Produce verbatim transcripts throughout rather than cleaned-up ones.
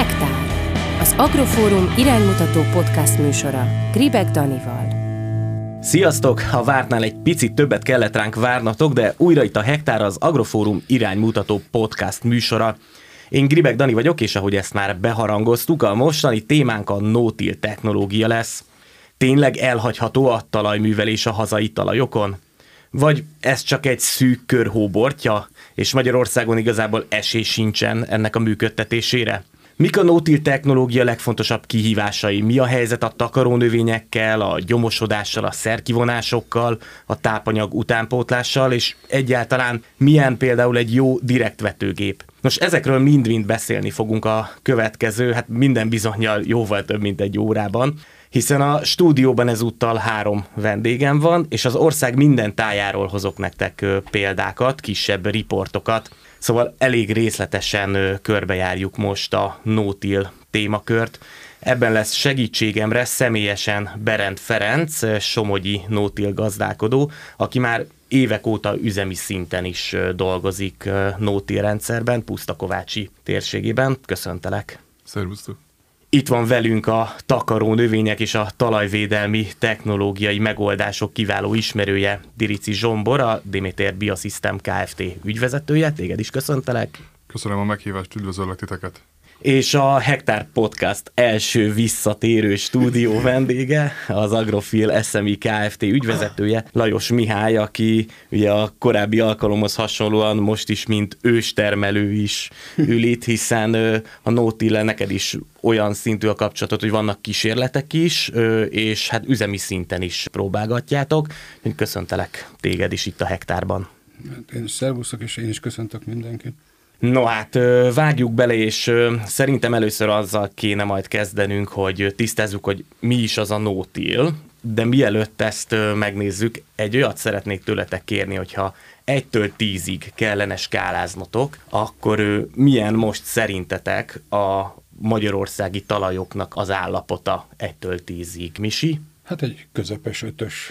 Hektár, az Agrofórum iránymutató podcast műsora Gribek Dánival. Sziasztok! A vártnál egy picit többet kellett ránk várnatok, de újra itt a Hektár, az Agrofórum iránymutató podcast műsora. Én Gribek Dani vagyok, és ahogy ezt már beharangoztuk, a mostani témánk a no-till technológia lesz. Tényleg elhagyható a talajművelés a hazai talajokon? Vagy ez csak egy szűk kör hóbortja, és Magyarországon igazából esély sincsen ennek a működtetésére? Mik a no-till technológia legfontosabb kihívásai? Mi a helyzet a takarónövényekkel, a gyomosodással, a szerkivonásokkal, a tápanyag utánpótlással, és egyáltalán milyen például egy jó direktvetőgép? Nos, ezekről mind-mind beszélni fogunk a következő, hát minden bizonnyal jóval több, mint egy órában, hiszen a stúdióban ezúttal három vendégem van, és az ország minden tájáról hozok nektek példákat, kisebb riportokat. Szóval elég részletesen körbejárjuk most a no-till témakört. Ebben lesz segítségemre személyesen Berend Ferenc, somogyi no-till gazdálkodó, aki már évek óta üzemi szinten is dolgozik no-till rendszerben, Pusztakovácsi térségében. Köszöntelek! Szervusztok! Itt van velünk a takaró növények és a talajvédelmi technológiai megoldások kiváló ismerője, Diriczi Zsombor, a Démétér Biosystems Kft. Ügyvezetője. Téged is köszöntelek. Köszönöm a meghívást, üdvözöllek titeket. És a Hektár Podcast első visszatérő stúdió vendége, az Agrofil-es em i Kft. Ügyvezetője, Lajos Mihály, aki ugye a korábbi alkalomhoz hasonlóan most is, mint őstermelő is ül itt, hiszen a no-till neked is olyan szintű a kapcsolatot, hogy vannak kísérletek is, és hát üzemi szinten is próbálgatjátok. Én köszöntelek téged is itt a Hektárban. Én is szervuszok, és én is köszöntök mindenkit. No hát, vágjuk bele, és szerintem először azzal kéne majd kezdenünk, hogy tisztázzuk, hogy mi is az a no-till, de mielőtt ezt megnézzük, egy olyat szeretnék tőletek kérni, hogyha egytől tízig kellene skáláznotok, akkor milyen most szerintetek a magyarországi talajoknak az állapota egytől tízig? Misi? Hát egy közepes ötös.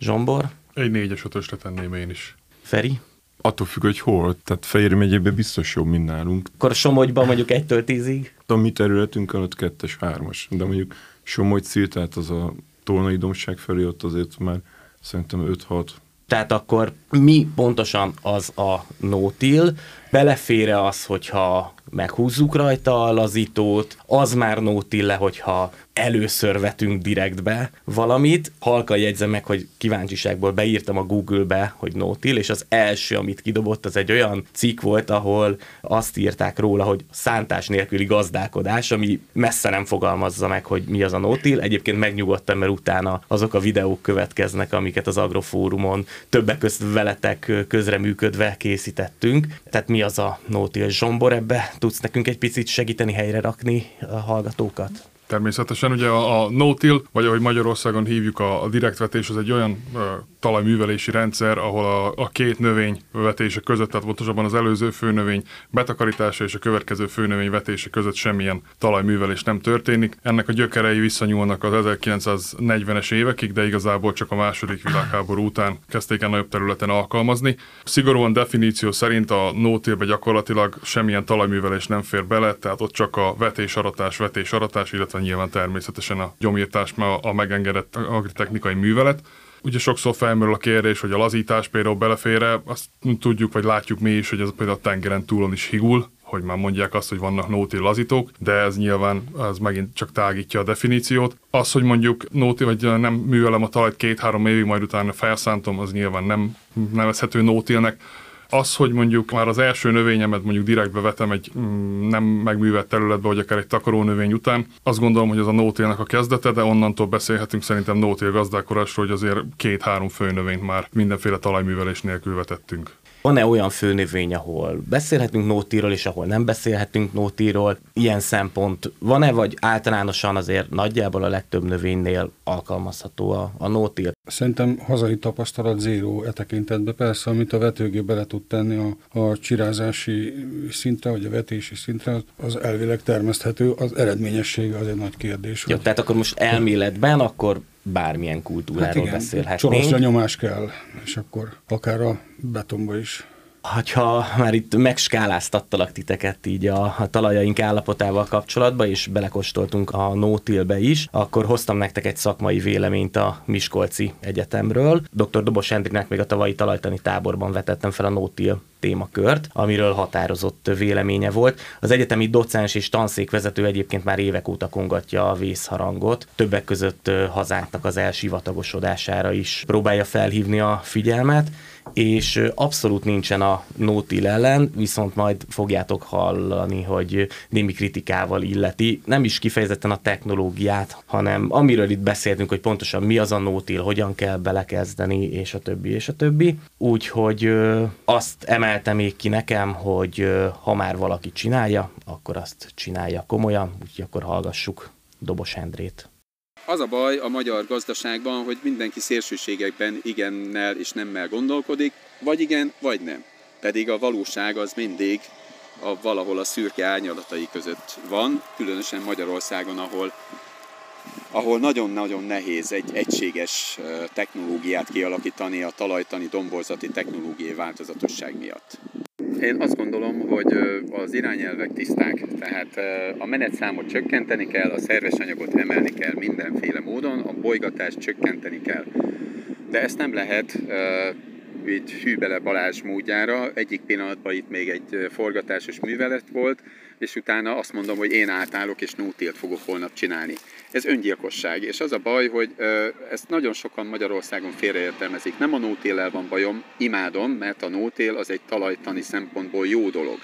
Zsombor? Egy négyes ötösre tenném én is. Feri? Attól függ, hogy hol. Tehát Fehér megyében biztos jobb, mint nálunk. Akkor Somogyban mondjuk egytől tízig? A mi területünk alatt kettes, hármas. De mondjuk Somogy-Szil, tehát az a Tolnai Dombság felé, ott azért már szerintem öt-hat. Tehát akkor mi pontosan az a no-till? Belefér-e az, hogyha meghúzzuk rajta a lazítót, az már no-till-e, hogyha először vetünk direktbe valamit? Halkan jegyzem meg, hogy kíváncsiságból beírtam a Google-be, hogy no-till, és az első, amit kidobott, az egy olyan cikk volt, ahol azt írták róla, hogy szántás nélküli gazdálkodás, ami messze nem fogalmazza meg, hogy mi az a no-till. Egyébként megnyugodtam, mert utána azok a videók következnek, amiket az Agrofórumon többek közt veletek közreműködve készítettünk. Tehát mi az a no-till? Zsombor, ebbe tudsz nekünk egy picit segíteni, helyre rakni a hallgatókat? Természetesen ugye a, a no-till, vagy ahogy Magyarországon hívjuk a, a direktvetés, az egy olyan ö, talajművelési rendszer, ahol a, a két növény vetése között, tehát pontosabban az előző főnövény betakarítása és a következő főnövény vetése között semmilyen talajművelés nem történik. Ennek a gyökerei visszanyúlnak az ezerkilencszáznegyvenes évekig, de igazából csak a második világháború után kezdték el nagyobb területen alkalmazni. Szigorúan definíció szerint a no-tillbe gyakorlatilag semmilyen talajművelés nem fér bele, tehát ott csak a vetés-aratás, vetés-aratás, illetve nyilván természetesen a gyomírtás, mert a megengedett agritechnikai művelet. Ugye sokszor felmerül a kérdés, hogy a lazítás például belefér-e, azt tudjuk, vagy látjuk mi is, hogy ez például a tengeren túlon is higul, hogy már mondják azt, hogy vannak no-till lazítók, de ez nyilván ez megint csak tágítja a definíciót. Az, hogy mondjuk no-till, vagy nem művelem a talajt két-három évig, majd utána felszántom, az nyilván nem nevezhető no-tillnek. Az, hogy mondjuk már az első növényemet mondjuk direktbe vetem egy mm, nem megművelt területbe, vagy akár egy takarónövény után, azt gondolom, hogy az a no-tillnek a kezdete, de onnantól beszélhetünk szerintem no-till gazdálkodásról, hogy azért két-három főnövényt már mindenféle talajművelés nélkül vetettünk. Van-e olyan főnövény, ahol beszélhetünk no-tillről, és ahol nem beszélhetünk no-tillról? Ilyen szempont van-e, vagy általánosan azért nagyjából a legtöbb növénynél alkalmazható a, a no-till? Szerintem hazai tapasztalat zéró e tekintetben. Persze, amit a vetőgép bele tud tenni a, a csirázási szintre, vagy a vetési szintre, az elvileg termeszthető, az eredményessége az egy nagy kérdés. Jó, hogy... tehát akkor most elméletben, akkor... bármilyen kultúráról hát igen, beszélhetnénk. Sorosra nyomás kell, és akkor akár a betonba is. hogyha már itt megskáláztattalak titeket így a, a talajaink állapotával kapcsolatban, és belekóstoltunk a no-tilbe is, akkor hoztam nektek egy szakmai véleményt a Miskolci Egyetemről. doktor Dobos Endrének még a tavalyi talajtani táborban vetettem fel a no-til témakört, amiről határozott véleménye volt. Az egyetemi docens és tanszékvezető egyébként már évek óta kongatja a vészharangot. Többek között hazánknak az elsivatagosodására is próbálja felhívni a figyelmet, és abszolút nincsen a no-til ellen, viszont majd fogjátok hallani, hogy némi kritikával illeti. Nem is kifejezetten a technológiát, hanem amiről itt beszéltünk, hogy pontosan mi az a no-til, hogyan kell belekezdeni, és a többi, és a többi. Úgyhogy azt emelte még ki nekem, hogy ha már valaki csinálja, akkor azt csinálja komolyan, úgyhogy akkor hallgassuk Dobos Endrét. Az a baj a magyar gazdaságban, hogy mindenki szélsőségekben igennel és nemmel gondolkodik, vagy igen, vagy nem. Pedig a valóság az mindig a, valahol a szürke árnyalatai között van, különösen Magyarországon, ahol, ahol nagyon-nagyon nehéz egy egységes technológiát kialakítani a talajtani, domborzati technológiai változatosság miatt. Én azt gondolom, hogy az irányelvek tiszták, tehát a menetszámot csökkenteni kell, a szerves anyagot emelni kell mindenféle módon, a bolygatást csökkenteni kell. De ezt nem lehet így hűbele Balázs módjára. Egyik pillanatban itt még egy forgatásos művelet volt, és utána azt mondom, hogy én átállok és no-tilt fogok holnap csinálni. Ez öngyilkosság, és az a baj, hogy ezt nagyon sokan Magyarországon félreértelmezik. Nem a no-tillel van bajom, imádom, mert a no-till az egy talajtani szempontból jó dolog.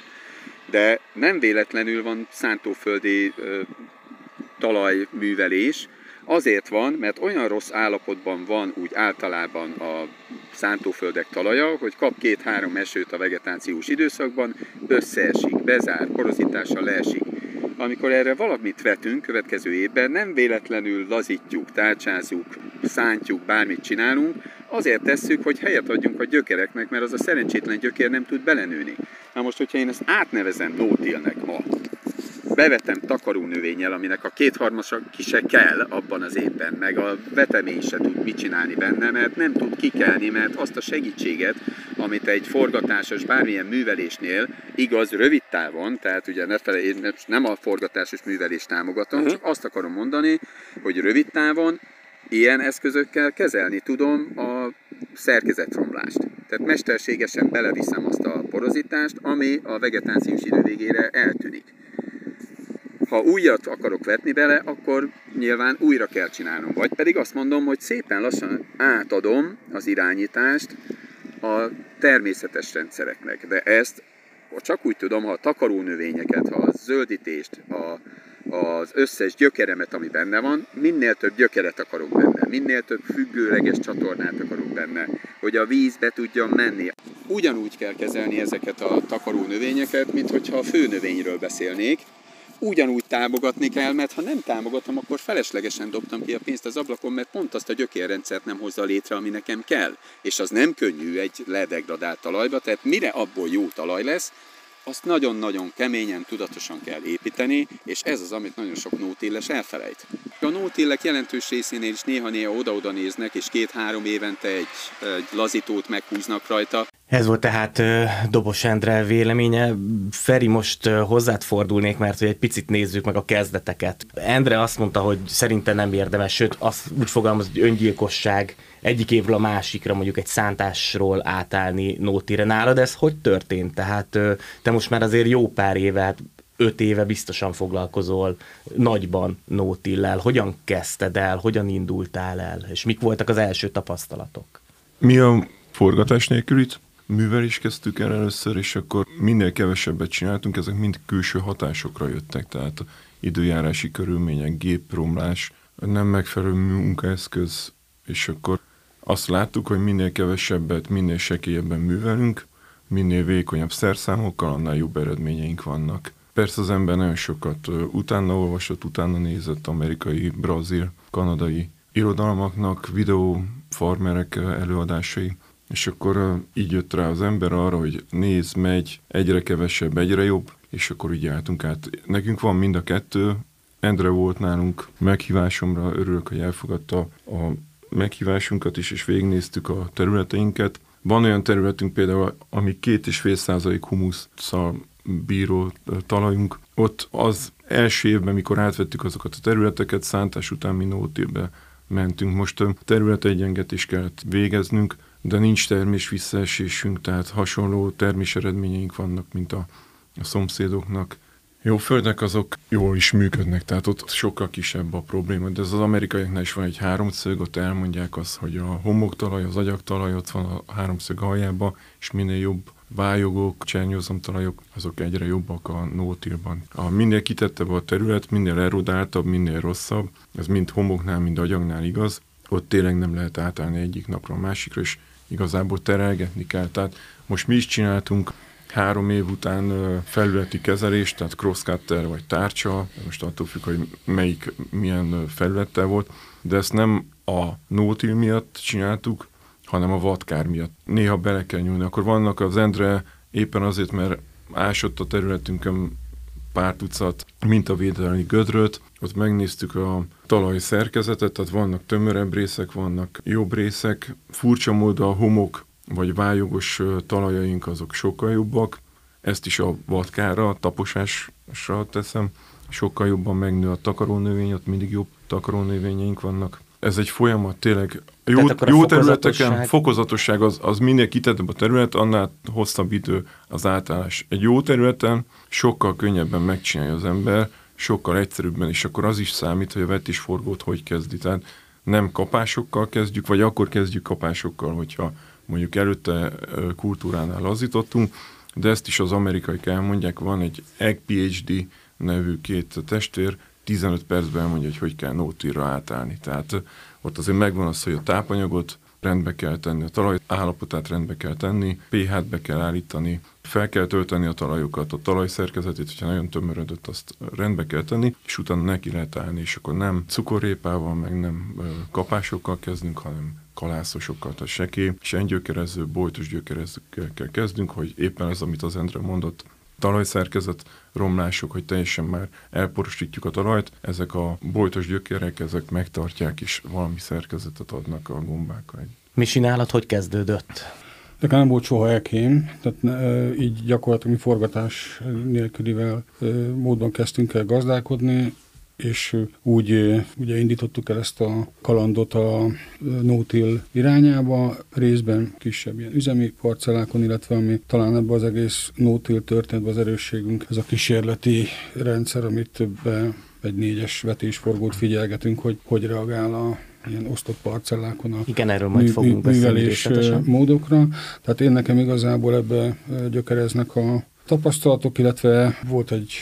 De nem véletlenül van szántóföldi ö, talajművelés, azért van, mert olyan rossz állapotban van úgy általában a szántóföldek talaja, hogy kap két-három esőt a vegetációs időszakban, összeesik, bezár, porozitással leesik. Amikor erre valamit vetünk következő évben, nem véletlenül lazítjuk, tárcsázunk, szántjuk, bármit csinálunk, azért tesszük, hogy helyet adjunk a gyökereknek, mert az a szerencsétlen gyökér nem tud belenőni. Na most, hogyha én ezt átnevezem no-tilnek ma, bevetem takarónövényel, aminek a kétharmasa ki se kell abban az évben, meg a vetemény se tud mit csinálni benne, mert nem tud kikelni, mert azt a segítséget, amit egy forgatásos bármilyen művelésnél, igaz, rövid távon, tehát ugye ne fele, én nem a forgatásos művelést támogatom, uh-huh. csak azt akarom mondani, hogy rövid távon ilyen eszközökkel kezelni tudom a szerkezetromlást. Tehát mesterségesen beleviszem azt a porozitást, ami a vegetációs idő végére eltűnik. Ha újat akarok vetni bele, akkor nyilván újra kell csinálnom. Vagy pedig azt mondom, hogy szépen lassan átadom az irányítást a természetes rendszereknek. De ezt csak úgy tudom, ha a takarónövényeket, ha a zöldítést, a, az összes gyökeremet, ami benne van, minél több gyökeret akarok benne, minél több függőleges csatornát akarok benne, hogy a víz be tudjon menni. Ugyanúgy kell kezelni ezeket a takarónövényeket, mint hogyha a főnövényről beszélnék. Ugyanúgy támogatni kell, mert ha nem támogatom, akkor feleslegesen dobtam ki a pénzt az ablakon, mert pont azt a gyökérrendszert nem hozza létre, ami nekem kell. És az nem könnyű egy ledegradált talajba, tehát mire abból jó talaj lesz, azt nagyon-nagyon keményen, tudatosan kell építeni, és ez az, amit nagyon sok no-tilles elfelejt. A no-tillek jelentős részénél is néha-néha oda-oda néznek, és két-három évente egy, egy lazítót meghúznak rajta. Ez volt tehát Dobos Endre véleménye. Feri, most hozzád fordulnék, mert hogy egy picit nézzük meg a kezdeteket. Endre azt mondta, hogy szerinte nem érdemes, sőt azt úgy fogalmaz, hogy öngyilkosság egyik évről a másikra mondjuk egy szántásról átállni no-tilre. Nálad ez hogy történt? Tehát te most már azért jó pár éve, hát öt éve biztosan foglalkozol nagyban no-tillel. Hogyan kezdted el, hogyan indultál el, és mik voltak az első tapasztalatok? Mi a forgatás nélkül itt? Művel is kezdtük el először, és akkor minél kevesebbet csináltunk, ezek mind külső hatásokra jöttek, tehát időjárási körülmények, gépromlás, nem megfelelő munkaeszköz, és akkor azt láttuk, hogy minél kevesebbet, minél sekélyebben művelünk, minél vékonyabb szerszámokkal, annál jobb eredményeink vannak. Persze az ember nagyon sokat utána olvasott, utána nézett amerikai, brazil, kanadai irodalmaknak, videó, farmerek előadásai, és akkor így jött rá az ember arra, hogy nézd, megy, egyre kevesebb, egyre jobb, és akkor így álltunk át. Nekünk van mind a kettő, Endre volt nálunk meghívásomra, örülök, hogy elfogadta a meghívásunkat is, és végignéztük a területeinket, Van olyan területünk például, ami két és fél százalék humusszal bíró talajunk. Ott az első évben, mikor átvettük azokat a területeket, szántás után mi no-tillbe mentünk. Most területegyengetést kellett végeznünk, de nincs termés visszaesésünk, tehát hasonló termés eredményeink vannak, mint a, a szomszédoknak. Jó földek azok jól is működnek, tehát ott sokkal kisebb a probléma, de ez az amerikaiaknál is van egy háromszög, ott elmondják azt, hogy a homoktalaj, az agyagtalaj ott van a háromszög aljában, és minél jobb vályogok, csernyózomtalajok, azok egyre jobbak a no-tillban. A minél kitettebb a terület, minél erodáltabb, minél rosszabb, ez mind homoknál, mind agyagnál igaz, ott tényleg nem lehet átállni egyik napra a másikra, és igazából terelgetni kell. Tehát most mi is csináltunk három év után felületi kezelést, tehát crosscutter vagy tárcsa, most attól függ, hogy melyik milyen felülettel volt, de ezt nem a no-till miatt csináltuk, hanem a vadkár miatt. Néha bele kell nyúlni. Akkor vannak az Endre éppen azért, mert ásott a területünkön pár tucat mintavédelmi gödröt, ott megnéztük a talaj szerkezetet, tehát vannak tömörebb részek, vannak jobb részek. Furcsa módon a homok vagy vályogos talajaink azok sokkal jobbak, ezt is a vadkára, a taposásra teszem, sokkal jobban megnő a takarónövény, ott mindig jobb takarónövényeink vannak. Ez egy folyamat, tényleg jó, jó területeken fokozatosság, az, az minél kitettebb a terület, annál hosszabb idő az átállás. Egy jó területen sokkal könnyebben megcsinálja az ember, sokkal egyszerűbben, és akkor az is számít, hogy a vetésforgót hogy kezdi. Tehát nem kapásokkal kezdjük, vagy akkor kezdjük kapásokkal, hogyha mondjuk előtte kultúránál lazítottunk, de ezt is az amerikai elmondják, van egy Egg PhD nevű két testvér, tizenöt percben elmondja, hogy hogy kell no-tillra átállni. Tehát ott azért megvan az, hogy a tápanyagot rendbe kell tenni, a talaj állapotát rendbe kell tenni, pé há-t be kell állítani, fel kell tölteni a talajokat, a talajszerkezetét, hogyha nagyon tömörödött, azt rendbe kell tenni, és utána neki lehet állni, és akkor nem cukorrépával, meg nem kapásokkal kezdünk, hanem kalászosokkal, tehát sekély, sengyökerező, bojtos gyökerezőkkel kezdünk, hogy éppen ez, amit az Endre mondott, talajszerkezet romlások, hogy teljesen már elporosítjuk a talajt, ezek a bojtos gyökerek, ezek megtartják és valami szerkezetet adnak a gombákkal. Mi csinálat, hogy kezdődött? Nekem nem volt soha elkém, tehát így gyakorlatilag mi forgatás nélkülivel módon kezdtünk el gazdálkodni, és úgy ugye indítottuk el ezt a kalandot a no-till irányába, részben kisebb ilyen üzemi parcellákon, illetve ami talán ebben az egész no-till történetben az erősségünk, ez a kísérleti rendszer, amit több egy négyes vetésforgót figyelgetünk, hogy hogy reagál a ilyen osztott parcellákon a Igen, erről majd mű, fogunk művelés módokra. Tehát én nekem igazából ebbe gyökereznek a tapasztalatok, illetve volt egy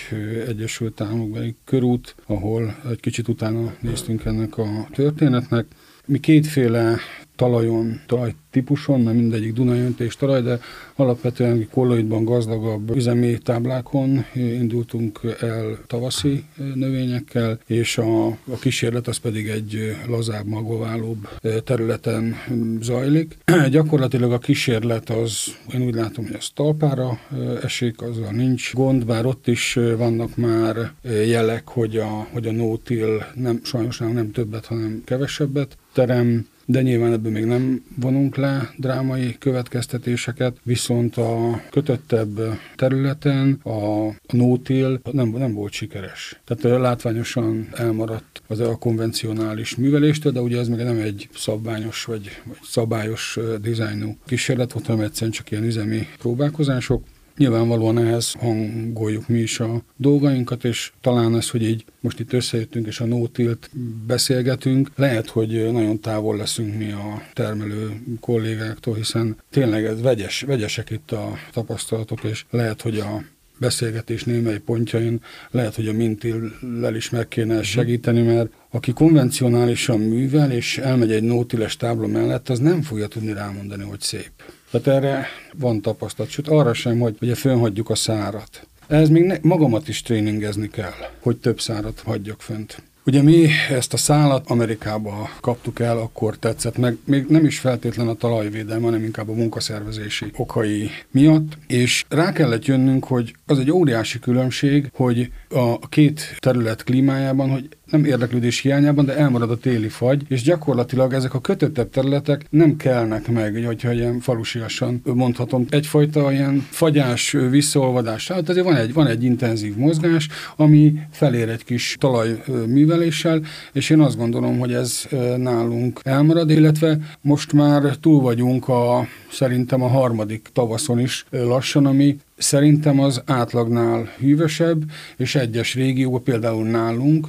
Egyesült Államokbeli körút, ahol egy kicsit utána néztünk ennek a történetnek. Mi kétféle talajon, talajtípuson, mert mindegyik Dunaöntés talaj, de alapvetően kolloidban gazdagabb üzemi táblákon indultunk el tavaszi növényekkel, és a, a kísérlet az pedig egy lazább, magolválóbb területen zajlik. Gyakorlatilag a kísérlet az, én úgy látom, hogy ez talpára esik, azzal nincs gond, bár ott is vannak már jelek, hogy a, hogy a no-till nem, sajnos nem többet, hanem kevesebbet terem, de nyilván ebből még nem vonunk le drámai következtetéseket, viszont a kötöttebb területen a no-till nem, nem volt sikeres. Tehát látványosan elmaradt az a konvencionális műveléstől, de ugye ez meg nem egy szabványos vagy, vagy szabályos dizájnú kísérlet volt, hanem egyszerűen csak ilyen üzemi próbálkozások. Nyilvánvalóan ehhez hangoljuk mi is a dolgainkat, és talán ez, hogy így most itt összejöttünk és a no-tillt beszélgetünk, lehet, hogy nagyon távol leszünk mi a termelő kollégáktól, hiszen tényleg ez vegyes, vegyesek itt a tapasztalatok, és lehet, hogy a beszélgetés némely pontjain, lehet, hogy a mintillel is meg kéne segíteni, mert aki konvencionálisan művel és elmegy egy no-tilles tábla mellett, az nem fogja tudni rámondani, hogy szép. Tehát erre van tapasztalat, sőt arra sem, hogy ugye fönnhagyjuk a szárat. Ez még ne, magamat is tréningezni kell, hogy több szárat hagyjak fönt. Ugye mi ezt a szálat Amerikába kaptuk el, akkor tetszett meg, még nem is feltétlen a talajvédelme, hanem inkább a munkaszervezési okai miatt, és rá kellett jönnünk, hogy az egy óriási különbség, hogy a két terület klímájában, hogy nem érdeklődés hiányában, de elmarad a téli fagy, és gyakorlatilag ezek a kötöttebb területek nem kelnek meg, hogyha ilyen falusiasan mondhatom. Egyfajta ilyen fagyás visszaolvadás. Hát azért van egy, van egy intenzív mozgás, ami felér egy kis talajműveléssel, és én azt gondolom, hogy ez nálunk elmarad, illetve most már túl vagyunk a, szerintem a harmadik tavaszon is lassan, ami szerintem az átlagnál hűvösebb, és egyes régióban, például nálunk,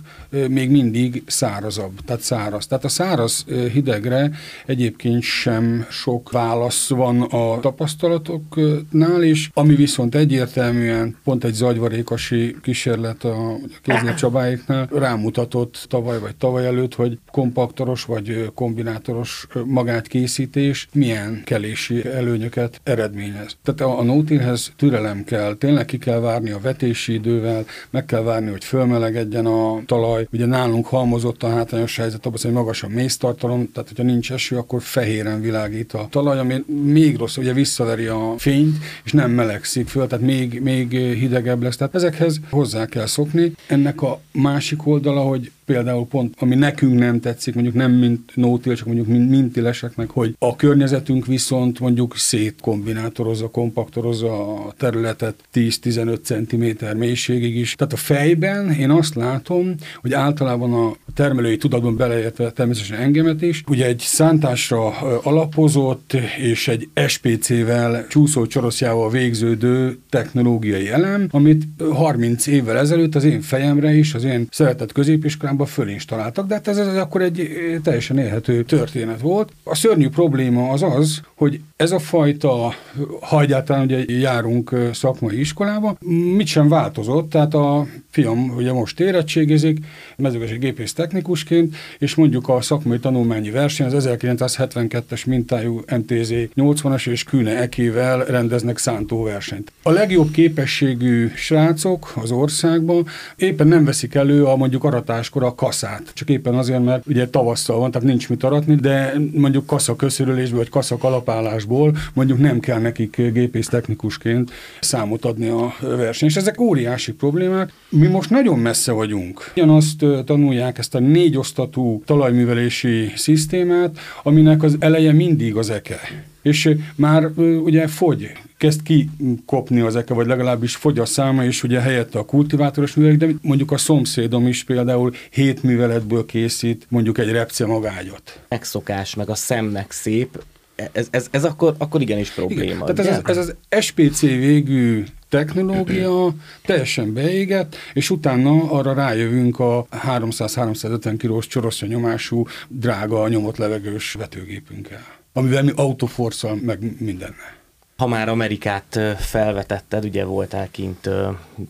még mindig szárazabb, tehát száraz. Tehát a száraz hidegre egyébként sem sok válasz van a tapasztalatoknál is, ami viszont egyértelműen pont egy zagyvarékasi kísérlet a Kéznyert Csabáiknál rámutatott tavaly vagy tavaly előtt, hogy kompaktoros vagy kombinátoros magát készítés milyen kelési előnyöket eredményez. Tehát a, a no-tillhez tűre kell, tényleg ki kell várni a vetési idővel, meg kell várni, hogy fölmelegedjen a talaj. Ugye nálunk halmozott a hátrányos helyzet, abban, hogy magas a méztartalom, tehát hogyha nincs eső, akkor fehéren világít a talaj, ami még rossz, ugye visszaveri a fényt, és nem melegszik föl, tehát még, még hidegebb lesz. Tehát ezekhez hozzá kell szokni. Ennek a másik oldala, hogy például pont, ami nekünk nem tetszik, mondjuk nem mint no-till, csak mondjuk mint, mint tileseknek, hogy a környezetünk viszont mondjuk szétkombinátorozza, kompaktorozza a területet tíz-tizenöt centiméter mélységig is. Tehát a fejben én azt látom, hogy általában a termelői tudatban beleértve természetesen engemet is, ugye egy szántásra alapozott és egy es pé cé-vel, csúszócsorosjával végződő technológiai elem, amit harminc évvel ezelőtt az én fejemre is, az én szeretett középiskolám fölinstaláltak, de hát ez, ez akkor egy teljesen élhető történet volt. A szörnyű probléma az az, hogy ez a fajta, ha egyáltalán ugye járunk szakmai iskolába, mit sem változott, tehát a fiam ugye most érettségizik, mezőgazdasági gépész technikusként, és mondjuk a szakmai tanulmányi verseny az ezerkilencszázhetvenkettes mintájú em té zé nyolcvanas és Kühne Ekével rendeznek szántóversenyt. A legjobb képességű srácok az országban éppen nem veszik elő a mondjuk aratáskor a kaszát, csak éppen azért, mert ugye tavasszal van, tehát nincs mit aratni, de mondjuk kasza köszörülésből vagy kasza kalapálásból mondjuk nem kell nekik gépész technikusként számot adni a versenyt. És ezek óriási problémák. Mi most nagyon messze vagyunk. Ugyanazt tanulják, ezt a négy osztatú talajművelési szisztémát, aminek az eleje mindig az eke. És már ugye fogy, kezd kikopni az eke, vagy legalábbis fogy a száma, és ugye helyette a kultivátoros művelék, de mondjuk a szomszédom is például hét műveletből készít mondjuk egy repce magágyat. Megszokás, meg a szemnek szép, ez, ez, ez akkor, akkor igenis probléma. Igen. Tehát ez, ez az es pé cé végű technológia teljesen beégett, és utána arra rájövünk a háromszáz-háromszázötven kilós csorosznyomású, drága, nyomott levegős vetőgépünkkel, amivel mi autoforszal, meg mindennel. Ha már Amerikát felvetetted, ugye voltál kint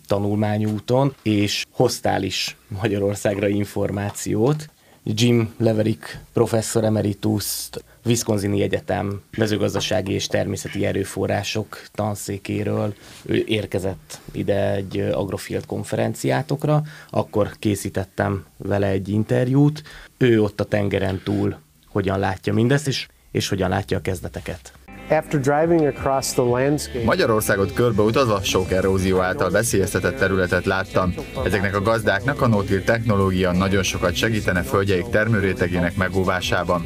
tanulmányúton, és hoztál is Magyarországra információt. Jim Leverich professzor emeritust Wisconsini Egyetem mezőgazdasági és természeti erőforrások tanszékéről, ő érkezett ide egy Agrofil konferenciátokra, akkor készítettem vele egy interjút, ő ott a tengeren túl hogyan látja mindezt, és és hogyan látja a kezdeteket. Magyarországot körbeutazva sok erózió által veszélyeztetett területet láttam. Ezeknek a gazdáknak a no-till technológia nagyon sokat segítene földjeik termőrétegének megóvásában.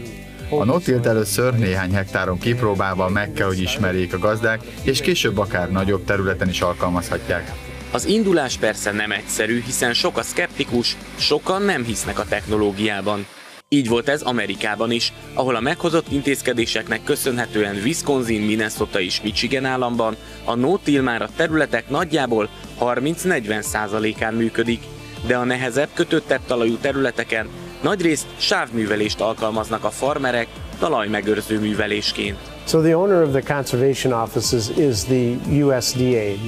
A no-tillt először néhány hektáron kipróbálva meg kell, hogy ismerjék a gazdák, és később akár nagyobb területen is alkalmazhatják. Az indulás persze nem egyszerű, hiszen sok a szkeptikus, sokan nem hisznek a technológiában. Így volt ez Amerikában is, ahol a meghozott intézkedéseknek köszönhetően Wisconsin, Minnesota és Michigan államban a no-till már a területek nagyjából harminc-negyven százalékán működik, de a nehezebb, kötöttebb talajú területeken nagyrészt sávművelést alkalmaznak a farmerek talajmegőrző művelésként.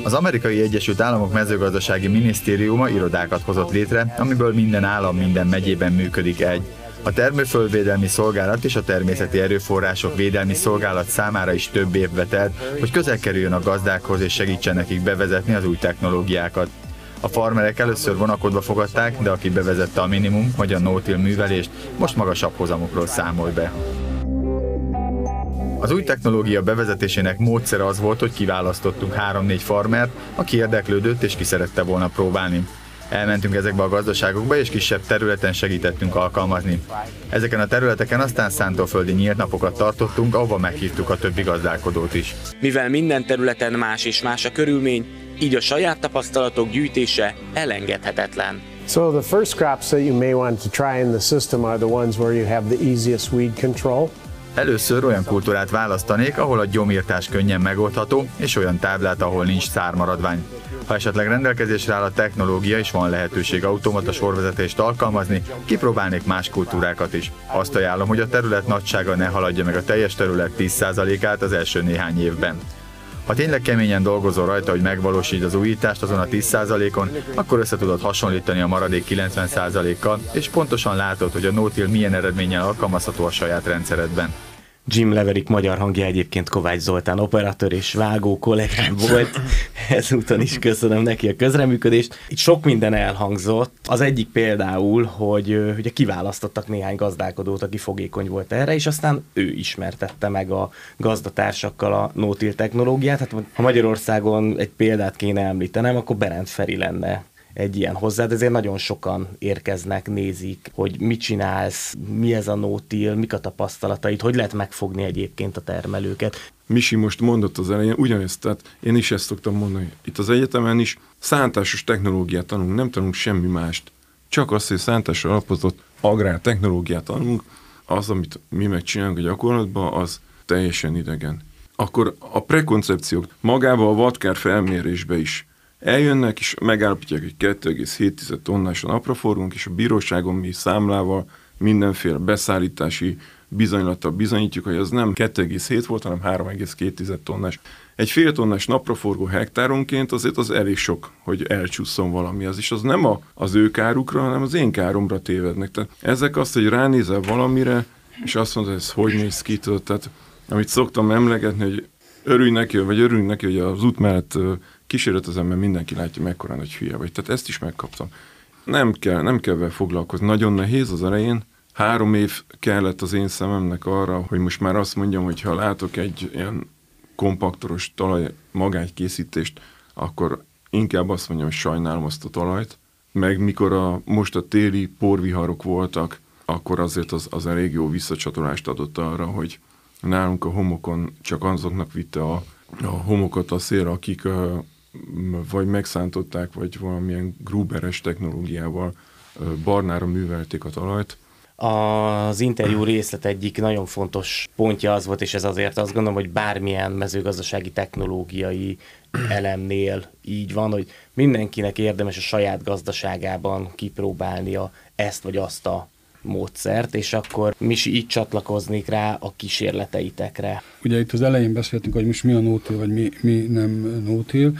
Az Amerikai Egyesült Államok mezőgazdasági minisztériuma irodákat hozott létre, amiből minden állam minden megyében működik egy. A Termőföldvédelmi Szolgálat és a Természeti Erőforrások Védelmi Szolgálat számára is több évbe telt, hogy közel kerüljön a gazdákhoz és segítsen nekik bevezetni az új technológiákat. A farmerek először vonakodva fogadták, de aki bevezette a minimum vagy a no-till művelést, most magasabb hozamokról számol be. Az új technológia bevezetésének módszere az volt, hogy kiválasztottunk három-négy farmert, aki érdeklődött és ki szerette volna próbálni. Elmentünk ezekbe a gazdaságokba, és kisebb területen segítettünk alkalmazni. Ezeken a területeken aztán szántóföldi nyílt napokat tartottunk, ahova meghívtuk a többi gazdálkodót is. Mivel minden területen más és más a körülmény, így a saját tapasztalatok gyűjtése elengedhetetlen. So the first crops that you may want to try in the system are the ones where you have the easiest weed control. Először olyan kultúrát választanék, ahol a gyomírtás könnyen megoldható, és olyan táblát, ahol nincs szármaradvány. Ha esetleg rendelkezésre áll a technológia és van lehetőség automata sorvezetést alkalmazni, kipróbálnék más kultúrákat is. Azt ajánlom, hogy a terület nagysága ne haladja meg a teljes terület tíz százalékát az első néhány évben. Ha tényleg keményen dolgozol rajta, hogy megvalósítsd az újítást azon a tíz százalékon, akkor össze tudod hasonlítani a maradék kilencven százalékkal, és pontosan látod, hogy a no-till milyen eredménnyel alkalmazható a saját rendszeredben. Jim Leverich magyar hangja egyébként Kovács Zoltán operatőr és vágó kollégám volt, ezúton is köszönöm neki a közreműködést. Itt sok minden elhangzott, az egyik például, hogy ugye kiválasztottak néhány gazdálkodót, aki fogékony volt erre, és aztán ő ismertette meg a gazdatársakkal a no-till technológiát. Hát, ha Magyarországon egy példát kéne említenem, akkor Berend Feri lenne egy ilyen hozzá, de ezért nagyon sokan érkeznek, nézik, hogy mit csinálsz, mi ez a no-till, mik a tapasztalataid, hogy lehet megfogni egyébként a termelőket. Misi most mondott az elején ugyanezt, tehát én is ezt szoktam mondani. Itt az egyetemen is szántásos technológiát tanulunk, nem tanulunk semmi mást. Csak azt, hogy szántásra alapozott agrártechnológiát tanulunk, az, amit mi megcsinálunk a gyakorlatban, az teljesen idegen. Akkor a prekoncepciók magába a vadkár felmérésbe is eljönnek, és megállapítják, hogy kettő egész hét tized tonnás a napraforgónk, és a bíróságon mi számlával, mindenféle beszállítási bizonylattal bizonyítjuk, hogy az nem kettő egész hét volt, hanem három egész két tized tonnás. Egy fél tonnás napraforgó hektáronként azért az elég sok, hogy elcsúszson valami az, és az nem a, az ő kárukra, hanem az én káromra tévednek. Tehát ezek azt, hogy ránézel valamire, és azt mondod, hogy ez hogy néz ki, tudod? Tehát amit szoktam emlegetni, hogy örülj neki, vagy örülj neki, hogy az út mellett kísérletezem, mert mindenki látja, mekkorán, hogy hülye vagy. Tehát ezt is megkaptam. Nem kell, nem kell vele foglalkozni. Nagyon nehéz az elején. Három év kellett az én szememnek arra, hogy most már azt mondjam, hogy ha látok egy ilyen kompaktoros talaj magágykészítést, akkor inkább azt mondjam, hogy sajnálom azt a talajt. Meg mikor a, most a téli porviharok voltak, akkor azért az, az elég jó visszacsatolást adott arra, hogy nálunk a homokon csak azoknak vitte a, a homokot a szélre, akik a, vagy megszántották, vagy valamilyen gruberes technológiával barnára művelték a talajt. Az interjú részlet egyik nagyon fontos pontja az volt, és ez azért azt gondolom, hogy bármilyen mezőgazdasági technológiai elemnél így van, hogy mindenkinek érdemes a saját gazdaságában kipróbálnia ezt vagy azt a módszert, és akkor mi is így csatlakoznék rá a kísérleteitekre. Ugye itt az elején beszéltünk, hogy most mi a no-till, vagy mi, mi nem no-till,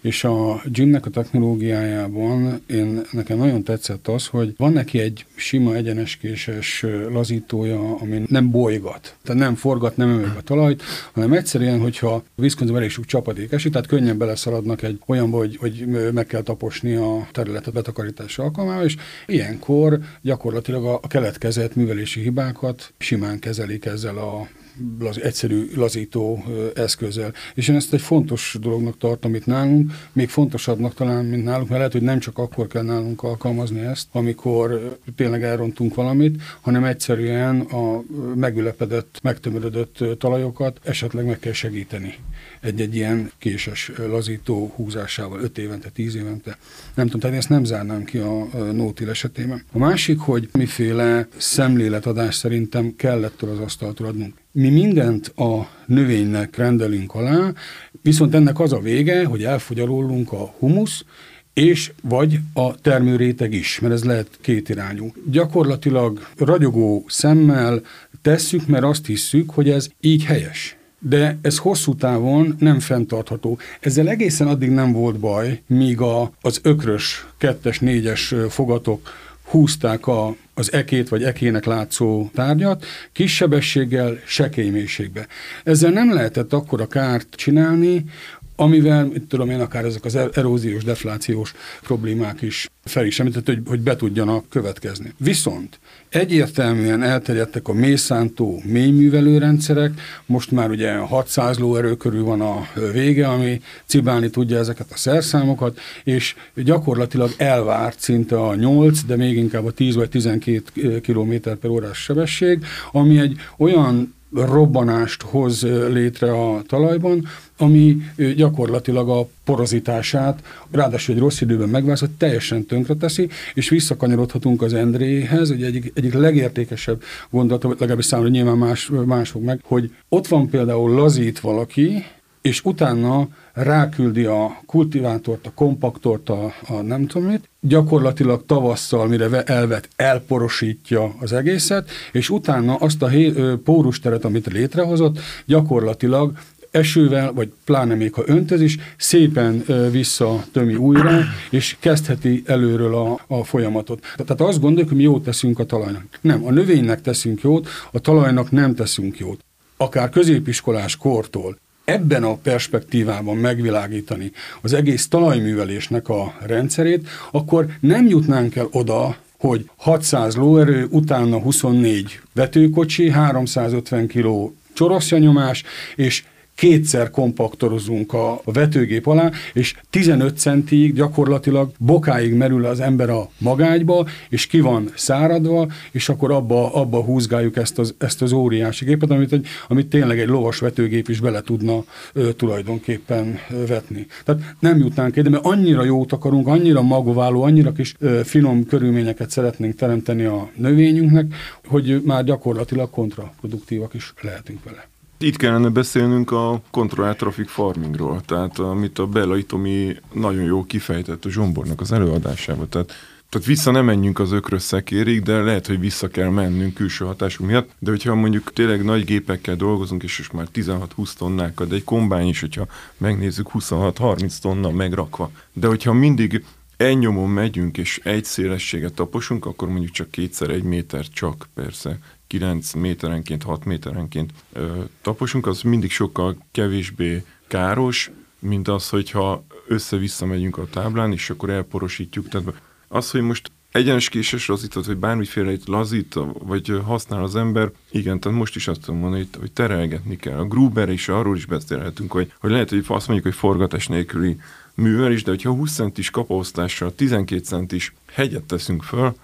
és a Jimnek a technológiájában én, nekem nagyon tetszett az, hogy van neki egy sima egyeneskéses lazítója, ami nem bolygat, tehát nem forgat, nem emeli a talajt, hanem egyszerűen, hogyha Wisconsin elég sok csapadék esik, tehát könnyen beleszaladnak egy olyanba, hogy, hogy meg kell taposni a területet betakarítás alkalmával, és ilyenkor gyakorlatilag a keletkezett művelési hibákat simán kezelik ezzel a laz, egyszerű lazító eszközzel. És én ezt egy fontos dolognak tartom itt nálunk, még fontosabbnak talán, mint nálunk, mert lehet, hogy nem csak akkor kell nálunk alkalmazni ezt, amikor tényleg elrontunk valamit, hanem egyszerűen a megülepedett, megtömörödött talajokat esetleg meg kell segíteni egy-egy ilyen késes lazító húzásával, öt évente, tíz évente. Nem tudom, tehát ezt nem zárnám ki a no-till esetében. A másik, hogy miféle szemléletadást szerintem kellett az asztaltól adnunk. Mi mindent a növénynek rendelünk alá, viszont ennek az a vége, hogy elfogy alólunk a humusz, és vagy a termőréteg is, mert ez lehet kétirányú. Gyakorlatilag ragyogó szemmel tesszük, mert azt hisszük, hogy ez így helyes. De ez hosszú távon nem fenntartható. Ezzel egészen addig nem volt baj, míg a, az ökrös, kettes, négyes fogatok húzták a, az ekét vagy ekének látszó tárgyat, kis sebességgel, sekély mélységbe. Ezzel nem lehetett akkora kárt csinálni, amivel, mit tudom én, akár ezek az eróziós, deflációs problémák is fel is említett, hogy, hogy be tudjanak következni. Viszont egyértelműen elterjedtek a mélyszántó, mélyművelő rendszerek, most már ugye hatszáz lóerő körül van a vége, ami cibálni tudja ezeket a szerszámokat, és gyakorlatilag elvárt szinte a nyolc, de még inkább a tíz vagy tizenkét kilométer per órás sebesség, ami egy olyan robbanást hoz létre a talajban, ami gyakorlatilag a porozitását, ráadásul egy rossz időben megváltozott, teljesen tönkreteszi, és visszakanyarodhatunk az Endréhez, ugye egyik, egyik legértékesebb gondolata, legalábbis számomra, nyilván más, más fog meg, hogy ott van például lazít valaki, és utána ráküldi a kultivátort, a kompaktort, a, a nem tudom mit, gyakorlatilag tavasszal, mire elvet, elporosítja az egészet, és utána azt a hé, pórusteret, amit létrehozott, gyakorlatilag esővel, vagy pláne még ha öntöz is, szépen visszatömi újra, és kezdheti előről a, a folyamatot. Tehát azt gondoljuk, hogy mi jót teszünk a talajnak. Nem, a növénynek teszünk jót, a talajnak nem teszünk jót. Akár középiskolás kortól ebben a perspektívában megvilágítani az egész talajművelésnek a rendszerét, akkor nem jutnánk el oda, hogy hatszáz lóerő, utána huszonnégy vetőkocsi, háromszázötven kiló csoroszjanyomás, és kétszer kompaktorozunk a vetőgép alá, és tizenöt centig gyakorlatilag bokáig merül az ember a magágyba, és ki van száradva, és akkor abba, abba húzgáljuk ezt az, ezt az óriási gépet, amit, egy, amit tényleg egy lovas vetőgép is bele tudna ö, tulajdonképpen ö, vetni. Tehát nem jutnánk ide, mert annyira jót akarunk, annyira magváló, annyira kis ö, finom körülményeket szeretnénk teremteni a növényünknek, hogy már gyakorlatilag kontraproduktívak is lehetünk vele. Itt kellene beszélnünk a Controlled Traffic Farmingról, tehát amit a Bella Itomi nagyon jól kifejtett a Zsombornak az előadásában. Tehát, tehát vissza nem menjünk az ökrösszekérig, de lehet, hogy vissza kell mennünk külső hatások miatt, de hogyha mondjuk tényleg nagy gépekkel dolgozunk, és most már tizenhat-húsz tonnákkal, de egy kombány is, hogyha megnézzük, huszonhat-harminc tonna megrakva. De hogyha mindig egy nyomon megyünk, és egy szélességet taposunk, akkor mondjuk csak kétszer egy méter csak, persze, kilenc méterenként, hat méterenként ö, taposunk, az mindig sokkal kevésbé káros, mint az, hogyha össze-vissza megyünk a táblán, és akkor elporosítjuk. Tehát az, hogy most egyenes késes lazított, vagy bármiféle itt lazít, vagy használ az ember, igen, tehát most is azt tudom mondani, hogy terelgetni kell. A Gruber és arról is beszélhetünk, hogy, hogy lehet, hogy azt mondjuk, hogy forgatás nélküli művelés, de hogyha húsz centis kapaosztással tizenkét centis hegyet teszünk föl,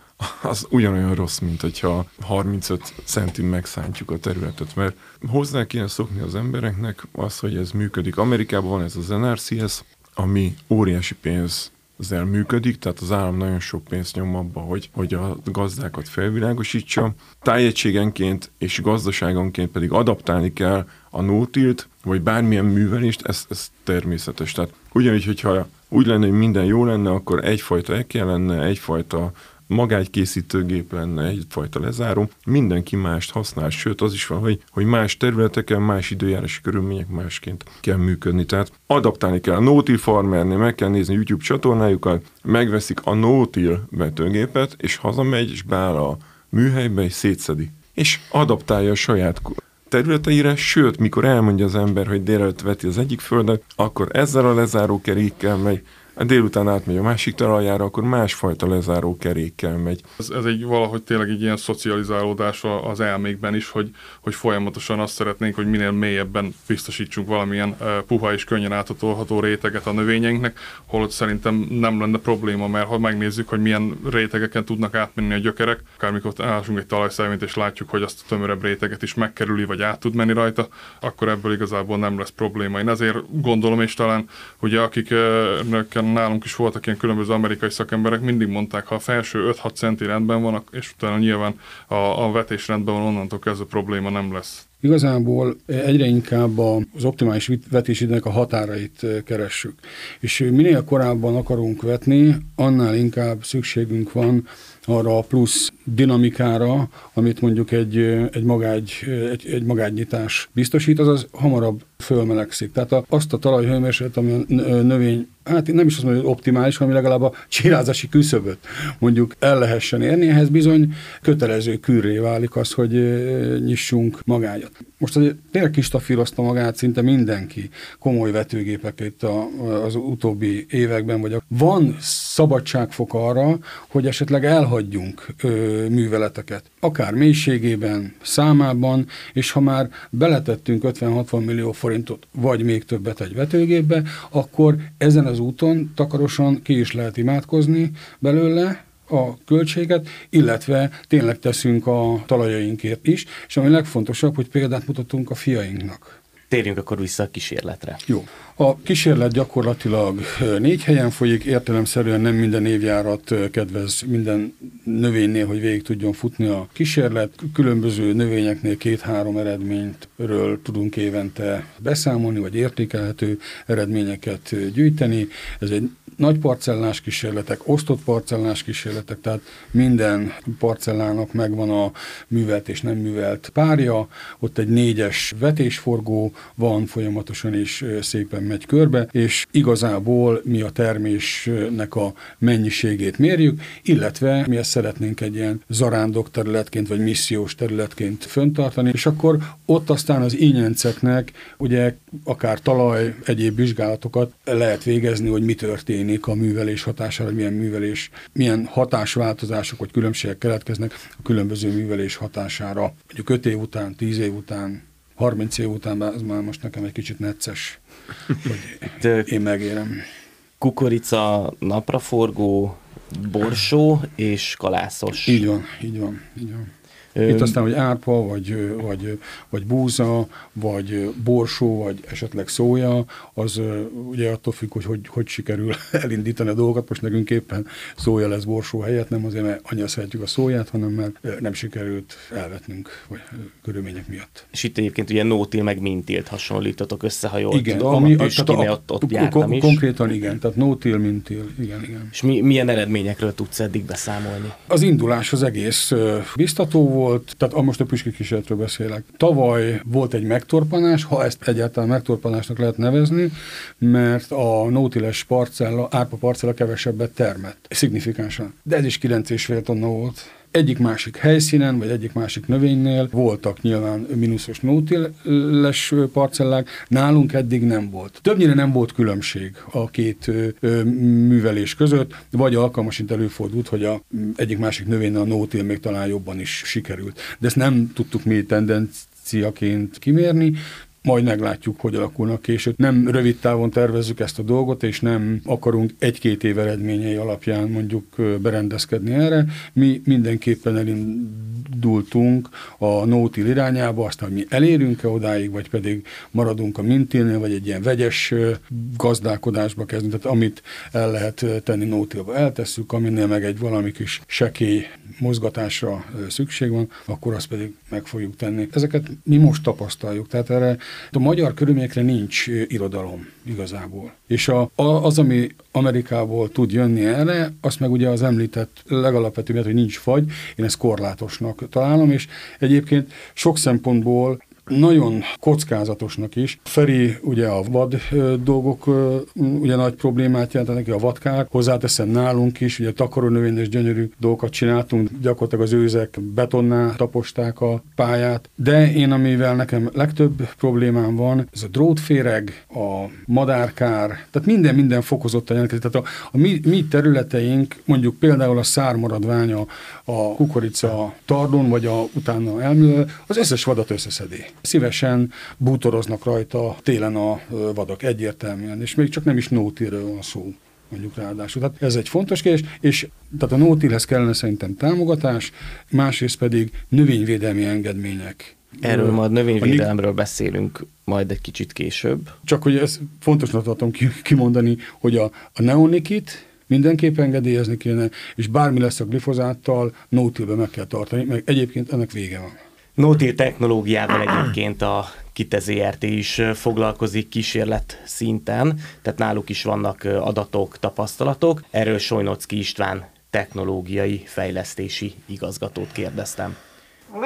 az ugyanolyan rossz, mint hogyha harmincöt centin megszántjuk a területet, mert hozzá kéne szokni az embereknek az, hogy ez működik. Amerikában van ez az en er cé es, ami óriási pénzzel működik, tehát az állam nagyon sok pénzt nyom abba, hogy, hogy a gazdákat felvilágosítsa. Tájegységenként és gazdaságonként pedig adaptálni kell a no-tilt, vagy bármilyen művelést, ez, ez természetes. Tehát ugyanígy, hogyha úgy lenne, hogy minden jó lenne, akkor egyfajta ekje lenne, egyfajta magágykészítőgép lenne, egyfajta lezáró, mindenki mást használ, sőt az is van, hogy, hogy más területeken, más időjárási körülmények másként kell működni. Tehát adaptálni kell a no-till farmernél, meg kell nézni YouTube csatornájukat, megveszik a no-till vetőgépet, és hazamegy, és beáll a műhelybe, és szétszedi. És adaptálja a saját területeire, sőt, mikor elmondja az ember, hogy délelőtt veti az egyik földet, akkor ezzel a lezárókerékkel megy, a délután átmegy a másik talajára, akkor másfajta lezáró kerékkel megy. Ez, ez egy valahogy tényleg egy ilyen szocializálódás az elmékben is, hogy, hogy folyamatosan azt szeretnénk, hogy minél mélyebben biztosítsunk valamilyen uh, puha és könnyen áthatolható réteget a növényeinknek, holott szerintem nem lenne probléma, mert ha megnézzük, hogy milyen rétegeken tudnak átmenni a gyökerek, akármikor állásunk egy talajszelvényt és látjuk, hogy azt a tömörebb réteget is megkerüli, vagy át tud menni rajta, akkor ebből igazából nem lesz probléma. Én ezért gondolom, és talán ugye akiknek uh, nálunk is voltak ilyen különböző amerikai szakemberek, mindig mondták, ha a felső öt-hat centi rendben van, és utána nyilván a, a vetés rendben van, onnantól kezdve probléma nem lesz. Igazából egyre inkább az optimális vetésidőnek a határait keressük. És minél korábban akarunk vetni, annál inkább szükségünk van arra a plusz dinamikára, amit mondjuk egy, egy, magágy, egy, egy magágynyitás biztosít, azaz hamarabb fölmelegszik. Tehát a, azt a talajhőmérsékletet, ami a növény, hát nem is azt mondom, hogy optimális, hanem legalább a csirázási küszöböt mondjuk el lehessen érni, ehhez bizony kötelező kürré válik az, hogy nyissunk magágyat. Most tényleg kistafírozta magát szinte mindenki komoly vetőgépekkel itt a, az utóbbi években, vagy a... van szabadságfok arra, hogy esetleg elhagyjunk ö, műveleteket, akár mélységében, számában, és ha már beletettünk ötven-hatvan millió forintot, vagy még többet egy vetőgépbe, akkor ezen az úton takarosan ki is lehet imádkozni belőle, a költséget, illetve tényleg teszünk a talajainkért is, és ami legfontosabb, hogy példát mutatunk a fiainknak. Térjünk akkor vissza a kísérletre. Jó. A kísérlet gyakorlatilag négy helyen folyik, értelemszerűen nem minden évjárat kedvez minden növénynél, hogy végig tudjon futni a kísérlet. Különböző növényeknél két-három eredményről tudunk évente beszámolni, vagy értékelhető eredményeket gyűjteni. Ez egy nagy parcellás kísérletek, osztott parcellás kísérletek, tehát minden parcellának megvan a művelt és nem művelt párja, ott egy négyes vetésforgó van folyamatosan és szépen megy körbe, és igazából mi a termésnek a mennyiségét mérjük, illetve mi ezt szeretnénk egy ilyen zarándok területként, vagy missziós területként föntartani, és akkor ott aztán az ínyenceknek ugye akár talaj, egyéb vizsgálatokat lehet végezni, hogy mi történik a művelés hatására, milyen művelés, milyen hatásváltozások vagy különbségek keletkeznek a különböző művelés hatására. Mondjuk öt év után, tíz év után, harminc év után, ez már most nekem egy kicsit necces, hogy én megérem. Kukorica, napraforgó, borsó és kalászos. Így van, így van, így van. Itt aztán, hogy árpa, vagy, vagy, vagy búza, vagy borsó, vagy esetleg szója, az ugye attól függ, hogy, hogy hogy sikerül elindítani a dolgokat. Most nekünk éppen szója lesz borsó helyett, nem azért, mert annyira szeretjük a szóját, hanem mert nem sikerült elvetnünk vagy körülmények miatt. És itt egyébként ugye no-till meg mintilt hasonlítotok össze, ha jól igen, tudom, ami, a püskéne ott, ott jártam is. Konkrétan igen, tehát no-till, mintilt, igen, igen. És mi, milyen eredményekről tudsz eddig beszámolni? Az indulás az egész biztató volt. Volt, tehát most a püskékísérletről beszélek. Tavaly volt egy megtorpanás, ha ezt egyáltalán megtorpanásnak lehet nevezni, mert a no-tilles parcella, árpa parcella kevesebbet termett, szignifikánsan. De ez is kilenc és fél tonna volt. Egyik másik helyszínen, vagy egyik másik növénynél voltak nyilván mínuszos no-tilles parcellák, nálunk eddig nem volt. Többnyire nem volt különbség a két művelés között, vagy alkalmasint előfordult, hogy a egyik másik növénynél a no-till még talán jobban is sikerült. De ezt nem tudtuk mi tendenciaként kimérni, majd meglátjuk, hogy alakulnak később. Nem rövid távon tervezzük ezt a dolgot, és nem akarunk egy-két év eredményei alapján mondjuk berendezkedni erre. Mi mindenképpen elindultunk a no-till irányába, aztán, hogy mi elérünk-e odáig, vagy pedig maradunk a mintilnél, vagy egy ilyen vegyes gazdálkodásba kezdünk. Tehát amit el lehet tenni no-tillba, eltesszük, aminél meg egy valami kis sekély mozgatásra szükség van, akkor azt pedig meg fogjuk tenni. Ezeket mi most tapasztaljuk, tehát erre a magyar körülményekre nincs irodalom igazából. És a, az, ami Amerikából tud jönni erre, azt meg ugye az említett legalapvetőbb, hogy nincs fagy, én ezt korlátosnak találom, és egyébként sok szempontból nagyon kockázatosnak is. Feri ugye a vad dolgok ugye nagy problémát jelent neki, a vadkár. Hozzáteszem nálunk is, ugye takarónövényes gyönyörű dolgokat csináltunk, gyakorlatilag az őzek betonná taposták a pályát. De én, amivel nekem legtöbb problémám van, ez a drótféreg, a madárkár, tehát minden-minden fokozottan jelentkezik. Tehát a, a mi, mi területeink, mondjuk például a szármaradvány a, a kukorica tardon, vagy a utána elművel, az összes vadat összeszedi. Szívesen bútoroznak rajta télen a vadak egyértelműen, és még csak nem is no-tillről van szó, mondjuk ráadásul. Tehát ez egy fontos kérdés, és tehát a no-tillhez kellene szerintem támogatás, másrészt pedig növényvédelmi engedmények. Erről majd növényvédelemről beszélünk majd egy kicsit később. Csak hogy ezt fontosnak tartom kimondani, hogy a, a neonikit mindenképp engedélyezni kéne, és bármi lesz a glifozáttal, no-tillbe meg kell tartani, meg egyébként ennek vége van. No-till technológiával egyébként a KITE Zrt. Is foglalkozik kísérlet szinten, tehát náluk is vannak adatok, tapasztalatok. Erről Sojnóczki István technológiai fejlesztési igazgatót kérdeztem.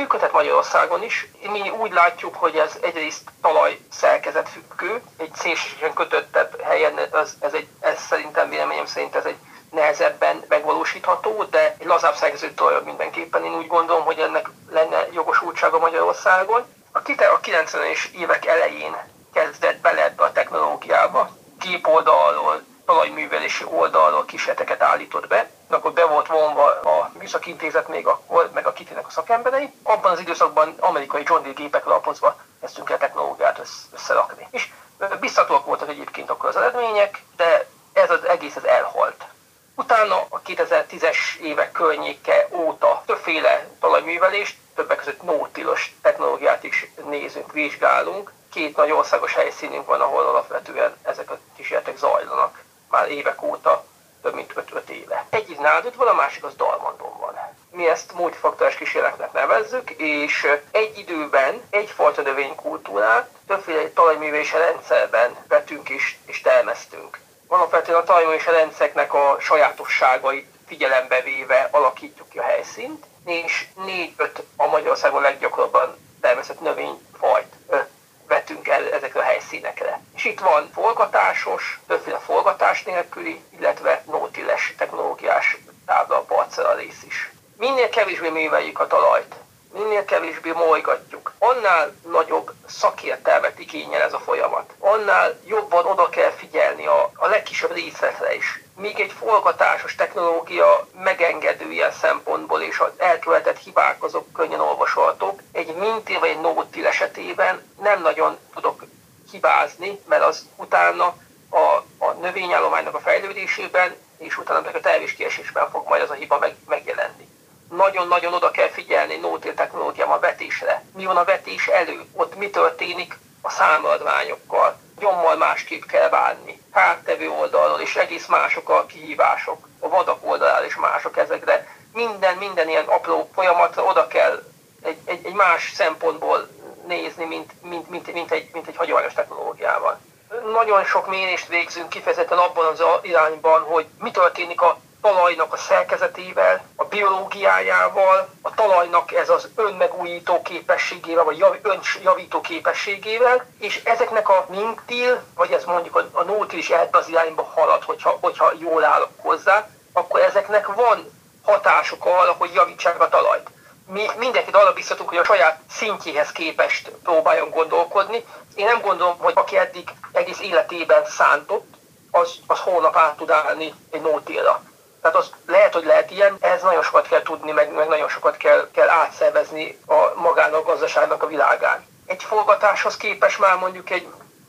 Működhet Magyarországon is. Mi úgy látjuk, hogy ez egyrészt talaj szerkezet függő, egy szélsőségesen kötöttebb helyen, ez, ez, egy, ez szerintem, véleményem szerint ez egy nehezebben megvalósítható, de egy lazább szerkező talaj mindenképpen. Én úgy gondolom, hogy ennek lenne jogosultsága Magyarországon. A KITE a kilencvenes évek elején kezdett bele ebbe a technológiába. Gépoldalról, talajművelési oldalról kísérleteket állított be. Akkor be volt vonva a műszaki intézet még akkor, meg a KITE-nek a szakemberei. Abban az időszakban amerikai John Deere gépekre alapozva kezdtünk el a technológiát összerakni. És biztatóak voltak egyébként akkor az eredmények, de ez az egész ez elhalt. Utána a kétezer-tízes évek környéke óta többféle talajművelést, többek között nótilos technológiát is nézünk, vizsgálunk. Két nagy országos helyszínünk van, ahol alapvetően ezek a kísérletek zajlanak. Már évek óta, több mint öt-öt éve. Egyik Nádud van, a másik az Dalmandon van. Mi ezt multifaktoris kísérletnek nevezzük, és egy időben egyfajta növénykultúrát többféle talajművelési rendszerben vetünk is, és termesztünk. Alapvetően a talajművelési rendszereknek a sajátosságait figyelembe véve alakítjuk ki a helyszínt, és négy-öt a Magyarországon leggyakrabban termesztett növényfajt vetünk el ezekre a helyszínekre. És itt van forgatásos, többféle forgatás nélküli, illetve nótiles technológiás tábla, parcella rész is. Minél kevésbé műveljük a talajt, minél kevésbé molygatjuk, annál nagyobb szakértelmet igényel ez a folyamat. Annál jobban oda kell figyelni a, a legkisebb részletre is. Míg egy forgatásos technológia megengedő ilyen szempontból, és az elkövetett hibák azok könnyen olvashatók, egy mintér vagy egy nótil esetében nem nagyon tudok hibázni, mert az utána a, a növényállománynak a fejlődésében, és utána meg a terméskiesésben fog majd az a hiba meg, megjelenni. Nagyon-nagyon oda kell figyelni nótil technológiában a vetésre. Mi van a vetés elő? Ott mi történik a számadványokkal? Gyommal másképp kell bánni. Háttevő oldalról és egész mások a kihívások. A vadak oldalról is mások ezekre. Minden, minden ilyen apró folyamatra oda kell egy, egy, egy más szempontból nézni, mint, mint, mint, mint, egy, mint egy hagyományos technológiával. Nagyon sok mérést végzünk kifejezetten abban az irányban, hogy mi történik a talajnak a szerkezetével, a biológiájával, a talajnak ez az önmegújító képességével, vagy jav, önjavító képességével, és ezeknek a mintil, vagy ez mondjuk a, a nótil is ebbe az irányba halad, hogyha, hogyha jól állok hozzá, akkor ezeknek van hatásuk arra, hogy javítsák a talajt. Mi mindenkit arra biztatunk, hogy a saját szintjéhez képest próbáljon gondolkodni. Én nem gondolom, hogy aki eddig egész életében szántott, az, az holnap át tud állni egy nótilra. Tehát az lehet, hogy lehet ilyen, ehhez nagyon sokat kell tudni, meg, meg nagyon sokat kell, kell átszervezni a magának, a gazdaságnak a világán. Egy forgatáshoz képes már mondjuk egy,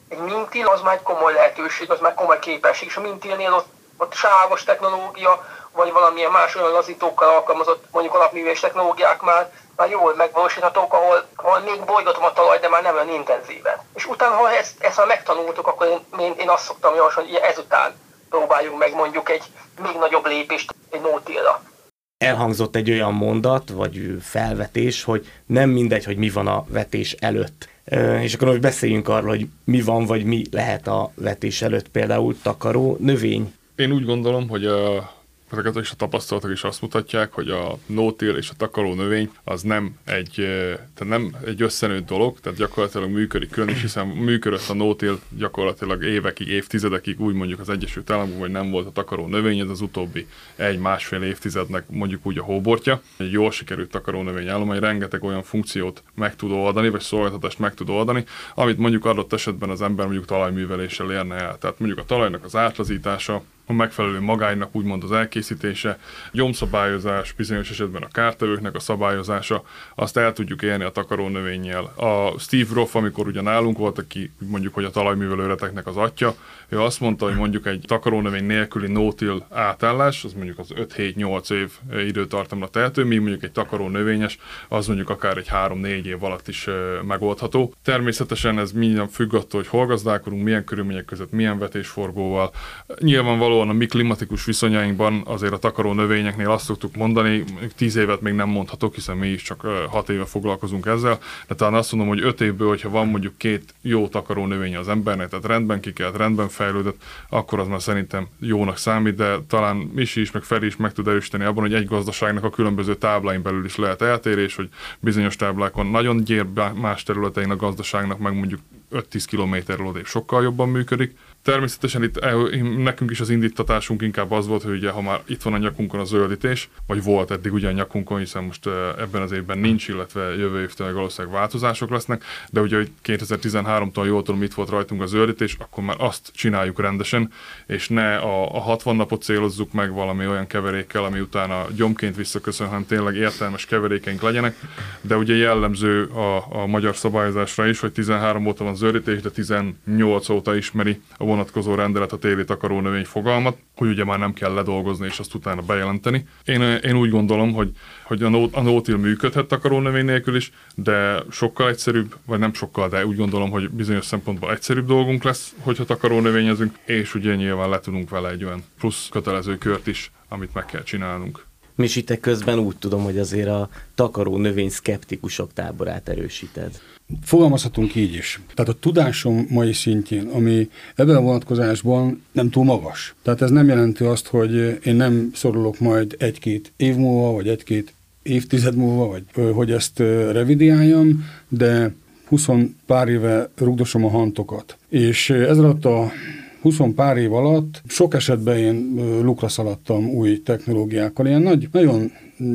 egy mintil, az már egy komoly lehetőség, az már komoly képesség, és a mintilnél ott, ott sávos technológia, vagy valamilyen más olyan lazítókkal alkalmazott mondjuk alapművés technológiák már, már jól megvalósíthatók, ahol, ahol még bolygatom a talaj, de már nem olyan intenzíven. És utána, ha ezt, ezt már megtanultuk, akkor én, én, én azt szoktam javasolni, hogy ezután próbáljunk meg mondjuk egy még nagyobb lépést egy nótilra. Elhangzott egy olyan mondat, vagy felvetés, hogy nem mindegy, hogy mi van a vetés előtt. És akkor most beszéljünk arról, hogy mi van, vagy mi lehet a vetés előtt, például takaró növény. Én úgy gondolom, hogy a ezeket is a tapasztalatok is azt mutatják, hogy a nótil és a takaró növény az nem egy, tehát nem egy összenőtt dolog, tehát gyakorlatilag működik külön is, hiszen működött a nótil gyakorlatilag évekig, évtizedekig, úgy mondjuk az Egyesült Államokban, hogy nem volt a takaró növény, ez az utóbbi egy-másfél évtizednek mondjuk úgy a hóbortja. Egy jól sikerült takaró növényállomány rengeteg olyan funkciót meg tud oldani, vagy szolgáltatást meg tud oldani, amit mondjuk adott esetben az ember mondjuk talajműveléssel érne el. Tehát mondjuk a talajnak az átlazítása, a megfelelő magánynak úgymond az elkészítése, gyomszabályozás, bizonyos esetben a kártevőknek a szabályozása, azt el tudjuk élni a takarónövényjel. A Steve Roth, amikor ugye nálunk volt, aki mondjuk, hogy a talajművelőreteknek az atya, ő azt mondta, hogy mondjuk egy takarónövény nélküli no-till átállás, az mondjuk az öt-hét-nyolc év időtartamra tehető, míg mondjuk egy takarónövényes, az mondjuk akár egy három-négy év alatt is megoldható. Természetesen ez minden függ attól, hogy hol gazdálkodunk, milyen körülmények között, milyen vetésforgóval. Nyilvánvaló a mi klimatikus viszonyainkban azért a takaró növényeknél azt szoktuk mondani, tíz évet még nem mondhatok, hiszen mi is csak hat éve foglalkozunk ezzel, de talán azt mondom, hogy öt évből, hogyha van mondjuk két jó takaró növénye az embernek, tehát rendben kikelt, rendben fejlődött, akkor az már szerintem jónak számít, de talán Misi is, meg Feri is meg tud erősíteni abban, hogy egy gazdaságnak a különböző tábláin belül is lehet eltérés, hogy bizonyos táblákon nagyon gyér, más területein a gazdaságnak meg mondjuk öt-tíz kilométerről odébb sokkal jobban működik. Természetesen itt nekünk is az indítatásunk inkább az volt, hogy ugye, ha már itt van a nyakunkon a zöldítés, vagy volt eddig ugye a nyakunkon, hiszen most ebben az évben nincs, illetve jövő évtől meg valószínűleg változások lesznek, de ugye kétezer-tizenháromtól jól tudom, itt volt rajtunk a zöldítés, akkor már azt csináljuk rendesen, és ne a, a hatvan napot célozzuk meg valami olyan keverékkel, ami utána gyomként visszaköszön, hanem tényleg értelmes keverékeink legyenek, de ugye jellemző a, a magyar szabályozásra is, hogy tizenhárom óta van zöldítés, de tizennyolc óta ismeri a vonatkozó rendelet a téli takarónövény fogalmat, hogy ugye már nem kell ledolgozni és azt utána bejelenteni. Én, én úgy gondolom, hogy, hogy a no-till működhet takarónövény nélkül is, de sokkal egyszerűbb, vagy nem sokkal, de úgy gondolom, hogy bizonyos szempontból egyszerűbb dolgunk lesz, hogyha takarónövényezünk, és ugye nyilván le tudunk vele egy olyan plusz kötelező kört is, amit meg kell csinálnunk. És itt közben úgy tudom, hogy azért a takarónövény szkeptikusok táborát erősíted. Fogalmazhatunk így is. Tehát a tudásom mai szintjén, ami ebben a vonatkozásban nem túl magas. Tehát ez nem jelenti azt, hogy én nem szorulok majd egy-két év múlva, vagy egy-két évtized múlva, vagy hogy ezt revidiáljam, de huszon pár éve rugdosom a hantokat. És ez alatt a huszon pár év alatt sok esetben én lukra szaladtam új technológiákkal, ilyen nagy, nagyon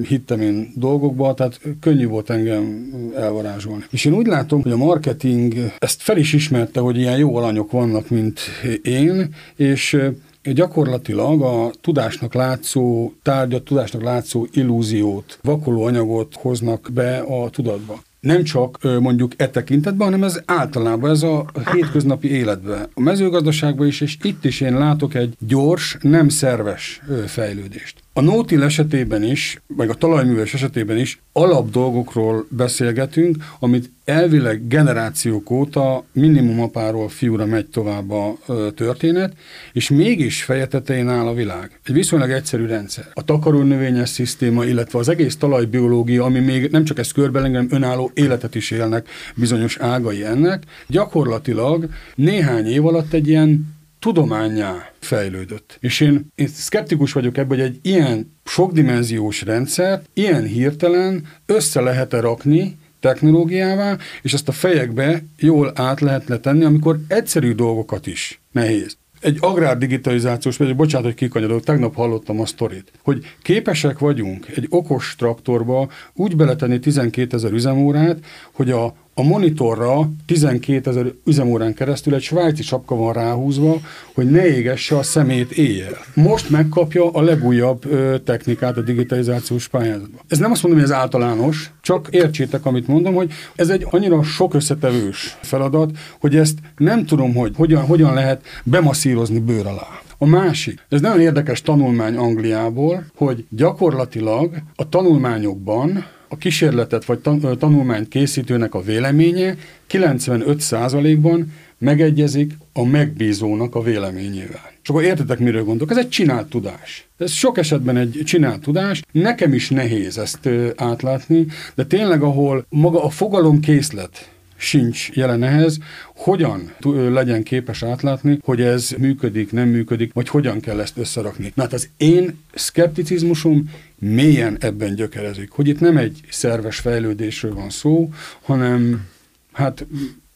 hittem én dolgokba, tehát könnyű volt engem elvarázsolni. És én úgy látom, hogy a marketing ezt fel is ismerte, hogy ilyen jó alanyok vannak, mint én, és gyakorlatilag a tudásnak látszó tárgyat, tudásnak látszó illúziót, vakoló anyagot hoznak be a tudatba. Nem csak mondjuk e tekintetben, hanem ez általában, ez a hétköznapi életben. A mezőgazdaságban is, és itt is én látok egy gyors, nem szerves fejlődést. A no-till esetében is, meg a talajműves esetében is alapdolgokról beszélgetünk, amit elvileg generációk óta minimum apáról fiúra megy tovább a történet, és mégis feje tetején áll a világ. Egy viszonylag egyszerű rendszer. A takarónövényes szisztéma, illetve az egész talajbiológia, ami még nem csak ezt körbelengen, hanem önálló életet is élnek bizonyos ágai ennek, gyakorlatilag néhány év alatt egy ilyen tudománnyá fejlődött. És én, én szkeptikus vagyok ebben, hogy egy ilyen sokdimenziós rendszert ilyen hirtelen össze lehet-e rakni technológiává, és ezt a fejekbe jól át lehetne tenni, amikor egyszerű dolgokat is nehéz. Egy agrárdigitalizációs, vagy bocsánat, hogy kikanyarodok, tegnap hallottam a sztorit, hogy képesek vagyunk egy okos traktorba úgy beletenni tizenkétezer üzemórát, hogy a A monitorra tizenkétezer üzemórán keresztül egy svájci sapka van ráhúzva, hogy ne égesse a szemét éjjel. Most megkapja a legújabb ö, technikát a digitalizációs pályázatban. Ez nem azt mondom, hogy ez általános, csak értsétek, amit mondom, hogy ez egy annyira sok összetevős feladat, hogy ezt nem tudom, hogy hogyan, hogyan lehet bemasszírozni bőr alá. A másik, ez nagyon érdekes tanulmány Angliából, hogy gyakorlatilag a tanulmányokban a kísérletet vagy tan- tanulmányt készítőnek a véleménye kilencvenöt százalékban megegyezik a megbízónak a véleményével. És akkor értetek, miről gondolok? Ez egy csinált tudás. Ez sok esetben egy csinált tudás. Nekem is nehéz ezt ö, átlátni, de tényleg, ahol maga a fogalomkészlet sincs jelen ehhez, hogyan legyen képes átlátni, hogy ez működik, nem működik, vagy hogyan kell ezt összerakni. Na hát az én szkepticizmusom mélyen ebben gyökerezik, hogy itt nem egy szerves fejlődésről van szó, hanem hát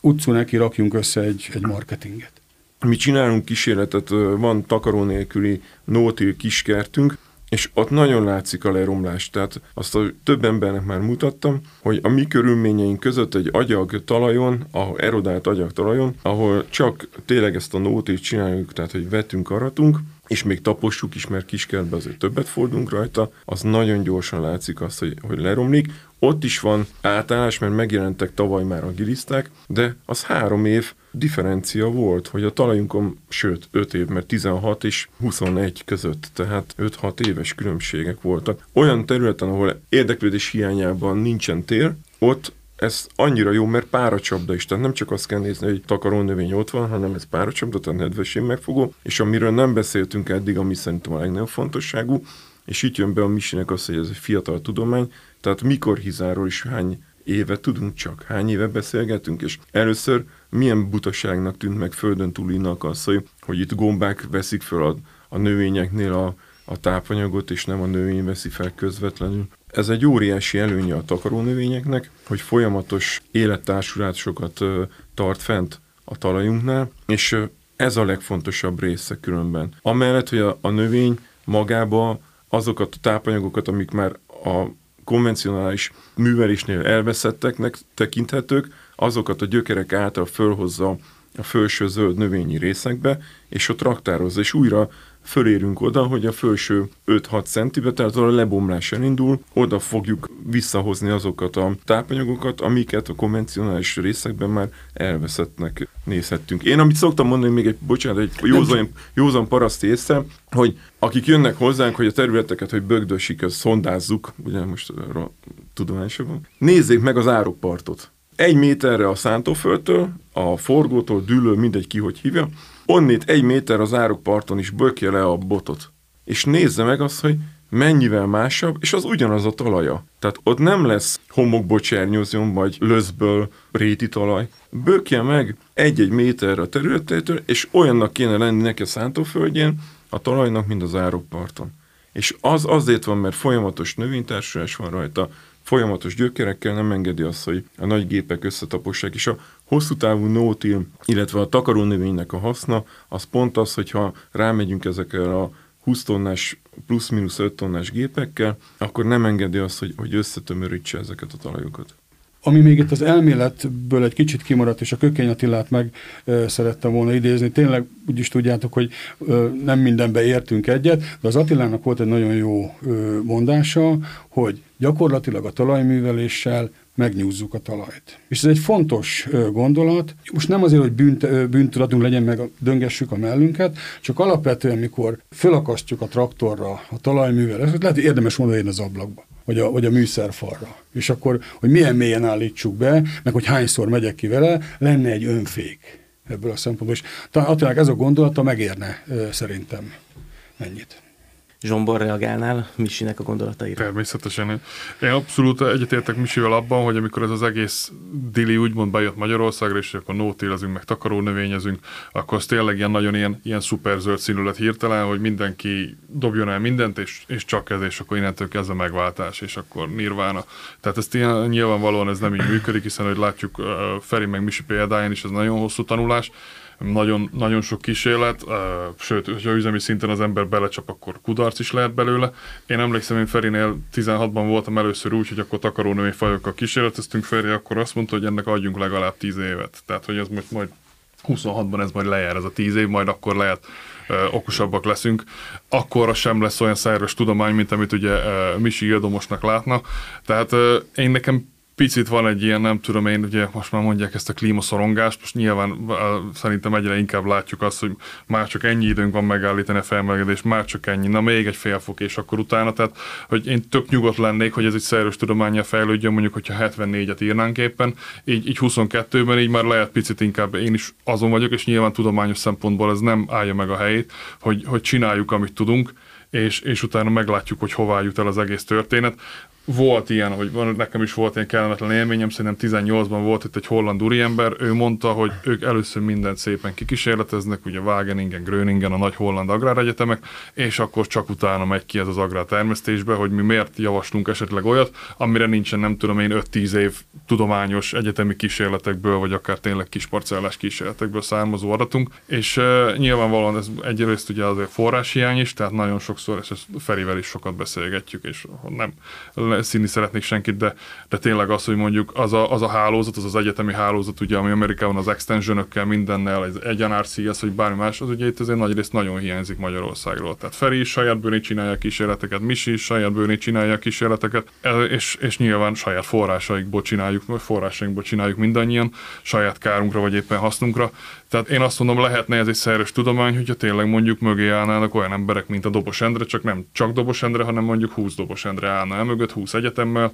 utcú neki rakjunk össze egy, egy marketinget. Mi csinálunk kísérletet, van takaró nélküli no-till kiskertünk, és ott nagyon látszik a leromlás, tehát azt a több embernek már mutattam, hogy a mi körülményeink között egy agyag talajon, ahol erodált agyag talajon, ahol csak tényleg ezt a no-tillt csináljuk, tehát hogy vetünk, aratunk, és még tapossuk is, mert kiskertbe azért többet fordulunk rajta, az nagyon gyorsan látszik azt, hogy, hogy leromlik. Ott is van átállás, mert megjelentek tavaly már a giliszták, de az három év differencia volt, hogy a talajunkon, sőt öt év, mert tizenhat és huszonegy között, tehát öt-hat éves különbségek voltak. Olyan területen, ahol érdeklődés hiányában nincsen tér, ott ez annyira jó, mert páracsapda is, tehát nem csak azt kell nézni, hogy takarónövény ott van, hanem ez páracsapda, tehát nedvesség megfogó, és amiről nem beszéltünk eddig, ami szerintem a legnagyobb fontosságú, és itt jön be a misinek az, hogy ez egy fiatal tudomány, tehát mikor hizáról is hány éve tudunk csak, hány éve beszélgetünk, és először milyen butaságnak tűnt meg földön túlinak az, hogy, hogy itt gombák veszik föl a, a növényeknél a, a tápanyagot, és nem a növény veszi fel közvetlenül. Ez egy óriási előnye a takarónövényeknek, hogy folyamatos élettársulásokat tart fent. a talajunknál, és ez a legfontosabb része különben. Amellett, hogy a, a növény magába azokat a tápanyagokat, amik már a konvencionális művelésnél elveszetteknek tekinthetők, azokat a gyökerek által fölhozza a felső zöld növényi részekbe, és ott raktározza, és újra fölérünk oda, hogy a felső öt-hat centibe, tehát a lebomlás elindul, oda fogjuk visszahozni azokat a tápanyagokat, amiket a konvencionális részekben már elveszettnek nézhettünk. Én, amit szoktam mondani, még egy, bocsánat, egy józan, józan paraszt észre, hogy akik jönnek hozzánk, hogy a területeket, hogy bögdösik, azt szondázzuk, ugye most tudományosabban, nézzék meg az árokpartot. Egy méterre a szántóföldtől, a forgótól, dűlő, mindegy ki, hogy hívja, onnét egy méter az árokparton is bökje le a botot. És nézze meg azt, hogy mennyivel másabb, és az ugyanaz a talaja. Tehát ott nem lesz homokbocsernyozjon, vagy löszből réti talaj. Bökje meg egy-egy méterre a területétől, és olyannak kéne lenni neki a szántóföldjén, a talajnak, mint az árokparton. És az azért van, mert folyamatos növénytársulás van rajta, folyamatos gyökerekkel, nem engedi azt, hogy a nagy gépek összetapossák, és a hosszú távú no-till, illetve a takarónövénynek a haszna, az pont az, hogyha rámegyünk ezekre a húsz tonnás, plusz-minusz öt tonnás gépekkel, akkor nem engedi azt, hogy, hogy összetömörítse ezeket a talajokat. Ami még itt az elméletből egy kicsit kimaradt, és a Kökény Attilát meg e, szerettem volna idézni. Tényleg úgy is tudjátok, hogy e, nem mindenben értünk egyet, de az Attilának volt egy nagyon jó e, mondása, hogy gyakorlatilag a talajműveléssel megnyúzzuk a talajt. És ez egy fontos e, gondolat. Most nem azért, hogy bűnt, bűntudatunk legyen, meg döngessük a mellünket, csak alapvetően, mikor fölakasztjuk a traktorra a talajművelést, lehet, hogy érdemes volna érni az ablakba. Vagy a, vagy a műszerfalra. És akkor, hogy milyen mélyen állítsuk be, meg hogy hányszor megyek ki vele, lenne egy önfék ebből a szempontból. És Attilának ez a gondolata megérne szerintem ennyit. Zsombor, reagálnál Misinek a gondolataira? Természetesen. Én abszolút egyetértek Misivel abban, hogy amikor ez az egész dili úgymond bejött Magyarországra, és akkor no-tillezünk, meg takarónövényezünk, akkor az tényleg ilyen nagyon ilyen, ilyen szuperzöld színű lett hirtelen, hogy mindenki dobjon el mindent, és, és csak ez, és akkor innentől kezdve megváltás, és akkor nirvána. Tehát ezt ilyen, nyilvánvalóan ez nem így működik, hiszen, hogy látjuk Feri meg Misi példáján is, ez nagyon hosszú tanulás, Nagyon, nagyon sok kísérlet, uh, sőt, hogyha üzemi szinten az ember belecsap, akkor kudarc is lehet belőle. Én emlékszem, én Ferinél tizenhatban voltam először úgy, hogy akkor takarónövényfajokkal kísérleteztünk, Feri akkor azt mondta, hogy ennek adjunk legalább tíz évet. Tehát, hogy ez most majd huszonhatban ez majd lejár, ez a tíz év, majd akkor lehet uh, okosabbak leszünk. Akkorra sem lesz olyan szerves tudomány, mint amit ugye uh, Misi Ildomosnak látna. Tehát uh, én nekem picit van egy ilyen, nem tudom én, ugye most már mondják ezt a klímaszorongást, most nyilván szerintem egyre inkább látjuk azt, hogy már csak ennyi időnk van megállítani a felmelegedést, már csak ennyi, na még egy fél fok, és akkor utána, tehát hogy én tök nyugodt lennék, hogy ez egy szerves tudománnyal fejlődjön, mondjuk, hogyha hetvennégyet írnánk éppen, így, így huszonkettőben így már lehet picit inkább, én is azon vagyok, és nyilván tudományos szempontból ez nem állja meg a helyét, hogy, hogy csináljuk, amit tudunk, és, és utána meglátjuk, hogy hová jut el az egész történet. Volt ilyen, hogy van, nekem is volt ilyen kellemetlen élményem, szerintem tizennyolcban volt itt egy holland úriember, ő mondta, hogy ők először mindent szépen kikísérleteznek, ugye Wageningen, Gröningen, a nagy holland agráregyetemek, és akkor csak utána megy ki ez az agrártermesztésbe, hogy mi miért javaslunk esetleg olyat, amire nincsen, nem tudom én, öt-tíz év tudományos egyetemi kísérletekből, vagy akár tényleg kisparcellás kísérletekből származó adatunk, és uh, nyilvánvalóan ez egyrészt ugye azért forráshiány is, tehát nagyon sokszor, és ezt Ferivel is sokat beszélgetjük, és nem színni szeretnék senkit, de, de tényleg az, hogy mondjuk az a, az a hálózat, az az egyetemi hálózat, ugye, ami Amerikában az extensionökkel, mindennel, az egyenárszíjhez, hogy bármi más, az ugye itt azért nagyrészt nagyon hiányzik Magyarországról. Tehát Feri is saját bőrén csinálja a kísérleteket, Misi is saját bőrén csinálja a kísérleteket, és, és nyilván saját forrásaikból csináljuk, vagy forrásainkból csináljuk mindannyian, saját kárunkra, vagy éppen hasznunkra. Tehát én azt mondom, lehetne ez egy szerves tudomány, hogyha tényleg mondjuk mögé állnának olyan emberek, mint a Dobos Endre, csak nem csak Dobos Endre, hanem mondjuk húsz Dobos Endre állna el mögött, húsz egyetemmel,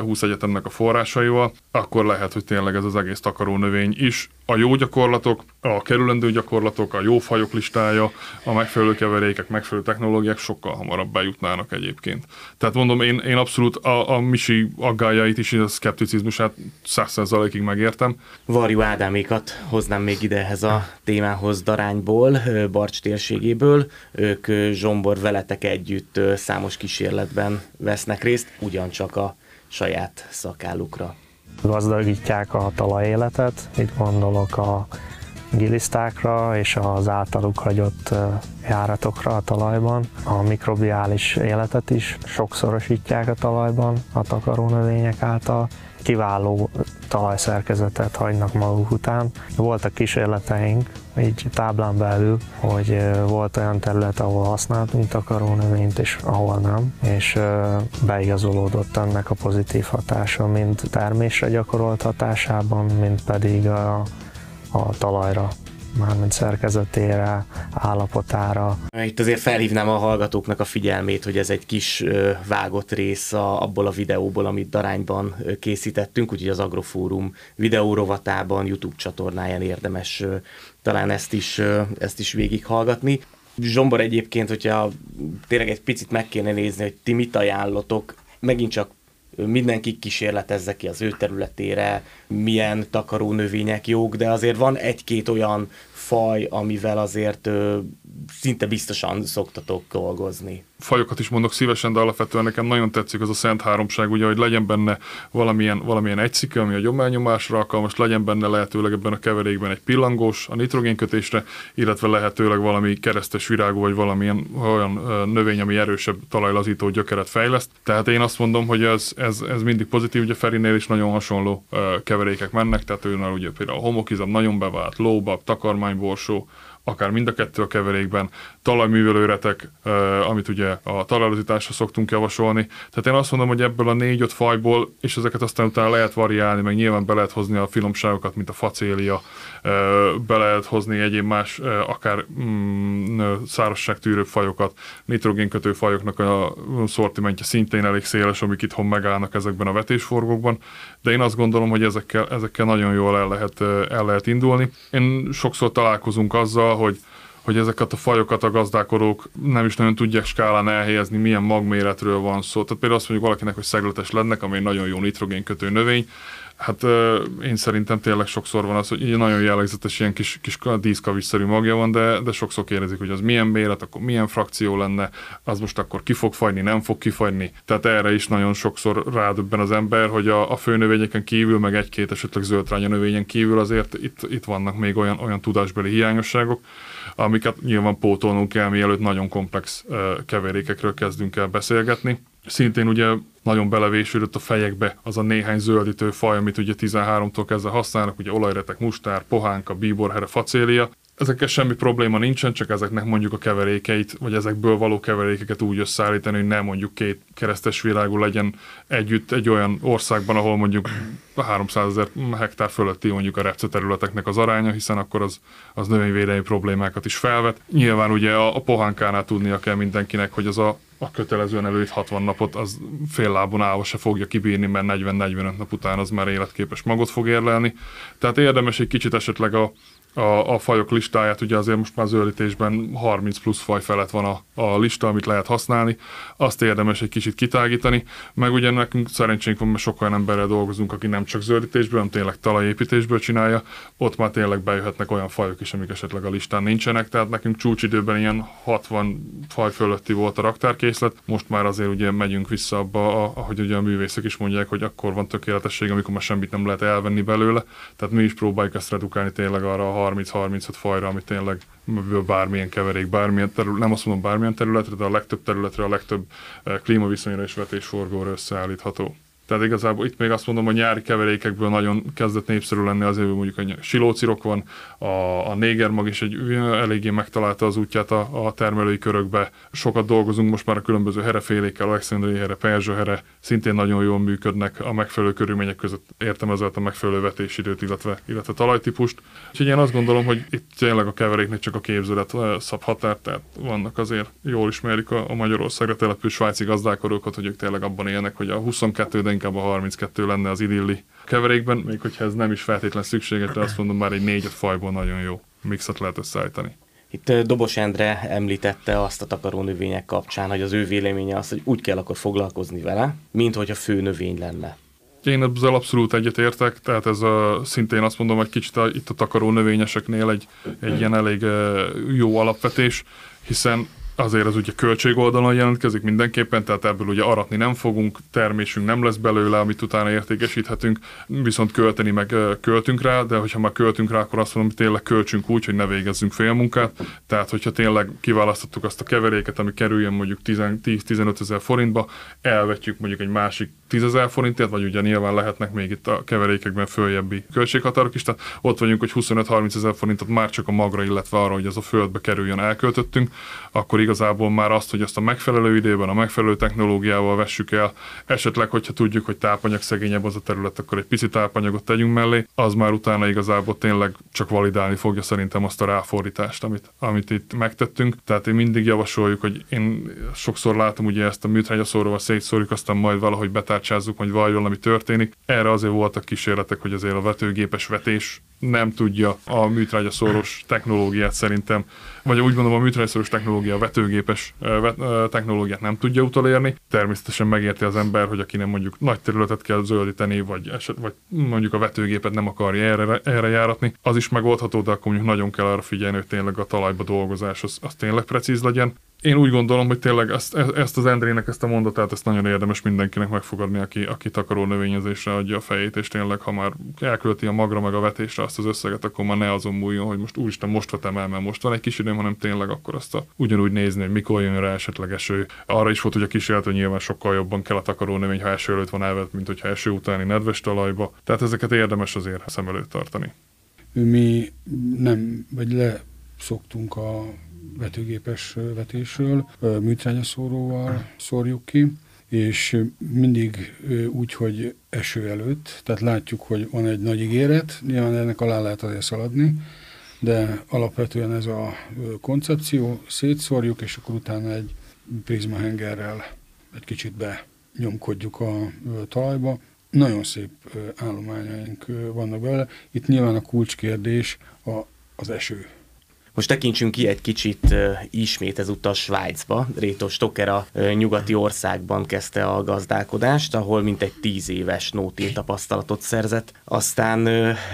húsz egyetemnek a forrásaival, akkor lehet, hogy tényleg ez az egész takarónövény is. A jó gyakorlatok, a kerülendő gyakorlatok, a jó fajok listája, a megfelelő keverékek, megfelelő technológiák sokkal hamarabb bejutnának egyébként. Tehát mondom, én, én abszolút a, a Misi aggályait is, a szkepticizmusát száz százalékig megértem. Varjú Ádámékat hoznám még idehez a témához Darányból, Barcs térségéből. Ők Zsombor veletek együtt számos kísérletben vesznek részt, ugyancsak a saját szakállukra. Gazdagítják a talajéletet, itt gondolok a gilisztákra és az általuk hagyott járatokra a talajban. A mikrobiális életet is sokszorosítják a talajban a takarónövények által. Kiváló talajszerkezetet hagynak maguk után. Voltak kísérleteink, így táblán belül, hogy volt olyan terület, ahol használtunk takarónövényt, és ahol nem, és beigazolódott ennek a pozitív hatása, mind termésre gyakorolt hatásában, mind pedig a, a talajra, mármint szerkezetére, állapotára. Itt azért felhívnám a hallgatóknak a figyelmét, hogy ez egy kis vágott rész abból a videóból, amit Darányban készítettünk, úgyhogy az Agrofórum videórovatában, YouTube csatornáján érdemes talán ezt is, ezt is végighallgatni. Zsombor, egyébként, hogyha tényleg egy picit meg kéne nézni, hogy ti mit ajánlotok, megint csak mindenki kísérletezze ki az ő területére, milyen takarónövények jók, de azért van egy-két olyan faj, amivel azért ö, szinte biztosan szoktatok dolgozni. Fajokat is mondok szívesen, de alapvetően nekem nagyon tetszik az a szent háromság, ugye, hogy legyen benne valamilyen, valamilyen egyszike, ami a gyományomásra alkalmas, legyen benne lehetőleg ebben a keverékben egy pillangós, a nitrogénkötésre, illetve lehetőleg valami keresztes virágú, vagy valamilyen olyan növény, ami erősebb talajlazító gyökeret fejleszt. Tehát én azt mondom, hogy ez, ez, ez mindig pozitív, ugye Ferinél is nagyon hasonló keverékek mennek, tehát őnál ugye például a homokizom nagyon bevált, lóbab, takarmányborsó, akár mind a kettő a keverékben, talajművelőretek, amit ugye a talajlazításra szoktunk javasolni. Tehát én azt mondom, hogy ebből a négy-öt fajból, és ezeket aztán utána lehet variálni, meg nyilván be lehet hozni a finomságokat, mint a facélia, be lehet hozni egyéb más, akár mm, szárazságtűrő fajokat, nitrogénkötő fajoknak a szortimentje szintén elég széles, amik itthon megállnak ezekben a vetésforgókban, de én azt gondolom, hogy ezekkel, ezekkel nagyon jól el lehet, el lehet indulni. Én sokszor találkozunk azzal, hogy, hogy ezeket a fajokat a gazdálkodók nem is nagyon tudják skálán elhelyezni, milyen magméretről van szó. Tehát például azt mondjuk valakinek, hogy szegletes lennek, ami egy nagyon jó nitrogénkötő növény. Hát én szerintem tényleg sokszor van az, hogy így nagyon jellegzetes ilyen kis, kis díszkavicsszerű magja van, de, de sokszor kérdezik, hogy az milyen méret, akkor milyen frakció lenne, az most akkor ki fog fagyni, nem fog kifagyni. Tehát erre is nagyon sokszor rádöbben az ember, hogy a, a főnövényeken kívül, meg egy-két esetleg zöldtránya növényen kívül azért itt, itt vannak még olyan, olyan tudásbeli hiányosságok, amiket nyilván pótolnunk kell, mielőtt nagyon komplex keverékekről kezdünk el beszélgetni. Szintén ugye nagyon belevésődött a fejekbe az a néhány zöldítő faj, amit ugye tizenháromtól kezdve használnak, ugye olajretek, mustár, pohánka, bíborhere, facélia. Ezekkel semmi probléma nincsen, csak ezeknek mondjuk a keverékeit, vagy ezekből való keverékeket úgy összeállítani, hogy nem mondjuk két keresztesvirágú legyen együtt egy olyan országban, ahol mondjuk háromszázezer hektár fölötti mondjuk a repceterületeknek az aránya, hiszen akkor az, az növényvédelmi problémákat is felvet. Nyilván ugye a, a pohánkánál tudnia kell mindenkinek, hogy az a a kötelezően előtt hatvan napot az fél lábon állva se fogja kibírni, mert negyven-negyvenöt nap után az már életképes magot fog érlelni. Tehát érdemes egy kicsit esetleg a, a, a fajok listáját, ugye azért most már zöldítésben harminc plusz faj felett van a, a lista, amit lehet használni, azt érdemes egy kicsit kitágítani, meg ugye nekünk szerencsénk van, mert sok olyan emberrel dolgozunk, aki nem csak zöldítésből, hanem tényleg talajépítésből csinálja, ott már tényleg bejöhetnek olyan fajok is, amik esetleg a listán nincsenek, tehát nekünk csúcsidőben ilyen hatvan faj fölötti volt a raktárkép, most már azért ugye megyünk vissza abba, ahogy ugye a művészek is mondják, hogy akkor van tökéletesség, amikor már semmit nem lehet elvenni belőle, tehát mi is próbáljuk ezt redukálni tényleg arra a harminc-harmincöt fajra, ami tényleg bármilyen keverék, bármilyen terület, nem azt mondom bármilyen területre, de a legtöbb területre, a legtöbb klímaviszonyra és vetésforgóra összeállítható. Tehát igazából itt még azt mondom, hogy nyári keverékekből nagyon kezdett népszerű lenni, azért mondjuk a silócirok van, a, a négermag is egy, eléggé megtalálta az útját a, a termelői körökbe. Sokat dolgozunk most már a különböző herefélékkel, alexandriai here, perzsőhere, szintén nagyon jól működnek a megfelelő körülmények között, értem ezért a megfelelő vetésidőt, illetve, illetve talajtípust. Úgyhogy én azt gondolom, hogy itt tényleg a keveréknek csak a képzőlet szab határt, tehát vannak azért, jól ismerik a, a Magyarországra települő svájci gazdálkodókat, hogy ők tényleg abban élnek, hogy a huszonkettő inkább a harminckettő lenne az idilli keverékben, még hogyha ez nem is feltétlen szükséges, de azt mondom, már egy négy-öt fajból nagyon jó mixet lehet összeállítani. Itt Dobos Endre említette azt a takarónövények kapcsán, hogy az ő véleménye az, hogy úgy kell akkor foglalkozni vele, mint hogyha főnövény lenne. Én ezzel abszolút egyetértek, tehát ez a, szintén azt mondom, hogy kicsit a, itt a takarónövényeseknél egy, egy ilyen elég jó alapvetés, hiszen azért az ugye költségoldalon jelentkezik mindenképpen, tehát ebből ugye aratni nem fogunk, termésünk nem lesz belőle, amit utána értékesíthetünk, viszont költeni meg költünk rá, de hogyha már költünk rá, akkor azt mondom, hogy tényleg költsünk úgy, hogy ne végezzünk félmunkát. Tehát, hogyha tényleg kiválasztottuk azt a keveréket, ami kerüljön mondjuk tíz-tizenöt ezer forintba, elvetjük mondjuk egy másik tízezer forintért, vagy ugye nyilván lehetnek még itt a keverékekben följebbi költséghatárok is, tehát ott vagyunk, hogy huszonöt-harminc ezer forintot már csak a magra, illetve arra, hogy ez a földbe kerüljön, elköltöttünk, akkor igazából már azt, hogy ezt a megfelelő időben, a megfelelő technológiával vessük el, esetleg, hogyha tudjuk, hogy tápanyag szegényebb az a terület, akkor egy pici tápanyagot tegyünk mellé, az már utána igazából tényleg csak validálni fogja szerintem azt a ráfordítást, amit, amit itt megtettünk. Tehát én mindig javasoljuk, hogy én sokszor látom ugye ezt a műtrágyaszóróval szétszórjuk, aztán majd valahogy betárcsázzuk, hogy valami, valami történik. Erre azért voltak kísérletek, hogy azért a vetőgépes vetés nem tudja a műtrágyaszórós technológiát szerintem, vagy úgy gondolom a műtrágyaszórós technológia a vetőgépes technológiát nem tudja utolérni. Természetesen megérti az ember, hogy akinek mondjuk nagy területet kell zöldíteni, vagy, eset, vagy mondjuk a vetőgépet nem akarja erre, erre járatni, az is megoldható, de akkor mondjuk nagyon kell arra figyelni, hogy tényleg a talajba dolgozás az, az tényleg precíz legyen. Én úgy gondolom, hogy tényleg ezt, ezt az Endrének, ezt a mondatát, ezt nagyon érdemes mindenkinek megfogadni, aki, aki takaró növényezésre adja a fejét, és tényleg, ha már elkölti a magra meg a vetésre azt az összeget, akkor már ne azon múljon, hogy most úristen, most vetem el, mert most van egy kis időm, hanem tényleg akkor azt a, ugyanúgy nézni, hogy mikor jön rá esetleg eső. Arra is volt, hogy a kísérlet, hogy nyilván sokkal jobban kell a takaró növény, ha eső előtt van elvet, mint hogyha eső utáni nedves talajba. Tehát ezeket érdemes azért szem előtt tartani. Mi nem, vagy le szoktunk a vetőgépes vetésről, műtrágyaszóróval szórjuk ki, és mindig úgy, hogy eső előtt, tehát látjuk, hogy van egy nagy ígéret, nyilván ennek alá lehet azért szaladni, de alapvetően ez a koncepció, szétszórjuk, és akkor utána egy prizmahengerrel egy kicsit benyomkodjuk a talajba. Nagyon szép állományaink vannak vele. Itt nyilván a kulcskérdés a, az eső. Most tekintsünk ki egy kicsit ismét ezúttal Svájcba. Reto Stocker a nyugati országban kezdte a gazdálkodást, ahol mintegy tíz éves nóti tapasztalatot szerzett. Aztán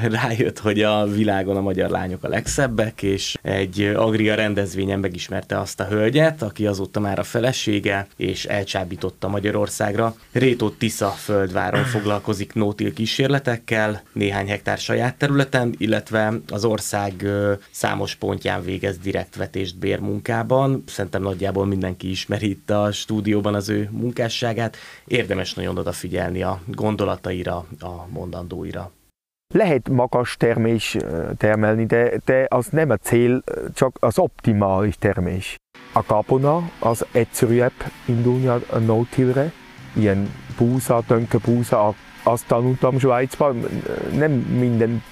rájött, hogy a világon a magyar lányok a legszebbek, és egy Agria rendezvényen megismerte azt a hölgyet, aki azóta már a felesége, és elcsábította Magyarországra. Reto Tisza földváron foglalkozik nótil kísérletekkel, néhány hektár saját területen, illetve az ország számos pontján végez direktvetést bérmunkában. Szerintem nagyjából mindenki ismeri itt a stúdióban az ő munkásságát. Érdemes nagyon odafigyelni a gondolataira, a mondandóira. Lehet magas termés termelni, de, de az nem a cél, csak az optimális termés. A gabona az egyszerűbb indulnia a no-tillre, ilyen búza, tönkebúza, aztán utam Svájcban nem mindent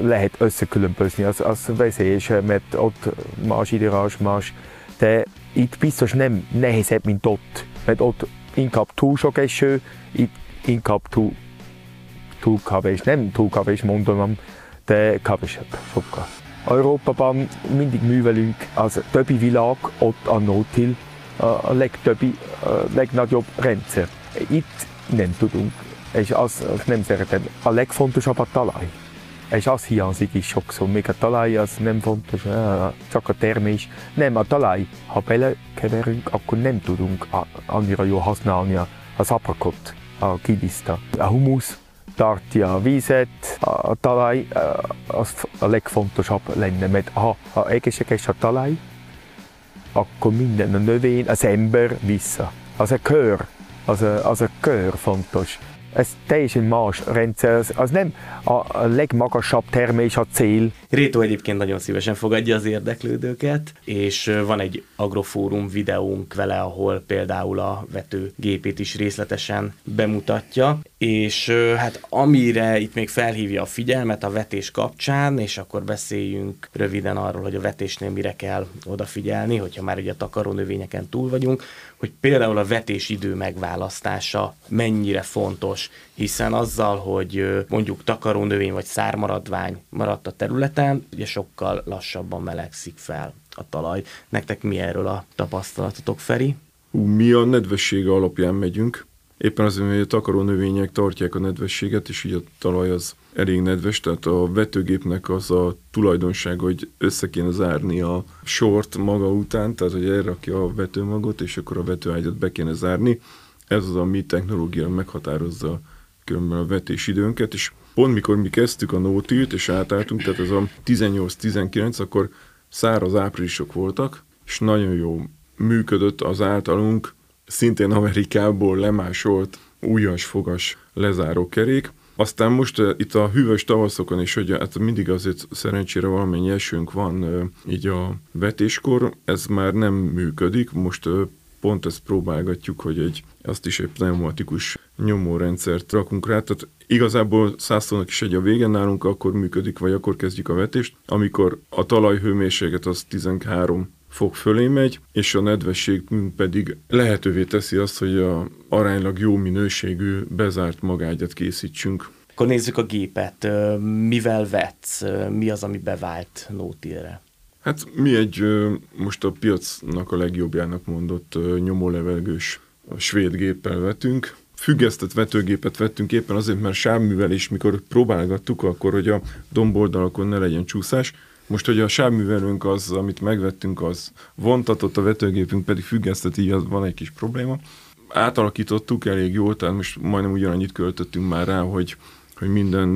lehet összekülönbözni, az, az veszélyes, mert ott más időrás más, de itt biztos nem nehezebb, mint ott, mert ott inkább túl sok eső, itt inkább túl, túl kevés, nem túl kevés mondanom, de kevesebb sokkal. Európában mindig művelünk az többi világ, ott a no-till a legtöbbi, a legnagyobb rendszer. Itt nem tudunk. És azt az nem szeretem. A legfontosabb a talaj. És az hiányzik is sokszor, még a talaj az nem fontos, csak a termés. Nem, a talaj, ha belekeverünk, akkor nem tudunk annyira jól használni az aprakot, a kidiszta. A humusz tartja a vizet, a talaj az a legfontosabb lenne, mert ha egészséges a talaj, akkor minden a növény, az ember vissza. Az a kör, az a, az a kör fontos. Ez teljesen más rendszer, az nem a legmagasabb termés a cél. Reto egyébként nagyon szívesen fogadja az érdeklődőket, és van egy Agrofórum videónk vele, ahol például a vetőgépét is részletesen bemutatja, és hát amire itt még felhívja a figyelmet a vetés kapcsán, és akkor beszéljünk röviden arról, hogy a vetésnél mire kell odafigyelni, hogyha már ugye a takarónövényeken túl vagyunk, hogy például a vetésidő megválasztása mennyire fontos, hiszen azzal, hogy mondjuk takarónövény vagy szármaradvány maradt a területen, ugye sokkal lassabban melegszik fel a talaj. Nektek mi erről a tapasztalatotok, Feri? Mi a nedvessége alapján megyünk, Éppen azért, hogy a takarónövények tartják a nedvességet, és így a talaj az elég nedves, tehát a vetőgépnek az a tulajdonság, hogy össze kéne zárni a sort maga után, tehát hogy elrakja a vetőmagot, és akkor a vetőágyat be kéne zárni. Ez az a mi technológia meghatározza különben a vetésidőnket, és pont mikor mi kezdtük a nótűt, és átálltunk, tehát ez a tizennyolc tizenkilenc, akkor száraz áprilisok voltak, és nagyon jó működött az általunk szintén Amerikából lemásolt ujjasfogas lezárókerék. Aztán most itt a hűvös tavaszokon is, hogy hát mindig azért szerencsére valamennyi esőnk van így a vetéskor, ez már nem működik, most pont ezt próbálgatjuk, hogy egy, azt is egy pneumatikus nyomórendszert rakunk rá, tehát igazából százszónak is egy a végen nálunk, akkor működik, vagy akkor kezdjük a vetést, amikor a talajhőmérséklet az tizenhárom fok fölé megy, és a nedvességünk pedig lehetővé teszi azt, hogy a aránylag jó minőségű bezárt magágyat készítsünk. Akkor nézzük a gépet. Mivel vetsz? Mi az, ami bevált nótírre? Hát mi egy most a piacnak a legjobbjának mondott nyomólevelgős svéd géppel vetünk. Függesztett vetőgépet vettünk éppen azért, mert sávművelés, mikor próbálgattuk, akkor hogy a domboldalakon ne legyen csúszás. Most, hogy a sávművelőnk az, amit megvettünk, az vontatott, a vetőgépünk pedig függesztett, így az van egy kis probléma. Átalakítottuk elég jól, tehát most majdnem ugyanannyit költöttünk már rá, hogy, hogy minden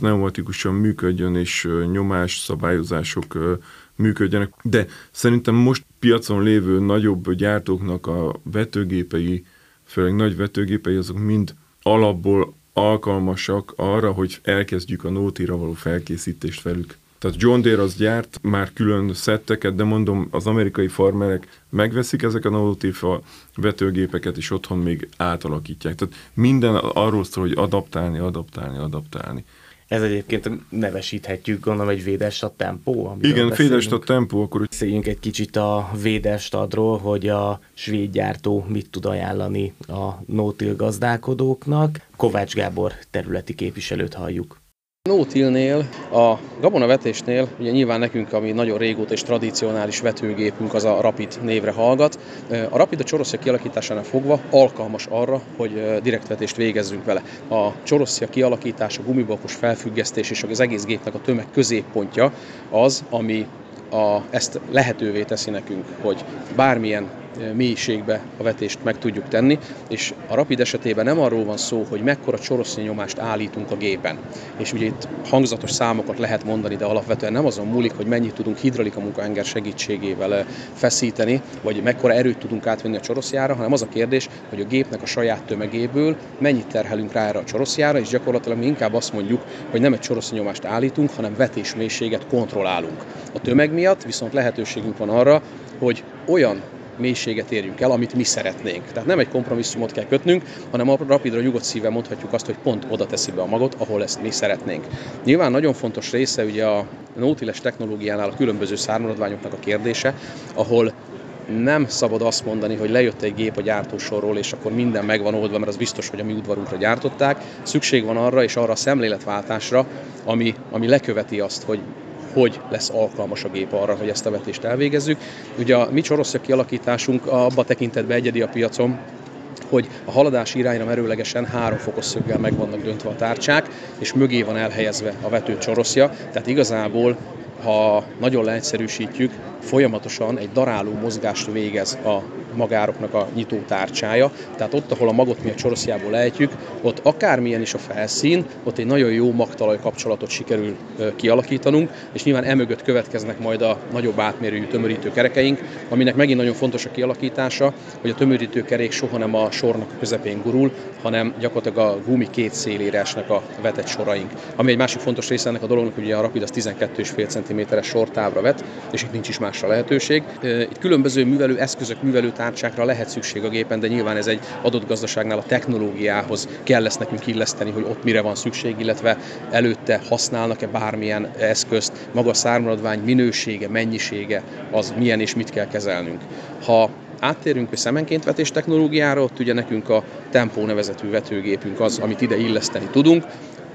pneumatikusan működjön, és nyomás, szabályozások működjenek. De szerintem most piacon lévő nagyobb gyártóknak a vetőgépei, főleg nagy vetőgépei, azok mind alapból alkalmasak arra, hogy elkezdjük a nótira való felkészítést velük. Tehát John Deere az gyárt már külön szetteket, de mondom, az amerikai farmerek megveszik ezek a nótív vetőgépeket, és otthon még átalakítják. Tehát minden arról szól, hogy adaptálni, adaptálni, adaptálni. Ez egyébként nevesíthetjük, gondolom, egy Väderstad Tempo? Igen, Väderstad Tempo. Akkor... Beszéljünk egy kicsit a Väderstadról, hogy a svéd gyártó mit tud ajánlani a no-till gazdálkodóknak. Kovács Gábor területi képviselőt halljuk. No-tillnél, a gabonavetésnél, ugye nyilván nekünk, ami nagyon régóta és tradicionális vetőgépünk, az a Rapid névre hallgat. A Rapid a csoroszja kialakításánál fogva alkalmas arra, hogy direktvetést végezzünk vele. A csoroszja kialakítás, a gumibakos felfüggesztés és az egész gépnek a tömeg középpontja az, ami a, ezt lehetővé teszi nekünk, hogy bármilyen mélységbe a vetést meg tudjuk tenni, és a Rapid esetében nem arról van szó, hogy mekkora csorosznyi nyomást állítunk a gépen. És ugye itt hangzatos számokat lehet mondani, de alapvetően nem azon múlik, hogy mennyit tudunk hidraulika munkahenger segítségével feszíteni, vagy mekkora erőt tudunk átvenni a csoroszjára, hanem az a kérdés, hogy a gépnek a saját tömegéből mennyit terhelünk rá erre a csoroszjára, és gyakorlatilag mi inkább azt mondjuk, hogy nem egy csorosznyi nyomást állítunk, hanem vetésmélységet kontrollálunk. A tömeg miatt viszont lehetőségünk van arra, hogy olyan mélységet érjünk el, amit mi szeretnénk. Tehát nem egy kompromisszumot kell kötnünk, hanem a Rapidra nyugodt szívvel mondhatjuk azt, hogy pont oda teszi be a magot, ahol ezt mi szeretnénk. Nyilván nagyon fontos része ugye a no-tilles technológiánál a különböző szármaradványoknak a kérdése, ahol nem szabad azt mondani, hogy lejött egy gép a gyártósorról, és akkor minden megvan oldva, mert az biztos, hogy a mi udvarunkra gyártották. Szükség van arra és arra a szemléletváltásra, ami, ami leköveti azt, hogy hogy lesz alkalmas a gép arra, hogy ezt a vetést elvégezzük. Ugye a mi csoroszja kialakításunk abba tekintetben egyedi a piacon, hogy a haladás irányra merőlegesen három fokos szöggel meg vannak döntve a tárcsák, és mögé van elhelyezve a vető csoroszja, tehát igazából, ha nagyon leegyszerűsítjük, folyamatosan egy daráló mozgást végez a magároknak a nyitó tárcsája. Tehát ott, ahol a magot mi a csoroszjából lejtjük, ott akármilyen is a felszín, ott egy nagyon jó magtalaj kapcsolatot sikerül kialakítanunk, és nyilván emögött következnek majd a nagyobb átmérőjű tömörítő kerekeink, aminek megint nagyon fontos a kialakítása, hogy a tömörítő kerék soha nem a sornak a közepén gurul, hanem gyakorlatilag a gumi két szélére esnek a vetett soraink. Ami egy másik fontos része ennek a dolognak, hogy a Rapid az tizenkettő egész öt centiméteres sortávra vet, és itt nincs is másra lehetőség. Itt különböző művelő eszközök, művelő tárcsákra lehet szükség a gépen, de nyilván ez egy adott gazdaságnál a technológiához kell lesz nekünk illeszteni, hogy ott mire van szükség, illetve előtte használnak-e bármilyen eszközt, maga a szármaradvány minősége, mennyisége, az milyen és mit kell kezelnünk. Ha áttérünk a szemenként vetés technológiára, ott ugye nekünk a Tempo nevezetű vetőgépünk az, amit ide illeszteni tudunk.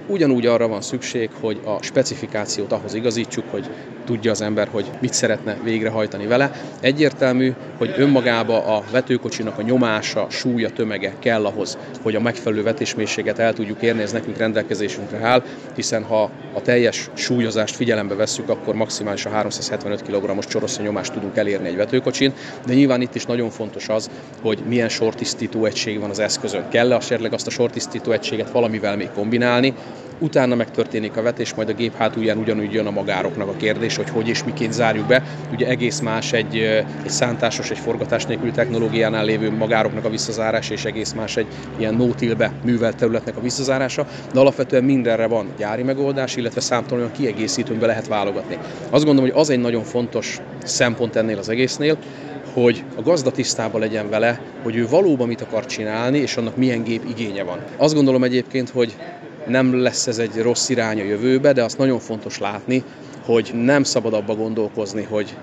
Ugyanúgy arra van szükség, hogy a specifikációt ahhoz igazítsuk, hogy tudja az ember, hogy mit szeretne végrehajtani vele. Egyértelmű, hogy önmagába a vetőkocsinak a nyomása, súlya, tömege kell ahhoz, hogy a megfelelő vetésmélységet el tudjuk érni, ez nekünk rendelkezésünkre áll, hiszen ha a teljes súlyozást figyelembe vesszük, akkor maximálisan háromszázhetvenöt kilogrammos csoroszony nyomást tudunk elérni egy vetőkocsin, de nyilván itt is nagyon fontos az, hogy milyen sortisztító egység van az eszközön. Kell-e esetleg azt a sortisztító egységet valamivel még kombinálni, utána megtörténik a vetés, majd a gép hátulján ugyanúgy jön a magároknak a kérdés, hogy hogy és miként zárjuk be. Ugye egész más egy, egy szántásos, egy forgatás nélküli technológiánál lévő magároknak a visszazárása, és egész más egy ilyen no-till-be művelt területnek a visszazárása, de alapvetően mindenre van gyári megoldás, illetve számtalan olyan kiegészítőn be lehet válogatni. Azt gondolom, hogy az egy nagyon fontos szempont ennél az egésznél, hogy a gazda tisztában legyen vele, hogy ő valóban mit akar csinálni, és annak milyen gép igénye van. Azt gondolom egyébként, hogy nem lesz ez egy rossz irány a jövőbe, de azt nagyon fontos látni, hogy nem szabad abba gondolkozni, hogy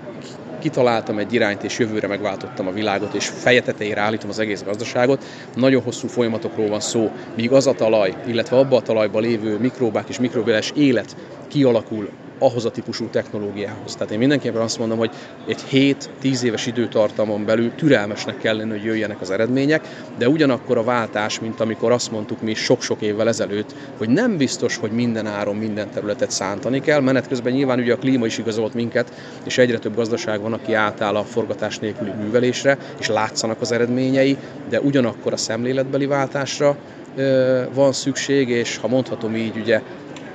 kitaláltam egy irányt, és jövőre megváltottam a világot, és feje tetejére állítom az egész gazdaságot. Nagyon hosszú folyamatokról van szó, míg az a talaj, illetve abban a talajban lévő mikróbák és mikrobiális élet kialakul ahhoz a típusú technológiához. Tehát én mindenképpen azt mondom, hogy egy hét-tíz éves időtartamon belül türelmesnek kell lenni, hogy jöjjenek az eredmények, de ugyanakkor a váltás, mint amikor azt mondtuk mi sok-sok évvel ezelőtt, hogy nem biztos, hogy minden áron minden területet szántani kell, menet közben nyilván ugye a klíma is igazolt minket, és egyre több gazdaság van, aki átáll a forgatás nélküli művelésre, és látszanak az eredményei, de ugyanakkor a szemléletbeli váltásra ö, van szükség, és ha mondhatom így, ugye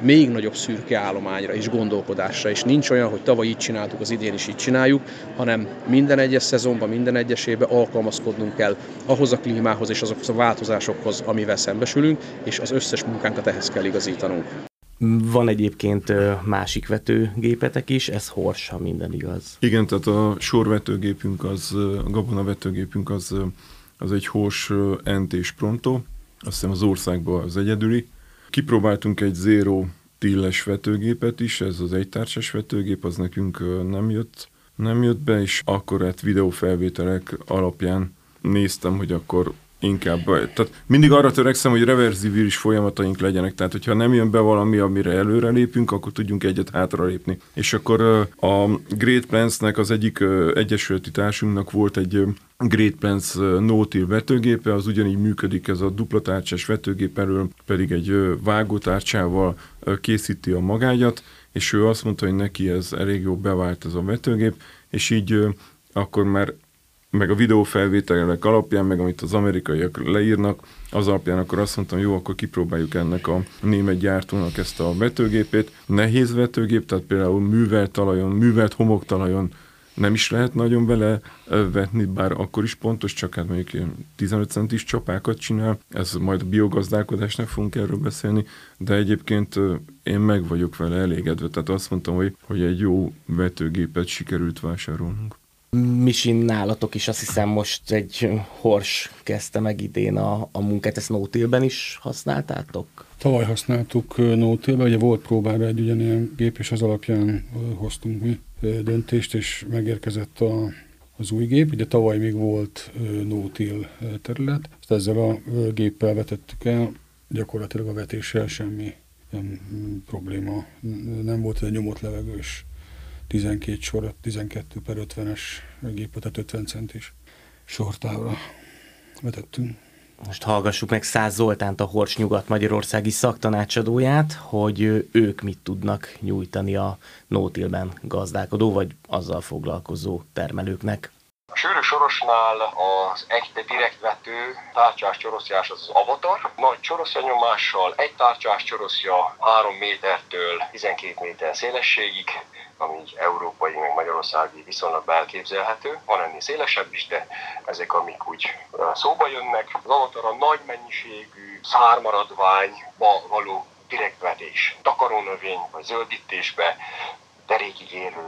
még nagyobb szürke állományra és gondolkodásra, és nincs olyan, hogy tavaly így csináltuk, az idén is így csináljuk, hanem minden egyes szezonban, minden egyes évben alkalmazkodnunk kell ahhoz a klímához és azokhoz a változásokhoz, amivel szembesülünk, és az összes munkánkat ehhez kell igazítanunk. Van egyébként másik vetőgépetek is, ez Horsch, ha minden igaz. Igen, tehát a sorvetőgépünk, az, a gabonavetőgépünk az, az egy Horsch en té Pronto, azt hiszem az országban az egyedüli. Kipróbáltunk egy zero tilles vetőgépet is, ez az egytársas vetőgép, az nekünk nem jött, nem jött be, és akkor hát videófelvételek alapján néztem, hogy akkor inkább, tehát mindig arra törekszem, hogy reverzibilis folyamataink legyenek, tehát hogyha nem jön be valami, amire előrelépünk, akkor tudjunk egyet hátralépni. És akkor a Great Plains-nek, az egyik egyesületi társunknak volt egy Great Plains no-till vetőgépe, az ugyanígy működik, ez a duplatárcsás vetőgép, elől pedig egy vágótárcsával készíti a magágyat, és ő azt mondta, hogy neki ez elég jó bevált ez a vetőgép, és így akkor már meg a videófelvételek alapján, meg amit az amerikaiak leírnak, az alapján akkor azt mondtam, jó, akkor kipróbáljuk ennek a német gyártónak ezt a vetőgépét. Nehéz vetőgép, tehát például művelt talajon, művelt homoktalajon nem is lehet nagyon vele vetni, bár akkor is pontos, csak hát mondjuk tizenöt centis csapákat csinál, ez majd a biogazdálkodásnak fogunk erről beszélni, de egyébként én meg vagyok vele elégedve, tehát azt mondtam, hogy, hogy egy jó vetőgépet sikerült vásárolnunk. Misin, nálatok is azt hiszem most egy Horsch kezdte meg idén a, a munkát, ezt no-tillben is használtátok? Tavaly használtuk no-tillben, ugye volt próbára egy ugyanilyen gép, és az alapján hoztunk mi döntést, és megérkezett a, az új gép, ugye tavaly még volt no-till terület, ezt ezzel a géppel vetettük el, gyakorlatilag a vetéssel semmi nem probléma nem volt, egy nyomott levegős tizenkét sor, tizenkettő per ötvenes gépet, tehát ötven centis sortávra vetettünk. Most hallgassuk meg Szász Zoltánt, a Horsch nyugat-magyarországi szaktanácsadóját, hogy ők mit tudnak nyújtani a no-tillben gazdálkodó, vagy azzal foglalkozó termelőknek. A sűrű sorosnál az egy direkt vető tárcsás csoroszjás az az avatar. Nagy csoroszjanyomással egy tárcsás csoroszja három métertől tizenkét méter szélességig, ami európai, meg magyarországi viszonylatban elképzelhető. Van ennél szélesebb is, de ezek, amik úgy szóba jönnek. Az avatar a nagy mennyiségű szármaradványba való direkt vetés, takarónövény vagy zöldítésbe, derékig érő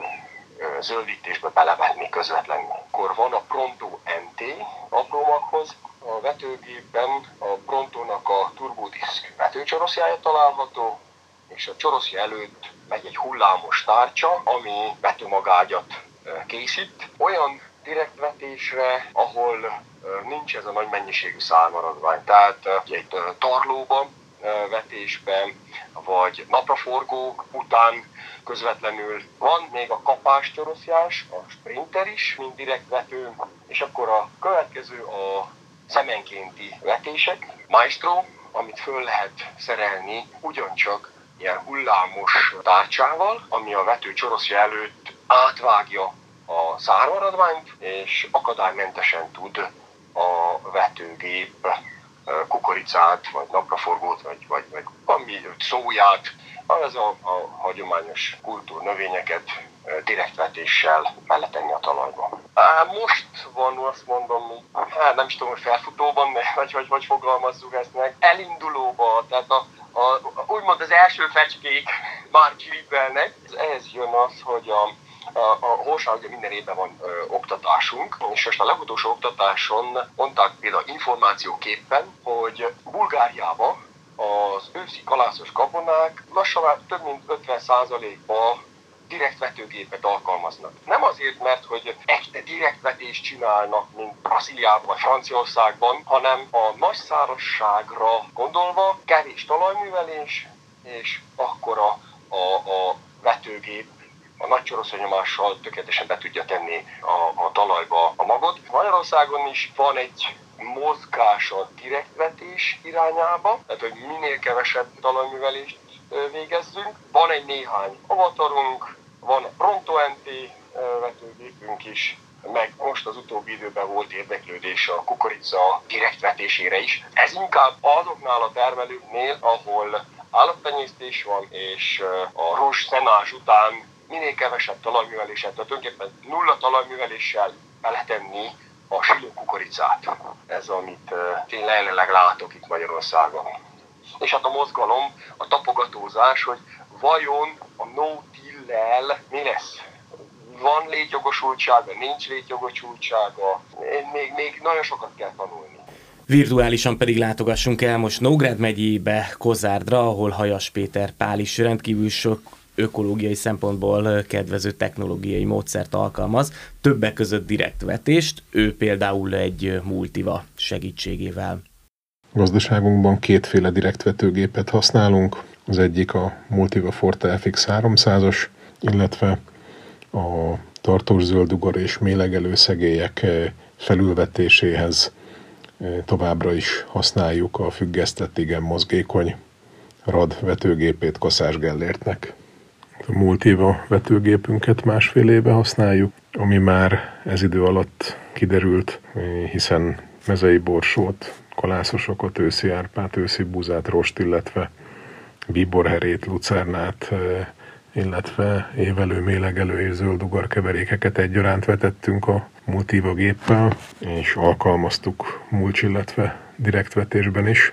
zöldítésbe belevetni közvetlenül. Akkor van a Pronto en té aprómakhoz. A vetőgépben a Prontónak a turbodiszk vetőcsoroszjája található, és a csoroszja előtt megy egy hullámos tárcsa, ami vetőmagágyat készít. Olyan direkt vetésre, ahol nincs ez a nagy mennyiségű szármaradvány. Tehát egy tarlóban vetésben, vagy napraforgók után közvetlenül van még a kapástoroszjás, a sprinter is, mint direkt vető, és akkor a következő a szemenkénti vetések, maestro, amit föl lehet szerelni ugyancsak ilyen hullámos tárcsával, ami a vető csoroszja előtt átvágja a szármaradványt, és akadálymentesen tud a vetőgép kukoricát, vagy napraforgót, vagy, vagy, vagy ami szóját, az a, a hagyományos kultúrnövényeket direkt vetéssel beletenni a talajba. Most van, azt mondom, hogy hát nem is tudom, hogy felfutóban, vagy, vagy, vagy fogalmazzuk ezt meg, elindulóban, tehát a, a, úgymond az első fecskék már csiripelnek. Ehhez jön az, hogy a A, a Horschnál ugye minden évben van ö, oktatásunk, és most a legutolsó oktatáson mondták például információképpen, hogy Bulgáriában az őszi kalászos gabonák lassan már több mint ötven százalékba direkt vetőgépet alkalmaznak. Nem azért, mert hogy echte direkt vetést csinálnak, mint Brazíliában vagy Franciaországban, hanem a nagy szárazságra gondolva kevés talajművelés, és akkor a, a, a vetőgép a nagy csoroszonyomással tökéletesen be tudja tenni a, a talajba a magot. Magyarországon is van egy mozgás a direktvetés irányába, tehát hogy minél kevesebb talajművelést végezzünk. Van egy néhány avatarunk, van a Pronto en té vetőgépünk is, meg most az utóbbi időben volt érdeklődés a kukorica direktvetésére is. Ez inkább azoknál a termelőknél, ahol állattenyésztés van, és a rozsszenázs után minél kevesebb talajműveléssel, tehát tulajdonképpen nulla talajműveléssel beletenni a siló kukoricát. Ez, amit uh, tényleg jelenleg látok itt Magyarországon. És hát a mozgalom, a tapogatózás, hogy vajon a no-till-lel mi lesz? Van létjogosultsága, nincs létjogosultsága, még, még nagyon sokat kell tanulni. Virtuálisan pedig látogassunk el most Nógrád megyébe, Kozárdra, ahol Hajas Péter Pál is rendkívül sok ökológiai szempontból kedvező technológiai módszert alkalmaz, többek között direktvetést, ő például egy multiva segítségével. Gazdaságunkban kétféle direktvetőgépet használunk, az egyik a Multiva Forte ef iksz háromszázas, illetve a tartós zöldugor és mélegelő szegélyek felülvetéséhez továbbra is használjuk a függesztett, igen mozgékony rad vetőgépét Koszás Gellértnek. A Multiva vetőgépünket másfél éve használjuk, ami már ez idő alatt kiderült, hiszen mezei borsót, kalászosokat, őszi árpát, őszi búzát, rost, illetve bíborherét, lucernát, illetve évelő, mélegelő és zöldugar keverékeket egyaránt vetettünk a Multiva géppel, és alkalmaztuk mulcs, illetve direktvetésben is,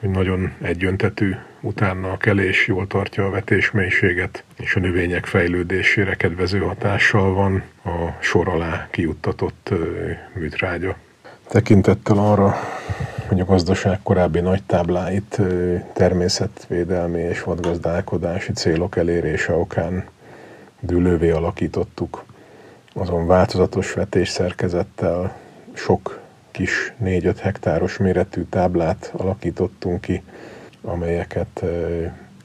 hogy nagyon egyöntetű utána a kelés, jól tartja a vetésmélységet, és a növények fejlődésére kedvező hatással van a sor alá kijuttatott műtrágya. Tekintettel arra, hogy a gazdaság korábbi nagy tábláit természetvédelmi és vadgazdálkodási célok elérése okán dűlővé alakítottuk, azon változatos vetésszerkezettel sok kis négy-öt hektáros méretű táblát alakítottunk ki, amelyeket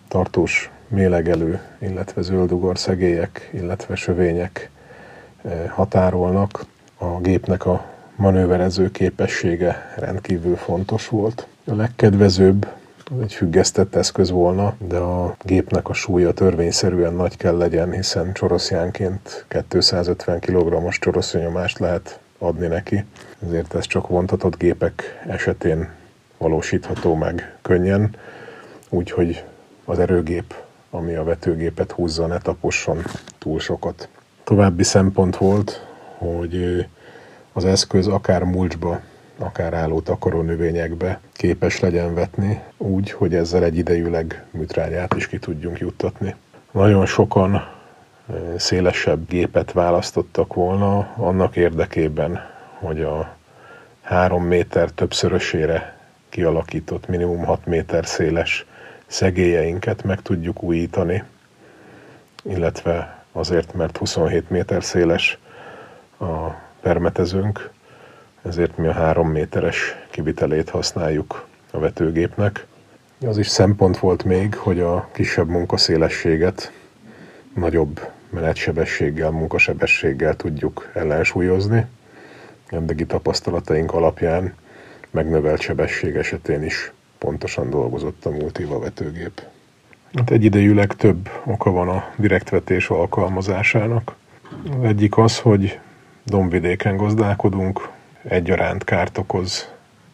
tartós mélegelő, illetve zöldugor szegélyek, illetve sövények határolnak. A gépnek a manőverező képessége rendkívül fontos volt. A legkedvezőbb egy függesztett eszköz volna, de a gépnek a súlya törvényszerűen nagy kell legyen, hiszen csoroszjánként kétszázötven kilogrammos csoroszonyomást lehet adni neki. Ezért ez csak vontatott gépek esetén valósítható meg könnyen, úgyhogy az erőgép, ami a vetőgépet húzza, ne taposson túl sokat. További szempont volt, hogy az eszköz akár mulcsba, akár álló takarónövényekbe képes legyen vetni, úgy, hogy ezzel egyidejűleg műtrágyát is ki tudjunk juttatni. Nagyon sokan szélesebb gépet választottak volna annak érdekében, hogy a három méter többszörösére kialakított minimum hat méter széles szegélyeinket meg tudjuk újítani, illetve azért, mert huszonhét méter széles a permetezőnk, ezért mi a három méteres kivitelét használjuk a vetőgépnek. Az is szempont volt még, hogy a kisebb munkaszélességet nagyobb menetsebességgel, munkasebességgel tudjuk ellensúlyozni. Eddigi tapasztalataink alapján megnövelt sebesség esetén is pontosan dolgozott a multiva vetőgép. Hát egyidejűleg több oka van a direktvetés alkalmazásának. Az egyik az, hogy dombvidéken gazdálkodunk, egyaránt kárt okoz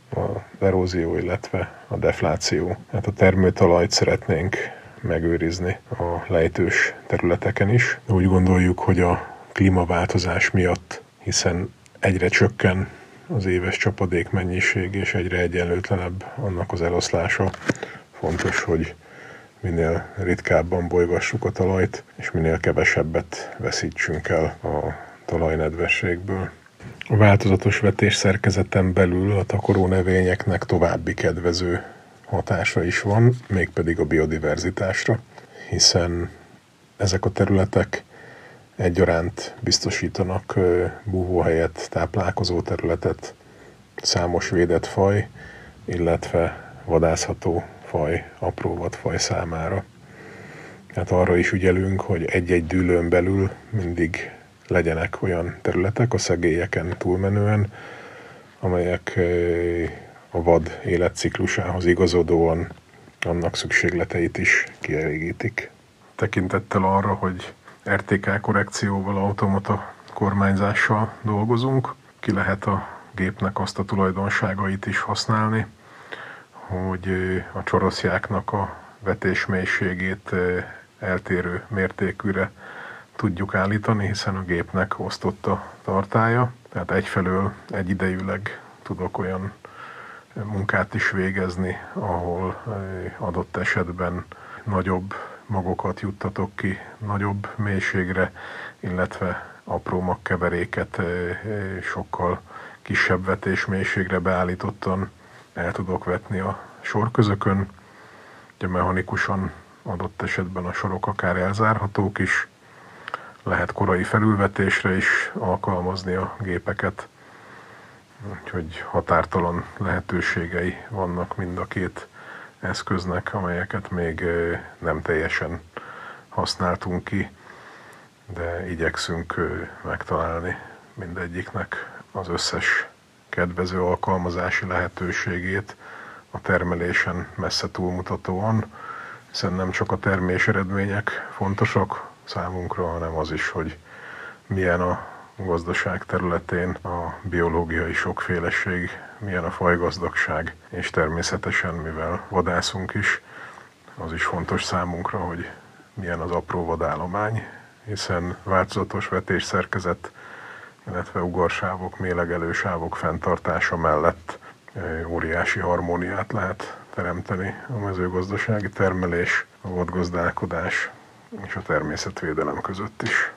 az erózió, illetve a defláció. Hát a termőtalajt szeretnénk megőrizni a lejtős területeken is. Úgy gondoljuk, hogy a klímaváltozás miatt, hiszen egyre csökken az éves csapadék mennyiség, és egyre egyenlőtlenebb annak az eloszlása. Fontos, hogy minél ritkábban bolygassuk a talajt, és minél kevesebbet veszítsünk el a talajnedvességből. A változatos vetésszerkezeten belül a takarónövényeknek további kedvező hatása is van, mégpedig a biodiverzitásra, hiszen ezek a területek egyaránt biztosítanak búvóhelyet, táplálkozó területet, számos védett faj, illetve vadászható faj, apró vadfaj számára. Hát arra is ügyelünk, hogy egy-egy dűlőn belül mindig legyenek olyan területek a szegélyeken túlmenően, amelyek a vad életciklusához igazodóan annak szükségleteit is kielégítik. Tekintettel arra, hogy er té ká korrekcióval, automata kormányzással dolgozunk, ki lehet a gépnek azt a tulajdonságait is használni, hogy a csoroszjáknak a vetésmélységét eltérő mértékűre tudjuk állítani, hiszen a gépnek osztott a tartálya, tehát egyfelől egyidejűleg tudok olyan munkát is végezni, ahol adott esetben nagyobb magokat juttatok ki nagyobb mélységre, illetve apró magkeveréket sokkal kisebb vetésmélységre beállítottan el tudok vetni a sorközökön. Ugye mechanikusan adott esetben a sorok akár elzárhatók is, lehet korai felülvetésre is alkalmazni a gépeket, úgyhogy határtalan lehetőségei vannak mind a két eszköznek, amelyeket még nem teljesen használtunk ki, de igyekszünk megtalálni mindegyiknek az összes kedvező alkalmazási lehetőségét a termelésen messze túlmutatóan, hiszen nem csak a termés eredmények fontosak számunkra, hanem az is, hogy milyen a gazdaság területén a biológiai sokféleség, milyen a fajgazdagság, és természetesen, mivel vadászunk is, az is fontos számunkra, hogy milyen az apró vadállomány, hiszen változatos vetésszerkezet, illetve ugarsávok, mélegelősávok fenntartása mellett óriási harmóniát lehet teremteni a mezőgazdasági termelés, a vadgazdálkodás és a természetvédelem között is.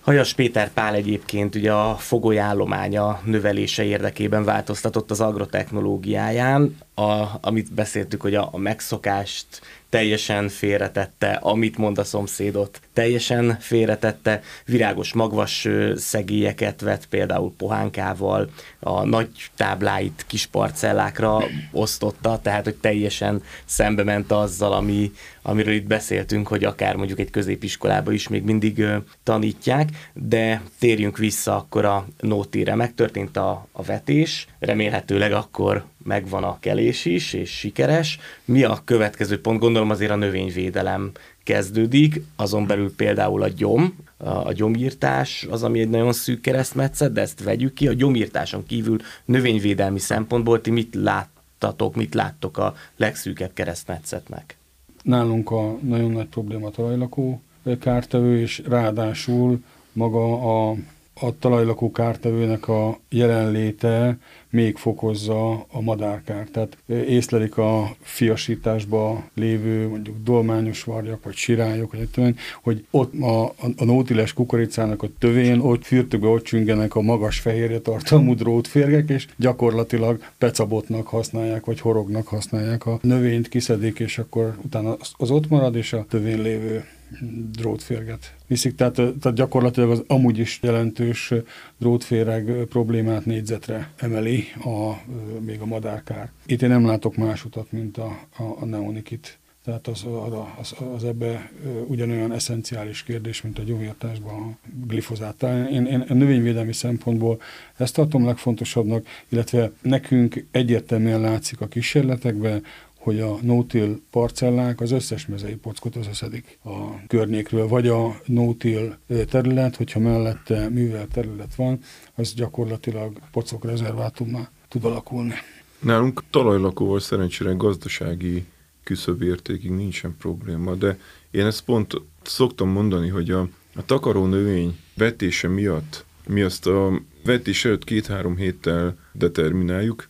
Hajas Péter Pál egyébként ugye a fogolyállománya növelése érdekében változtatott az agrotechnológiáján, a, amit beszéltük, hogy a, a megszokást teljesen félretette, amit mond a szomszédot teljesen félretette, virágos magvas szegélyeket vett például pohánkával, a nagy tábláit kis parcellákra osztotta, tehát hogy teljesen szembe ment azzal, ami, amiről itt beszéltünk, hogy akár mondjuk egy középiskolába is még mindig tanítják, de térjünk vissza akkor a nótire. Megtörtént a, a vetés, remélhetőleg akkor megvan a kelés is, és sikeres. Mi a következő pont? Gondolom azért a növényvédelem kezdődik, azon belül például a gyom, a gyomírtás az, ami egy nagyon szűk keresztmetszet, de ezt vegyük ki. A gyomírtáson kívül növényvédelmi szempontból ti mit láttatok, mit láttok a legszűkebb keresztmetszetnek? Nálunk a nagyon nagy probléma talajlakó kártevő, és ráadásul maga a a talajlakó kártevőnek a jelenléte még fokozza a madárkárt. Tehát észlelik a fiasításba lévő mondjuk dolmányos varjak, vagy sirályok, vagy tőn, hogy ott a, a, a nótiles kukoricának a tövén, ott fürtökbe ott csüngenek a magas fehérje tartalmú drótférgek, és gyakorlatilag pecabotnak használják, vagy horognak használják. A növényt kiszedik, és akkor utána az ott marad, és a tövén lévő drótférget viszik, tehát, tehát gyakorlatilag az amúgy is jelentős drótféreg problémát négyzetre emeli a, még a madárkár. Itt én nem látok más utat, mint a, a, a neonikit. Tehát az, az, az ebbe ugyanolyan eszenciális kérdés, mint a gyógyírtásban a glifozát. Én, én a növényvédelmi szempontból ezt tartom legfontosabbnak, illetve nekünk egyértelműen látszik a kísérletekben, hogy a no-till parcellák az összes mezei pockot összeszedik a környékről, vagy a no-till terület, hogyha mellette művelt terület van, az gyakorlatilag pocok rezervátummal tud alakulni. Nálunk talajlakóval szerencsére gazdasági küszöbértékig nincsen probléma, de én ezt pont szoktam mondani, hogy a, a takaró növény vetése miatt mi azt a vetés előtt két-három héttel determináljuk,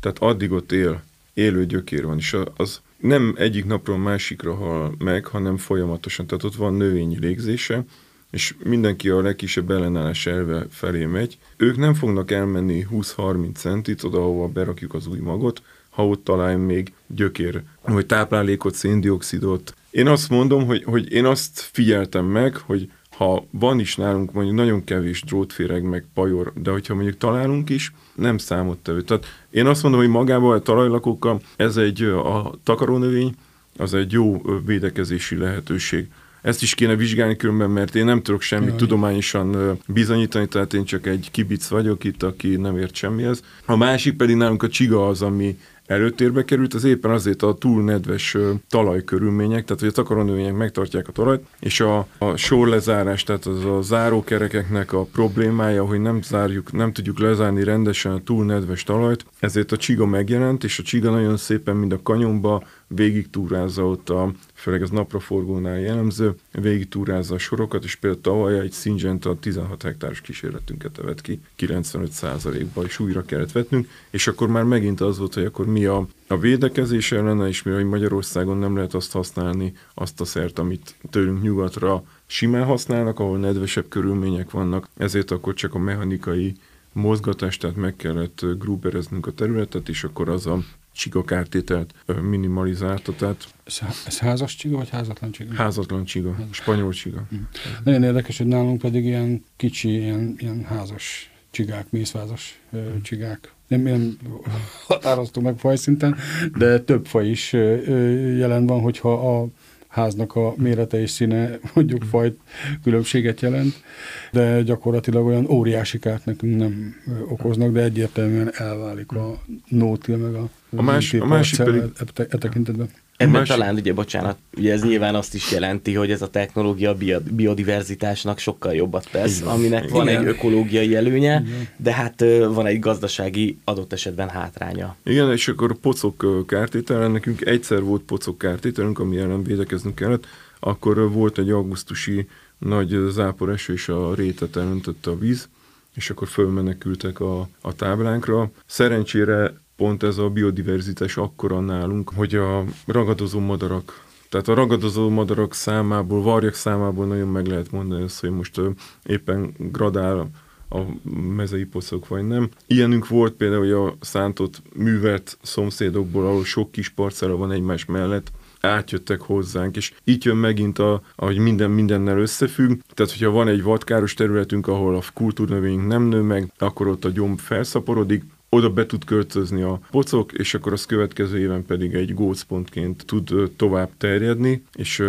tehát addig ott él, élő gyökér van, és az nem egyik napról másikra hal meg, hanem folyamatosan, tehát ott van növényi légzése, és mindenki a legkisebb ellenállás elve felé megy. Ők nem fognak elmenni húsz-harminc centit, oda, ahova berakjuk az új magot, ha ott találj még gyökér, vagy táplálékot, széndioxidot. Én azt mondom, hogy, hogy én azt figyeltem meg, hogy ha van is nálunk mondjuk nagyon kevés drótféreg, meg pajor, de hogyha mondjuk találunk is, nem számottevő. Tehát én azt mondom, hogy magával a talajlakókkal ez egy a takarónövény, az egy jó védekezési lehetőség. Ezt is kéne vizsgálni különben, mert én nem tudok semmit Jaj. tudományosan bizonyítani, tehát én csak egy kibic vagyok itt, aki nem ért semmihez. A másik pedig nálunk a csiga az, ami előtérbe került, az éppen azért a túl nedves talajkörülmények, tehát hogy a takarónövények megtartják a talajt, és a, a sorlezárás, tehát az a zárókerekeknek a problémája, hogy nem zárjuk, nem tudjuk lezárni rendesen a túl nedves talajt, ezért a csiga megjelent, és a csiga nagyon szépen mind a kanyomba végig túrázza ott a, főleg az napraforgónál jellemző, végig túrázza a sorokat, és például tavaly egy színzsent a tizenhat hektáros kísérletünket evett ki kilencvenöt százalékba, és újra kellett vetnünk, és akkor már megint az volt, hogy akkor mi a, a védekezés ellene, és mi, hogy Magyarországon nem lehet azt használni, azt a szert, amit tőlünk nyugatra simán használnak, ahol nedvesebb körülmények vannak, ezért akkor csak a mechanikai mozgatás, tehát meg kellett grubereznünk a területet, és akkor az a csigakártételt minimalizálta, tehát... Ez házas csiga, vagy házatlan csiga? Házatlan csiga, spanyol csiga. Mm. Nagyon érdekes, hogy nálunk pedig ilyen kicsi, ilyen, ilyen házas csigák, mészvázas mm. csigák. Nem ilyen határoztunk meg fajszinten, de több faj is jelen van, hogyha a háznak a mérete és színe mondjuk fajt különbséget jelent, de gyakorlatilag olyan óriási kárt nekünk nem okoznak, de egyértelműen elválik a no-till meg a a, más, a másik pedig... E, e tekintetben. Ebben más... talán, ugye, bocsánat, ugye ez nyilván azt is jelenti, hogy ez a technológia biodiverzitásnak sokkal jobbat tesz, aminek van Igen. egy ökológiai előnye, Igen. de hát van egy gazdasági adott esetben hátránya. Igen, és akkor pocok kártétele, nekünk egyszer volt pocok kártételünk, ami ellen védekeznünk kellett, akkor volt egy augusztusi nagy záporeső, és a rétet elöntötte a víz, és akkor fölmenekültek a, a táblánkra. Szerencsére pont ez a biodiverzitás akkora nálunk, hogy a ragadozó madarak, tehát a ragadozó madarak számából, varjak számából nagyon meg lehet mondani azt, hogy most éppen gradál a mezei pocok, vagy nem. Ilyenünk volt például, hogy a szántott művelt szomszédokból, ahol sok kis parcella van egymás mellett, átjöttek hozzánk, és így jön megint, a, ahogy minden mindennel összefügg. Tehát, hogyha van egy vadkáros területünk, ahol a kultúrnövényünk nem nő meg, akkor ott a gyomb felszaporodik, oda be tud költözni a pocok, és akkor az következő éven pedig egy gócpontként tud tovább terjedni, és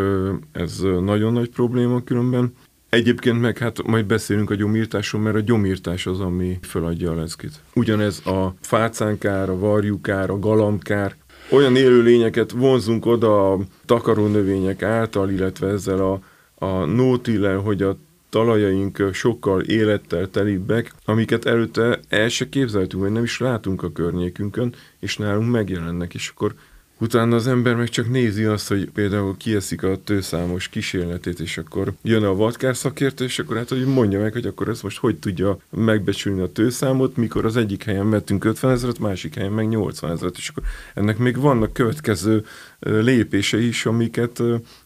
ez nagyon nagy probléma különben. Egyébként meg hát majd beszélünk a gyomírtásról, mert a gyomírtás az, ami feladja a leckét. Ugyanez a fácánkár, a varjukár, a galambkár, olyan élőlényeket vonzunk oda a takarónövények által, illetve ezzel a, a no-tillel, hogy a talajaink sokkal élettel telibbek, amiket előtte el se képzeltünk, vagy nem is látunk a környékünkön, és nálunk megjelennek, és akkor utána az ember meg csak nézi azt, hogy például kieszik a tőszámos kísérletét, és akkor jön a vadkár szakértő, és akkor hát, hogy mondja meg, hogy akkor ezt most hogy tudja megbecsülni a tőszámot, mikor az egyik helyen vettünk ötvenezret, másik helyen meg nyolcvanezret, és akkor ennek még vannak következő lépései is, amiket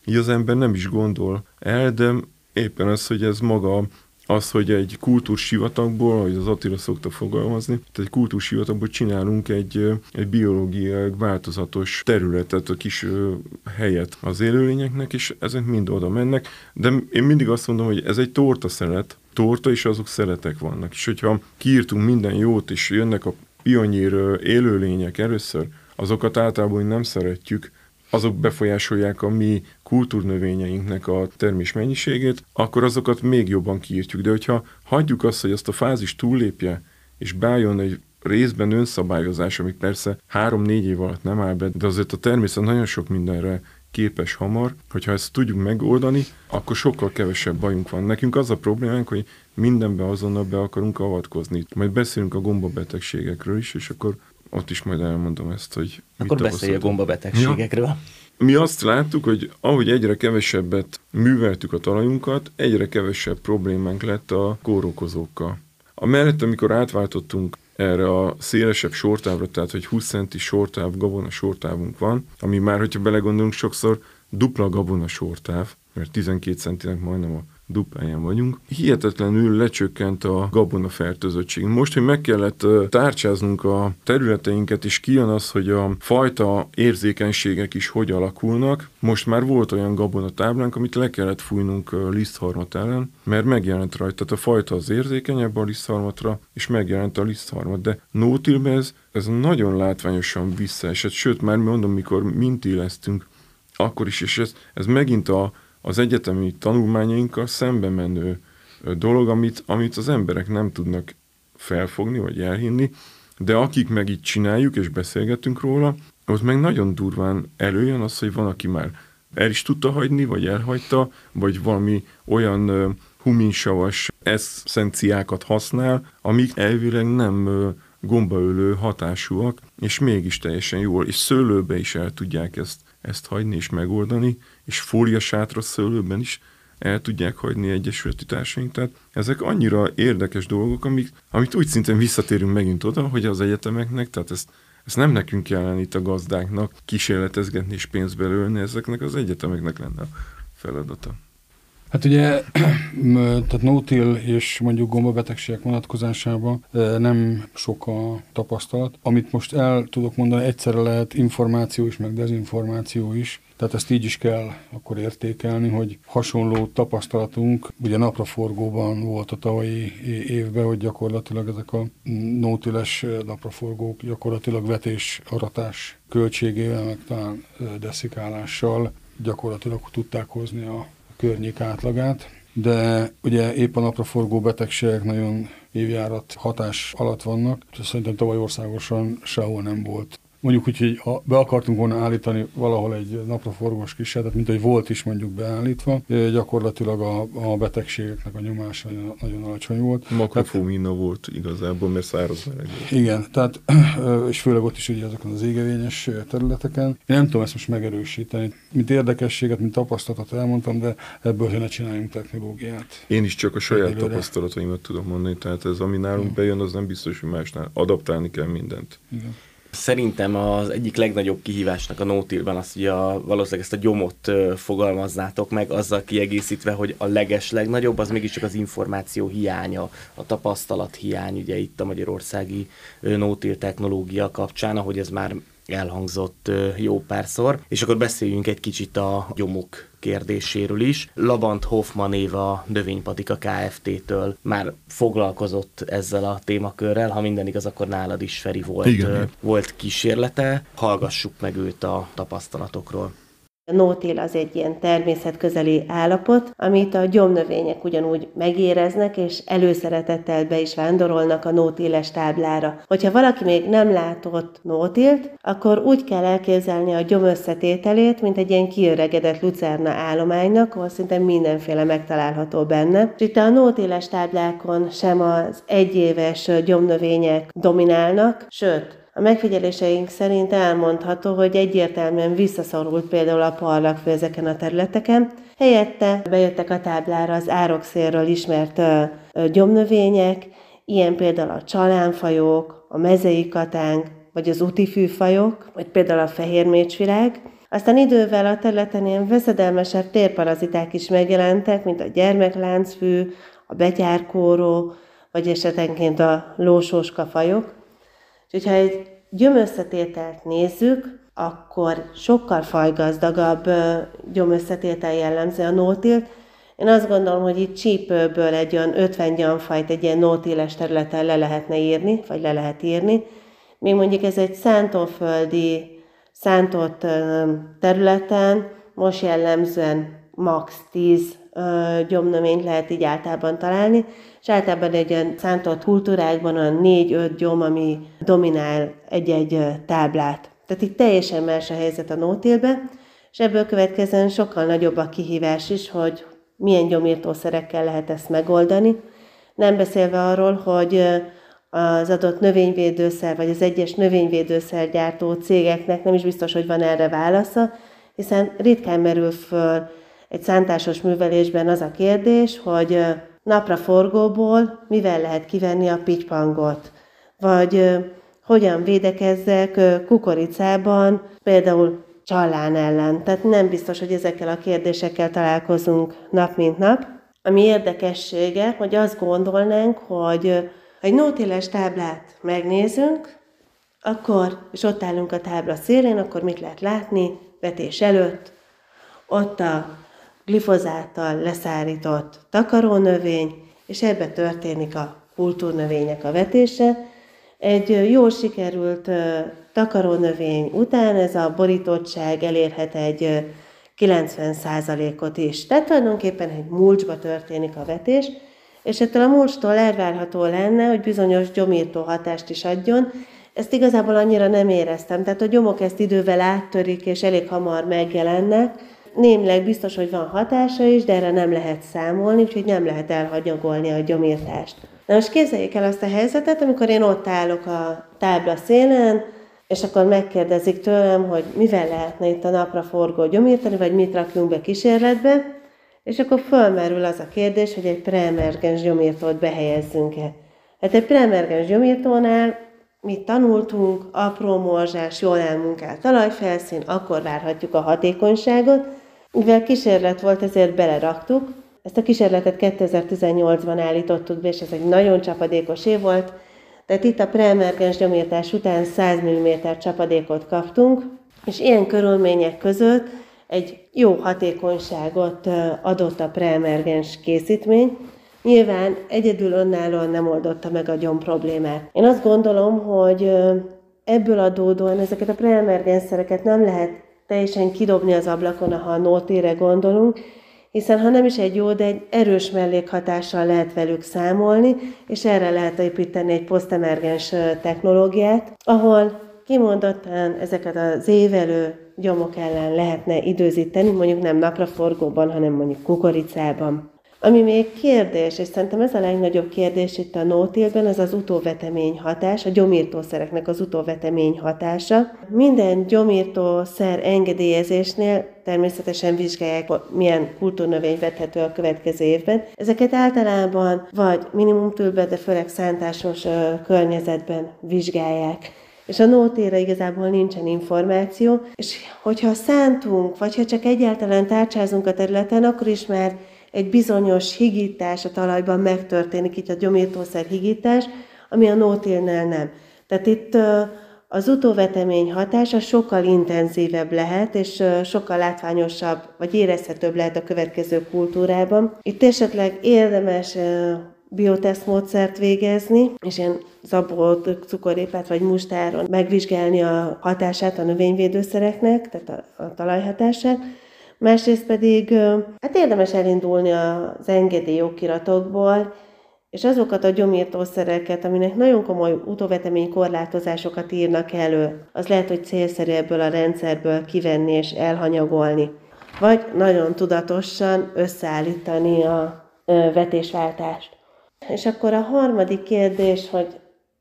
így az ember nem is gondol el, de éppen az, hogy ez maga az, hogy egy kultúrsivatagból, ahogy az Attila szokta fogalmazni, tehát egy kultúrsivatagból csinálunk egy, egy biológiai változatos területet, a kis helyet az élőlényeknek, és ezek mind oda mennek, de én mindig azt mondom, hogy ez egy torta szelet, torta, és azok szeletek vannak, és hogyha kiírtunk minden jót, és jönnek a pionnyír élőlények először, azokat általában nem szeretjük, azok befolyásolják a mi kultúrnövényeinknek a termés mennyiségét, akkor azokat még jobban kiírtjuk. De hogyha hagyjuk azt, hogy azt a fázist túllépje, és bejön egy részben önszabályozás, ami persze három-négy év alatt nem áll be, de azért a természet nagyon sok mindenre képes hamar, hogyha ezt tudjuk megoldani, akkor sokkal kevesebb bajunk van. Nekünk az a problémánk, hogy mindenbe azonnal be akarunk avatkozni. Majd beszélünk a gombabetegségekről is, és akkor ott is majd elmondom ezt, hogy... Akkor beszélj a gombabetegségekről. Ja. Mi azt láttuk, hogy ahogy egyre kevesebbet műveltük a talajunkat, egyre kevesebb problémánk lett a kórokozókkal. Amellett, amikor átváltottunk erre a szélesebb sortávra, tehát hogy húsz centi sortáv, gabona sortávunk van, ami már, hogyha belegondolunk, sokszor dupla gabona sortáv, mert tizenkét centinek majdnem a dupláján vagyunk. Hihetetlenül lecsökkent a gabona fertőzöttség. Most, hogy meg kellett tárcsáznunk a területeinket, és kijön az, hogy a fajta érzékenységek is hogy alakulnak, most már volt olyan gabona táblánk, amit le kellett fújnunk lisztharmat ellen, mert megjelent rajta. Tehát a fajta az érzékenyebb a lisztharmatra, és megjelent a lisztharmat. De no-tillbe ez, ez nagyon látványosan visszaesett. Sőt, már mondom, mikor mintileztünk, akkor is, és ez, ez megint a az egyetemi tanulmányainkkal szembe menő dolog, amit, amit az emberek nem tudnak felfogni, vagy elhinni, de akik meg itt csináljuk, és beszélgetünk róla, ott meg nagyon durván előjön az, hogy van, aki már el is tudta hagyni, vagy elhagyta, vagy valami olyan huminsavas esszenciákat használ, amik elvileg nem gombaölő hatásúak, és mégis teljesen jól, és szőlőbe is el tudják ezt, ezt hagyni és megoldani, és fóliasátros szőlőben is el tudják hagyni egyesületi társaink. Tehát ezek annyira érdekes dolgok, amik, amit úgy szintén visszatérünk megint oda, hogy az egyetemeknek, tehát ezt, ezt nem nekünk kellene itt a gazdáknak kísérletezgetni és pénzbe ölni, ezeknek az egyetemeknek lenne a feladata. Hát ugye, tehát no-till és mondjuk gombabetegségek vonatkozásában nem sok a tapasztalat. Amit most el tudok mondani, egyszerre lehet információ is, meg dezinformáció is. Tehát ezt így is kell akkor értékelni, hogy hasonló tapasztalatunk, ugye napraforgóban volt a tavalyi évben, hogy gyakorlatilag ezek a no-tilles napraforgók gyakorlatilag vetés, aratás költségével, meg talán deszikálással gyakorlatilag tudták hozni a környék átlagát, de ugye épp a napraforgó betegségek nagyon évjárat hatás alatt vannak, és szerintem tavaly országosan sehol nem volt. Mondjuk úgy, hogy ha be akartunk volna állítani valahol egy napraforgós kísérletet, mint hogy volt is mondjuk beállítva, gyakorlatilag a, a betegségeknek a nyomása nagyon, nagyon alacsony volt. Makrofómina volt igazából, mert száraz meleg volt. Igen, tehát, és főleg ott is ugye azokon az égevényes területeken. Én nem tudom ezt most megerősíteni. Mint érdekességet, mint tapasztalatot elmondtam, de ebből ne csináljunk technológiát. Én is csak a saját előre tapasztalataimat tudom mondani, tehát ez, ami nálunk bejön, az nem biztos, hogy másnál. Adaptálni kell mindent. Igen. Szerintem az egyik legnagyobb kihívásnak a no-tillben az, hogy a, valószínűleg ezt a gyomot fogalmaznátok meg, azzal kiegészítve, hogy a leges legnagyobb, az mégiscsak az információ hiánya, a tapasztalat hiány, ugye itt a magyarországi no-till technológia kapcsán, ahogy ez már elhangzott jó párszor. És akkor beszéljünk egy kicsit a gyomok kérdéséről is. Labant Hoffman Éva Növénypatika Kft-től már foglalkozott ezzel a témakörrel, ha minden igaz, akkor nálad is, Feri, volt, igen, volt kísérlete. Hallgassuk meg őt a tapasztalatokról. A no-till az egy ilyen természetközeli állapot, amit a gyomnövények ugyanúgy megéreznek, és előszeretettel be is vándorolnak a no-tilles táblára. Hogyha valaki még nem látott no-tilt, akkor úgy kell elképzelni a gyom összetételét, mint egy ilyen kiöregedett lucerna állománynak, ahol szinte mindenféle megtalálható benne. Itt a no-tilles táblákon sem az egyéves gyomnövények dominálnak, sőt, a megfigyeléseink szerint elmondható, hogy egyértelműen visszaszorult például a parlagfő ezeken a területeken. Helyette bejöttek a táblára az árokszélről ismert gyomnövények, ilyen például a csalánfajok, a mezei katánk, vagy az útifűfajok, vagy például a fehérmécsvirág. Aztán idővel a területen ilyen veszedelmesebb térparaziták is megjelentek, mint a gyermekláncfű, a betyárkóró, vagy esetenként a lósóska fajok. És ha egy gyömösszetételt nézzük, akkor sokkal fajgazdagabb gyomösszetétel jellemző a nótilt. Én azt gondolom, hogy itt csípőből egy olyan ötven gyomfajt egy ilyen nótiles területen le lehetne írni, vagy le lehet írni. Még mondjuk ez egy szántóföldi, szántott területen most jellemzően max. tíz gyomnöményt lehet így általában találni, és általában egy ilyen szántott kultúrákban olyan négy-öt gyom, ami dominál egy-egy táblát. Tehát itt teljesen más a helyzet a nótilbe, és ebből következően sokkal nagyobb a kihívás is, hogy milyen gyomírtószerekkel lehet ezt megoldani. Nem beszélve arról, hogy az adott növényvédőszer, vagy az egyes növényvédőszergyártó cégeknek nem is biztos, hogy van erre válasza, hiszen ritkán merül föl egy szántásos művelésben az a kérdés, hogy napraforgóból mivel lehet kivenni a pitypangot, vagy hogyan védekezzek kukoricában, például csallán ellen. Tehát nem biztos, hogy ezekkel a kérdésekkel találkozunk nap mint nap. Ami érdekessége, hogy azt gondolnánk, hogy ha egy nótiles táblát megnézünk, akkor, és ott állunk a tábla szélén, akkor mit lehet látni vetés előtt? Ott a glifozáttal leszárított takarónövény, és ebbe történik a kultúrnövények a vetése. Egy jól sikerült takarónövény után ez a borítottság elérhet egy kilencven százalékot is. Tehát tulajdonképpen egy mulcsba történik a vetés, és ettől a mulcstól elvárható lenne, hogy bizonyos gyomírtó hatást is adjon. Ezt igazából annyira nem éreztem, tehát a gyomok ezt idővel áttörik, és elég hamar megjelennek. Némileg biztos, hogy van hatása is, de erre nem lehet számolni, úgyhogy nem lehet elhagyagolni a gyomírtást. Na most képzeljék el azt a helyzetet, amikor én ott állok a tábla szélen, és akkor megkérdezik tőlem, hogy mivel lehetne itt a napraforgó gyomírtani, vagy mit rakjunk be kísérletbe, és akkor fölmerül az a kérdés, hogy egy preemergens gyomírtót behelyezzünk-e. Hát egy preemergens gyomírtónál mit tanultunk, apró morzsás, jól elmunkált talajfelszín, akkor várhatjuk a hatékonyságot. Mivel kísérlet volt, ezért beleraktuk. Ezt a kísérletet kétezer-tizennyolcban állítottuk be, és ez egy nagyon csapadékos év volt. Tehát itt a preemergens gyomírtás után száz milliméter csapadékot kaptunk, és ilyen körülmények között egy jó hatékonyságot adott a preemergens készítmény. Nyilván egyedül önállóan nem oldotta meg a gyom problémát. Én azt gondolom, hogy ebből adódóan ezeket a preemergens szereket nem lehet teljesen kidobni az ablakon, ha a nótire gondolunk, hiszen ha nem is egy jó, de egy erős mellékhatással lehet velük számolni, és erre lehet építeni egy posztemergens technológiát, ahol kimondottan ezeket az évelő gyomok ellen lehetne időzíteni, mondjuk nem napraforgóban, hanem mondjuk kukoricában. Ami még kérdés, és szerintem ez a legnagyobb kérdés itt a nótilben, az az utóvetemény hatás, a gyomírtószereknek az utóvetemény hatása. Minden gyomírtószer engedélyezésnél természetesen vizsgálják, milyen kultúrnövény vethető a következő évben. Ezeket általában vagy minimumtülben, de főleg szántásos környezetben vizsgálják. És a nótélre igazából nincsen információ, és hogyha szántunk, vagy ha csak egyáltalán tárcsázunk a területen, akkor is már egy bizonyos higítás a talajban megtörténik, itt a gyomírtószer higítás, ami a nótilnál nem. Tehát itt az utóvetemény hatása sokkal intenzívebb lehet, és sokkal látványosabb, vagy érezhetőbb lehet a következő kultúrában. Itt esetleg érdemes bioteszt módszert végezni, és ilyen zabót, cukorrépát vagy mustáron megvizsgálni a hatását a növényvédőszereknek, tehát a, a talajhatását. Másrészt pedig hát érdemes elindulni az engedélyokiratokból, és azokat a gyomírtószereket, aminek nagyon komoly utóvetemény korlátozásokat írnak elő, az lehet, hogy célszerű ebből a rendszerből kivenni és elhanyagolni. Vagy nagyon tudatosan összeállítani a vetésváltást. És akkor a harmadik kérdés, hogy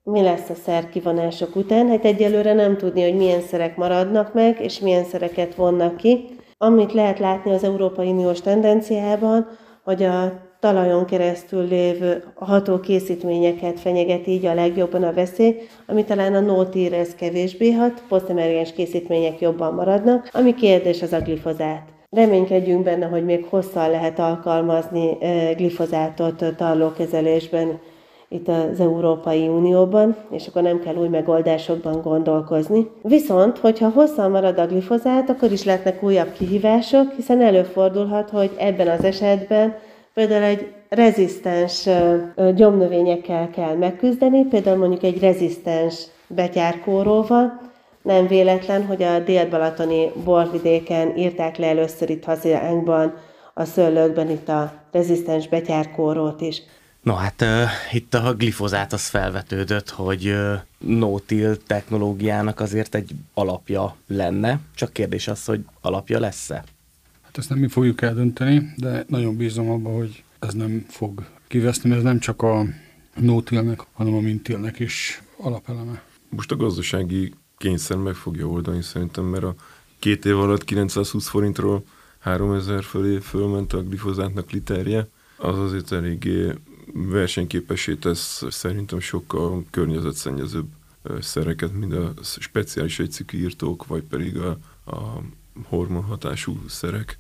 mi lesz a szerkivonások után? Hát egyelőre nem tudni, hogy milyen szerek maradnak meg, és milyen szereket vonnak ki. Amit lehet látni az Európai Uniós tendenciában, hogy a talajon keresztül lévő ható készítményeket fenyegeti így a legjobban a veszély, ami talán a nótírhez kevésbé hat, posztemergens készítmények jobban maradnak, ami kérdés az a glifozát. Reménykedjünk benne, hogy még hosszan lehet alkalmazni glifozátot tarlókezelésben itt az Európai Unióban, és akkor nem kell új megoldásokban gondolkozni. Viszont, hogyha hosszan marad a glifozát, akkor is lehetnek újabb kihívások, hiszen előfordulhat, hogy ebben az esetben például egy rezisztens gyomnövényekkel kell megküzdeni, például mondjuk egy rezisztens betyárkóróval. Nem véletlen, hogy a dél-balatoni borvidéken írták le először itt hazánkban, a szőlőkben itt a rezisztens betyárkórót is. No, hát uh, itt a glifozát az felvetődött, hogy uh, no-till technológiának azért egy alapja lenne, csak kérdés az, hogy alapja lesz-e? Hát ezt nem mi fogjuk eldönteni, de nagyon bízom abban, hogy ez nem fog kiveszni, mert ez nem csak a no-tillnek, hanem a mintillnek is alapeleme. Most a gazdasági kényszer meg fogja oldani szerintem, mert a két év alatt kilencszázhúsz forintról háromezer fölé fölment a glifozátnak literje, az azért eléggé versenyképessé tesz szerintem sokkal környezetszennyezőbb szereket, mint a speciális egyszikű írtók, vagy pedig a, a hormonhatású szerek.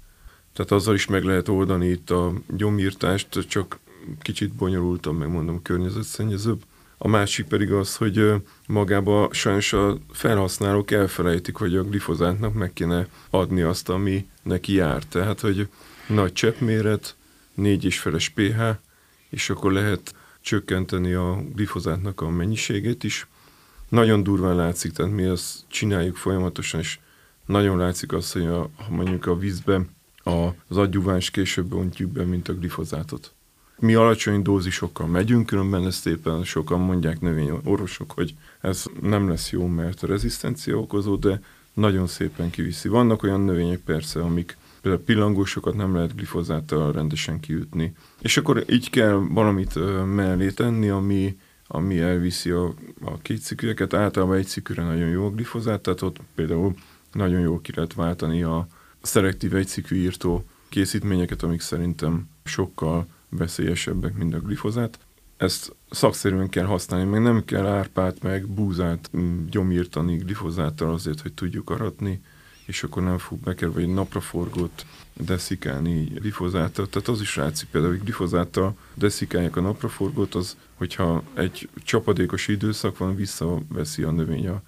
Tehát azzal is meg lehet oldani itt a gyomírtást, csak kicsit bonyolultan, megmondom, környezetszennyezőbb. A másik pedig az, hogy magába sajnos a felhasználók elfelejtik, hogy a glifozátnak meg kéne adni azt, ami neki jár. Tehát, hogy nagy cseppméret, négy és feles pH, és akkor lehet csökkenteni a glifozátnak a mennyiségét is. Nagyon durván látszik, tehát mi ezt csináljuk folyamatosan, és nagyon látszik az, hogy a, mondjuk a vízben az adjuváns később bontjuk be, mint a glifozátot. Mi alacsony dózisokkal megyünk, különben ezt éppen sokan mondják növényorvosok, hogy ez nem lesz jó, mert a rezisztencia okozó, de nagyon szépen kiviszi. Vannak olyan növények persze, amik például pillangósokat nem lehet glifozáttal rendesen kiütni. És akkor így kell valamit mellé tenni, ami, ami elviszi a, a kétszikűeket. Általában egy szikűre nagyon jó a glifozát, tehát ott például nagyon jól ki lehet váltani a szelektív egyszikű írtó készítményeket, amik szerintem sokkal veszélyesebbek, mint a glifozát. Ezt szakszerűen kell használni, meg nem kell árpát, meg búzát gyomírtani glifozáttal azért, hogy tudjuk aratni, és akkor nem fog bekerülni, vagy napraforgót deszikálni glifozáttal. Tehát az is látszik például, hogy glifozáttal deszikálják a napraforgót, az, hogyha egy csapadékos időszak van, visszaveszi a növény a,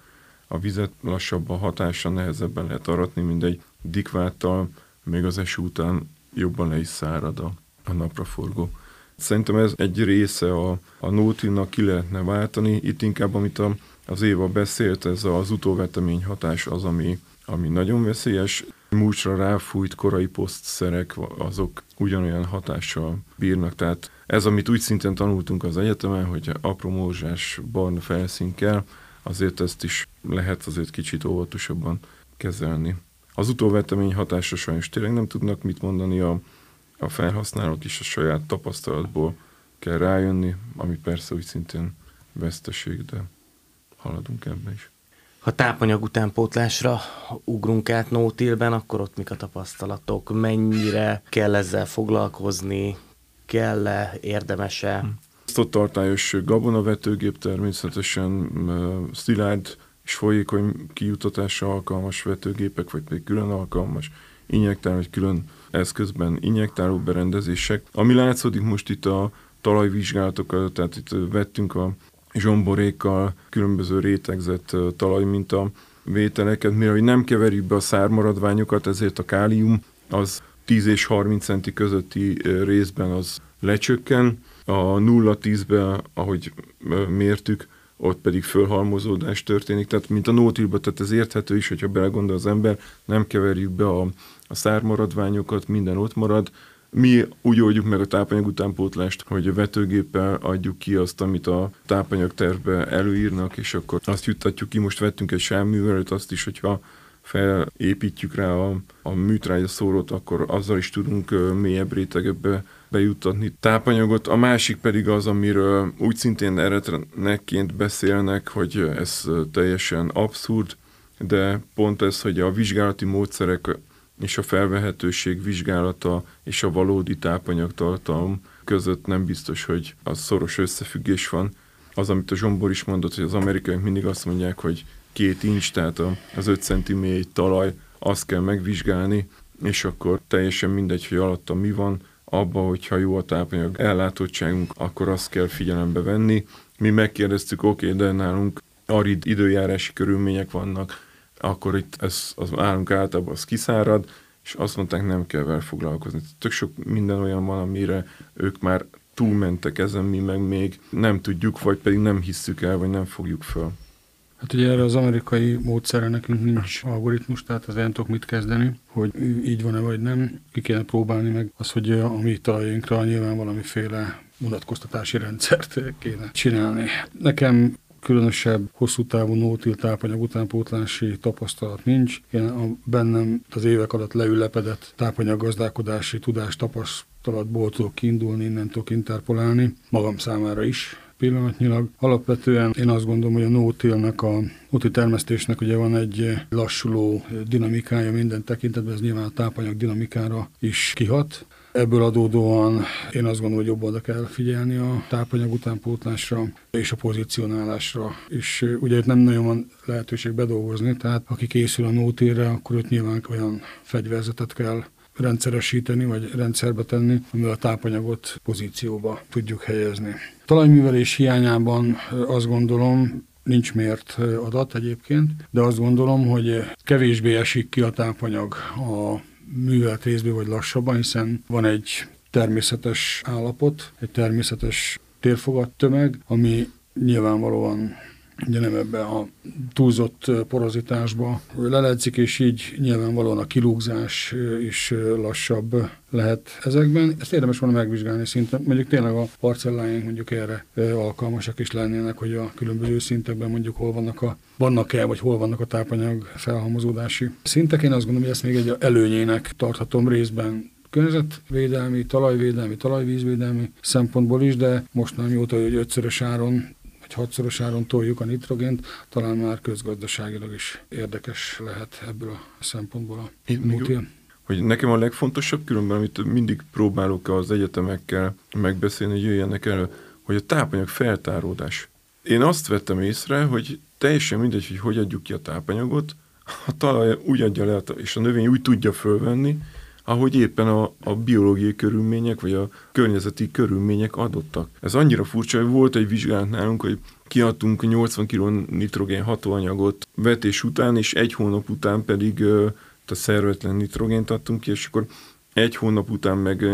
a vizet, lassabb a hatása, nehezebben lehet aratni, mint egy dikváttal, még az eső után jobban le is szárad a a napraforgó. Szerintem ez egy része a, a no-tillnak, ki lehetne váltani. Itt inkább, amit a, az Éva beszélt, ez az utóvetemény hatás az, ami, ami nagyon veszélyes. Múlcsra ráfújt korai posztszerek, azok ugyanolyan hatással bírnak. Tehát ez, amit úgy szinten tanultunk az egyetemen, hogy apró morzsás barna felszín kell, azért ezt is lehet azért kicsit óvatosabban kezelni. Az utóvetemény hatásra sajnos tényleg nem tudnak mit mondani, a A felhasználók is a saját tapasztalatból kell rájönni, ami persze úgy szintén veszteség, de haladunk ebbe is. Ha tápanyag utánpótlásra ugrunk át no-tillben, akkor ott mik a tapasztalatok? Mennyire kell ezzel foglalkozni? Kell-e? Érdemes-e? Ott tartályos gabonavetőgép természetesen, szilárd és folyékony kijutatásra alkalmas vetőgépek, vagy pedig külön alkalmas injektál, vagy külön eszközben injektáló berendezések. Ami látszódik most itt a talajvizsgálatokkal, tehát itt vettünk a zsomborékkal különböző rétegzett talajmintavételeket, mivel hogy nem keverjük be a szármaradványokat, ezért a kálium az tíz és harminc centi közötti részben az lecsökken, a nulla-tízben, ahogy mértük, ott pedig fölhalmozódás történik, tehát mint a no-tillben, tehát ez érthető is, hogyha belegondol az ember, nem keverjük be a, a szármaradványokat, minden ott marad. Mi úgy oldjuk meg a tápanyag utánpótlást, hogy a vetőgéppel adjuk ki azt, amit a tápanyagtervbe előírnak, és akkor azt juttatjuk ki, most vettünk egy sávművelőt, azt is, hogyha felépítjük rá a, a műtrágyaszórót, akkor azzal is tudunk mélyebb rétegekbe bejuttatni tápanyagot. A másik pedig az, amiről úgy szintén eretnekként beszélnek, hogy ez teljesen abszurd, de pont ez, hogy a vizsgálati módszerek és a felvehetőség vizsgálata és a valódi tápanyagtartalom között nem biztos, hogy az szoros összefüggés van. Az, amit a Zsombor is mondott, hogy az amerikaiak mindig azt mondják, hogy két inch, tehát az öt centiméter talaj, azt kell megvizsgálni, és akkor teljesen mindegy, hogy alatta mi van, abba, hogyha jó a tápanyag ellátottságunk, akkor azt kell figyelembe venni. Mi megkérdeztük, oké, okay, de nálunk arid időjárási körülmények vannak, akkor itt ez, az állunk általában az kiszárad, és azt mondták, nem kell vele foglalkozni. Tök sok minden olyan van, amire ők már túlmentek ezen, mi meg még nem tudjuk, vagy pedig nem hisszük el, vagy nem fogjuk föl. Hát ugye erre az amerikai módszerre nekünk nincs algoritmus, tehát az nem tudok mit kezdeni, hogy így van-e vagy nem. Ki kéne próbálni meg az, hogy a mi talajainkra nyilván valamiféle mutatkoztatási rendszert kéne csinálni. Nekem különösebb hosszú távú no-till tápanyag utánpótlási tapasztalat nincs. Én a bennem az évek alatt leülepedett tápanyaggazdálkodási tudás tapasztalatból tudok kiindulni, innen tudok interpolálni magam számára is. Pillanatnyilag. Alapvetően én azt gondolom, hogy a no-tillnek, a no-till termesztésnek ugye van egy lassuló dinamikája minden tekintetben, ez nyilván a tápanyag dinamikára is kihat. Ebből adódóan én azt gondolom, hogy jobban oda kell figyelni a tápanyag utánpótlásra és a pozícionálásra. És ugye itt nem nagyon van lehetőség bedolgozni, tehát aki készül a no-tillre, akkor ott nyilván olyan fegyverzetet kell rendszeresíteni, vagy rendszerbe tenni, amivel a tápanyagot pozícióba tudjuk helyezni. Talajművelés hiányában azt gondolom, nincs mért adat egyébként, de azt gondolom, hogy kevésbé esik ki a tápanyag a művelt részből, vagy lassabban, hiszen van egy természetes állapot, egy természetes térfogattömeg, ami nyilvánvalóan ugye nem ebbe a túlzott porozitásba leledzik, és így nyilvánvalóan a kilúgzás is lassabb lehet ezekben. Ezt érdemes volna megvizsgálni szinten. Mondjuk tényleg a parcelláink mondjuk erre alkalmasak is lennének, hogy a különböző szintekben mondjuk hol vannak a, vannak-e, vagy hol vannak a tápanyag felhalmozódási szintek. Én azt gondolom, hogy ezt még egy előnyének tarthatom részben környezetvédelmi, talajvédelmi, talajvízvédelmi szempontból is, de most már mióta, hogy ötszörös áron hogy hatszoros áron toljuk a nitrogént, talán már közgazdaságilag is érdekes lehet ebből a szempontból a no-till. Hogy nekem a legfontosabb különben, amit mindig próbálok az egyetemekkel megbeszélni, hogy jöjjenek elő, hogy a tápanyag feltáródás. Én azt vettem észre, hogy teljesen mindegy, hogy hogy adjuk ki a tápanyagot, a talaj úgy adja le, és a növény úgy tudja fölvenni, ahogy éppen a, a biológiai körülmények, vagy a környezeti körülmények adottak. Ez annyira furcsa, hogy volt egy vizsgálat nálunk, hogy kiadtunk nyolcvan kiló nitrogén hatóanyagot vetés után, és egy hónap után pedig ö, a szervetlen nitrogént adtunk ki, és akkor egy hónap után meg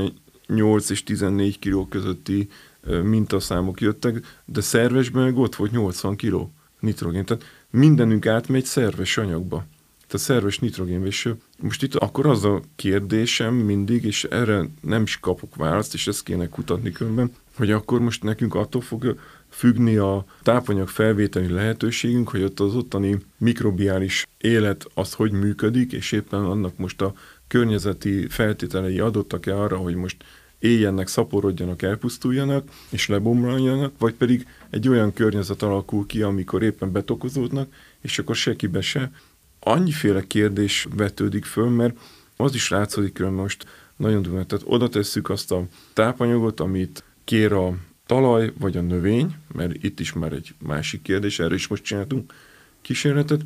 nyolc és tizennégy kiló közötti ö, mintaszámok jöttek, de szervesben meg ott volt nyolcvan kiló nitrogén. Tehát mindenünk átmegy szerves anyagba. A szerves nitrogénvéső. Most itt akkor az a kérdésem mindig, és erre nem is kapok választ, és ezt kéne kutatni különben, hogy akkor most nekünk attól fog függni a tápanyag felvételi lehetőségünk, hogy ott az ottani mikrobiális élet az hogy működik, és éppen annak most a környezeti feltételei adottak-e arra, hogy most éljenek, szaporodjanak, elpusztuljanak, és lebomlanjanak, vagy pedig egy olyan környezet alakul ki, amikor éppen betokozódnak, és akkor sekibe se. Annyiféle kérdés vetődik föl, mert az is látszódik különben most nagyon durván. Tehát oda tesszük azt a tápanyagot, amit kér a talaj vagy a növény, mert itt is már egy másik kérdés, erre is most csináltunk kísérletet,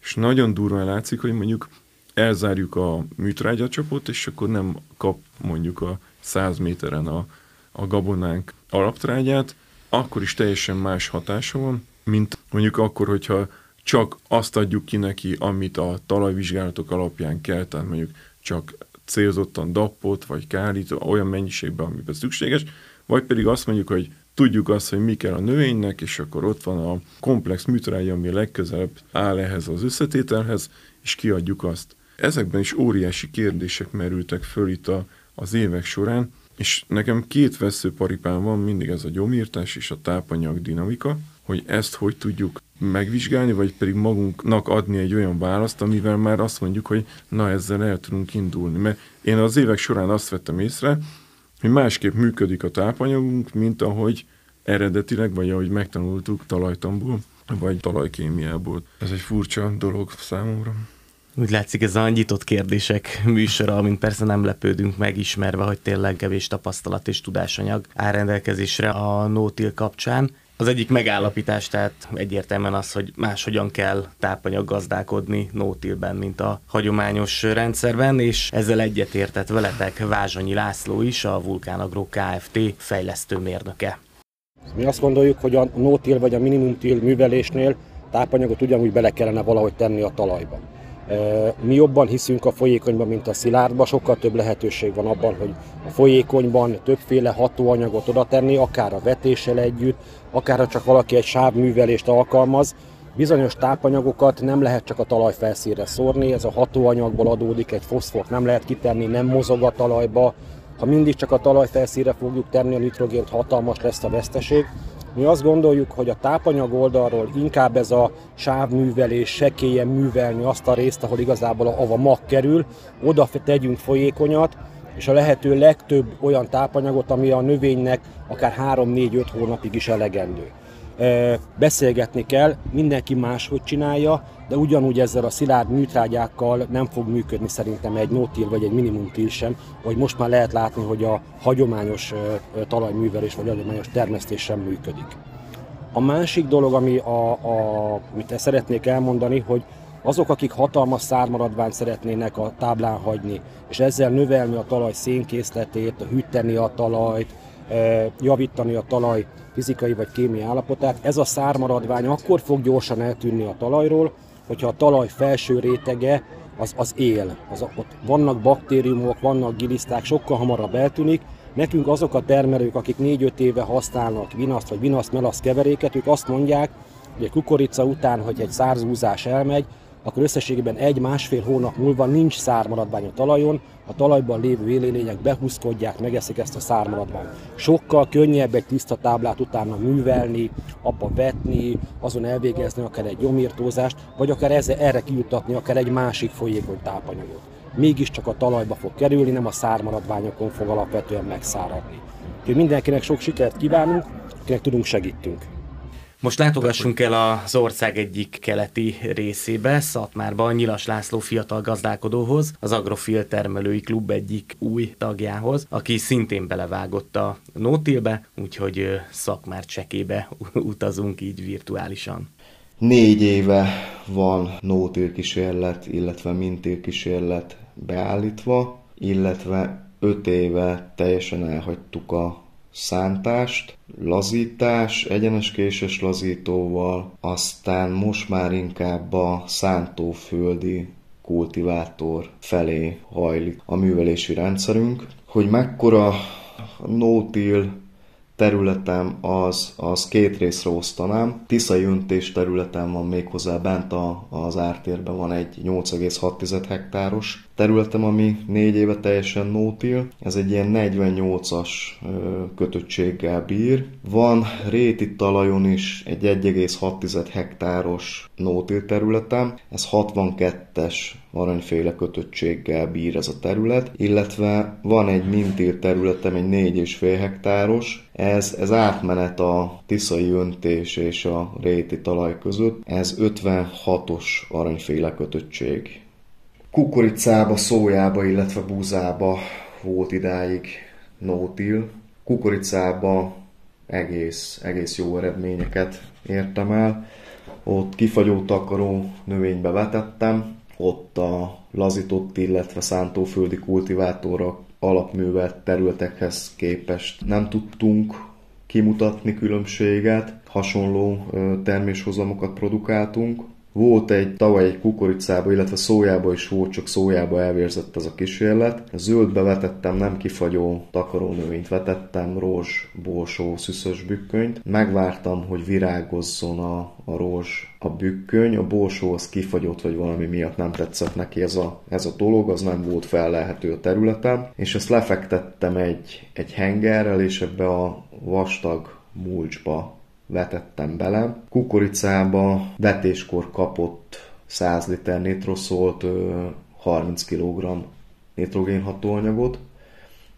és nagyon durván látszik, hogy mondjuk elzárjuk a műtrágyacsapot, és akkor nem kap mondjuk a száz méteren a, a gabonánk alaptrágyát, akkor is teljesen más hatása van, mint mondjuk akkor, hogyha csak azt adjuk ki neki, amit a talajvizsgálatok alapján kell, tehát mondjuk csak célzottan dappot, vagy kárít, olyan mennyiségben, amiben szükséges, vagy pedig azt mondjuk, hogy tudjuk azt, hogy mi kell a növénynek, és akkor ott van a komplex műtrágya, ami legközelebb áll ehhez az összetételhez, és kiadjuk azt. Ezekben is óriási kérdések merültek föl itt a, az évek során, és nekem két veszőparipám van, mindig ez a gyomírtás és a tápanyag dinamika, hogy ezt hogy tudjuk megvizsgálni, vagy pedig magunknak adni egy olyan választ, amivel már azt mondjuk, hogy na ezzel el tudunk indulni. Mert én az évek során azt vettem észre, hogy másképp működik a tápanyagunk, mint ahogy eredetileg, vagy ahogy megtanultuk talajtamból, vagy talajkémiából. Ez egy furcsa dolog számomra. Úgy látszik, ez a nyitott kérdések műsora, amint persze nem lepődünk meg, ismerve, hogy tényleg kevés tapasztalat és tudásanyag áll rendelkezésre a no-till kapcsán. Az egyik megállapítás, tehát egyértelműen az, hogy máshogyan kell tápanyag gazdálkodni no-tillben, mint a hagyományos rendszerben, és ezzel egyetértett veletek Vázsonyi László is, a Vulkán Agro Kft. Fejlesztőmérnöke. Mi azt gondoljuk, hogy a no-till vagy a minimum-till művelésnél tápanyagot ugyanúgy bele kellene valahogy tenni a talajba. Mi jobban hiszünk a folyékonyban, mint a szilárdban, sokkal több lehetőség van abban, hogy a folyékonyban többféle hatóanyagot oda tenni, akár a vetéssel együtt, akár csak valaki egy sávművelést alkalmaz. Bizonyos tápanyagokat nem lehet csak a talajfelszínre szórni, ez a hatóanyagból adódik, egy foszfort nem lehet kitenni, nem mozog a talajba. Ha mindig csak a talajfelszínre fogjuk tenni a nitrogént, hatalmas lesz a veszteség. Mi azt gondoljuk, hogy a tápanyag oldalról inkább ez a sávművelés, sekélyen művelni azt a részt, ahol igazából a, a mag kerül, oda tegyünk folyékonyat, és a lehető legtöbb olyan tápanyagot, ami a növénynek akár három-négy-öt hónapig is elegendő. Beszélgetni kell, mindenki máshogy csinálja, de ugyanúgy ezzel a szilárd műtrágyákkal nem fog működni szerintem egy no-till vagy egy minimum-till sem, hogy most már lehet látni, hogy a hagyományos talajművelés vagy hagyományos termesztés sem működik. A másik dolog, ami a, a, amit szeretnék elmondani, hogy azok, akik hatalmas szármaradványt szeretnének a táblán hagyni, és ezzel növelni a talaj szénkészletét, hűteni a talajt, javítani a talaj fizikai vagy kémiai állapotát. Ez a szármaradvány akkor fog gyorsan eltűnni a talajról, hogyha a talaj felső rétege az, az él. Az, ott vannak baktériumok, vannak giliszták, sokkal hamarabb eltűnik. Nekünk azok a termelők, akik négy-öt éve használnak vinaszt vagy vinaszt-melaszt keveréket, ők azt mondják, hogy egy kukorica után, hogy egy szárzúzás elmegy, akkor összességében egy-másfél hónap múlva nincs szármaradvány a talajon, a talajban lévő élőlények behúzkodják, megeszik ezt a szármaradványt. Sokkal könnyebb egy tiszta táblát utána művelni, abba vetni, azon elvégezni akár egy gyomírtózást, vagy akár ezzel erre kijutatni akár egy másik folyékony tápanyagot. Mégiscsak a talajba fog kerülni, nem a szármaradványokon fog alapvetően megszáradni. Úgyhogy mindenkinek sok sikert kívánunk, akinek tudunk, segítünk. Most látogassunk el az ország egyik keleti részébe, Szatmárba, Nyilas László fiatal gazdálkodóhoz, az Agrofil termelői klub egyik új tagjához, aki szintén belevágott a no-tillbe, úgyhogy Szatmár csekébe utazunk így virtuálisan. Négy éve van no-till kísérlet, illetve mintil kísérlet beállítva, illetve öt éve teljesen elhagytuk a szántást, lazítás, egyeneskéses lazítóval, aztán most már inkább a szántóföldi kultivátor felé hajlik a művelési rendszerünk. Hogy mekkora no-till területem az, az két részre osztanám. Tiszai öntés területem van méghozzá bent a, az ártérben, van egy nyolc egész hat hektáros területem, ami négy éve teljesen no-till. Ez egy ilyen negyvennyolcas kötöttséggel bír. Van réti talajon is egy egy egész hat hektáros no-till területem. Ez hatvankettes aranyféle kötöttséggel bír ez a terület, illetve van egy mintil területem, egy négy egész öt hektáros. Ez, ez átmenet a tiszai öntés és a réti talaj között. Ez ötvenhatos aranyféle kötöttség. Kukoricába, szójába, illetve búzába volt idáig no-till. Kukoricába egész, egész jó eredményeket értem el. Ott kifagyó takaró növénybe vetettem. Ott a lazított, illetve szántóföldi kultivátorra alapművelt területekhez képest nem tudtunk kimutatni különbséget. Hasonló terméshozamokat produkáltunk. Volt egy tavaly egy kukoricába, illetve szójába is volt, csak szójába elvérzett ez a kísérlet. Zöldbe vetettem, nem kifagyó takarónövényt vetettem, rózs, borsó, szüszös bükkönyt. Megvártam, hogy virágozzon a, a rózs, a bükköny. A borsó az kifagyott, vagy valami miatt nem tetszett neki ez a, ez a dolog, az nem volt fellelhető a területen. És ezt lefektettem egy, egy hengerrel, és ebbe a vastag mulcsba vetettem bele. Kukoricába vetéskor kapott száz liter nitroszolt, harminc kilogramm nitrogénhatóanyagot,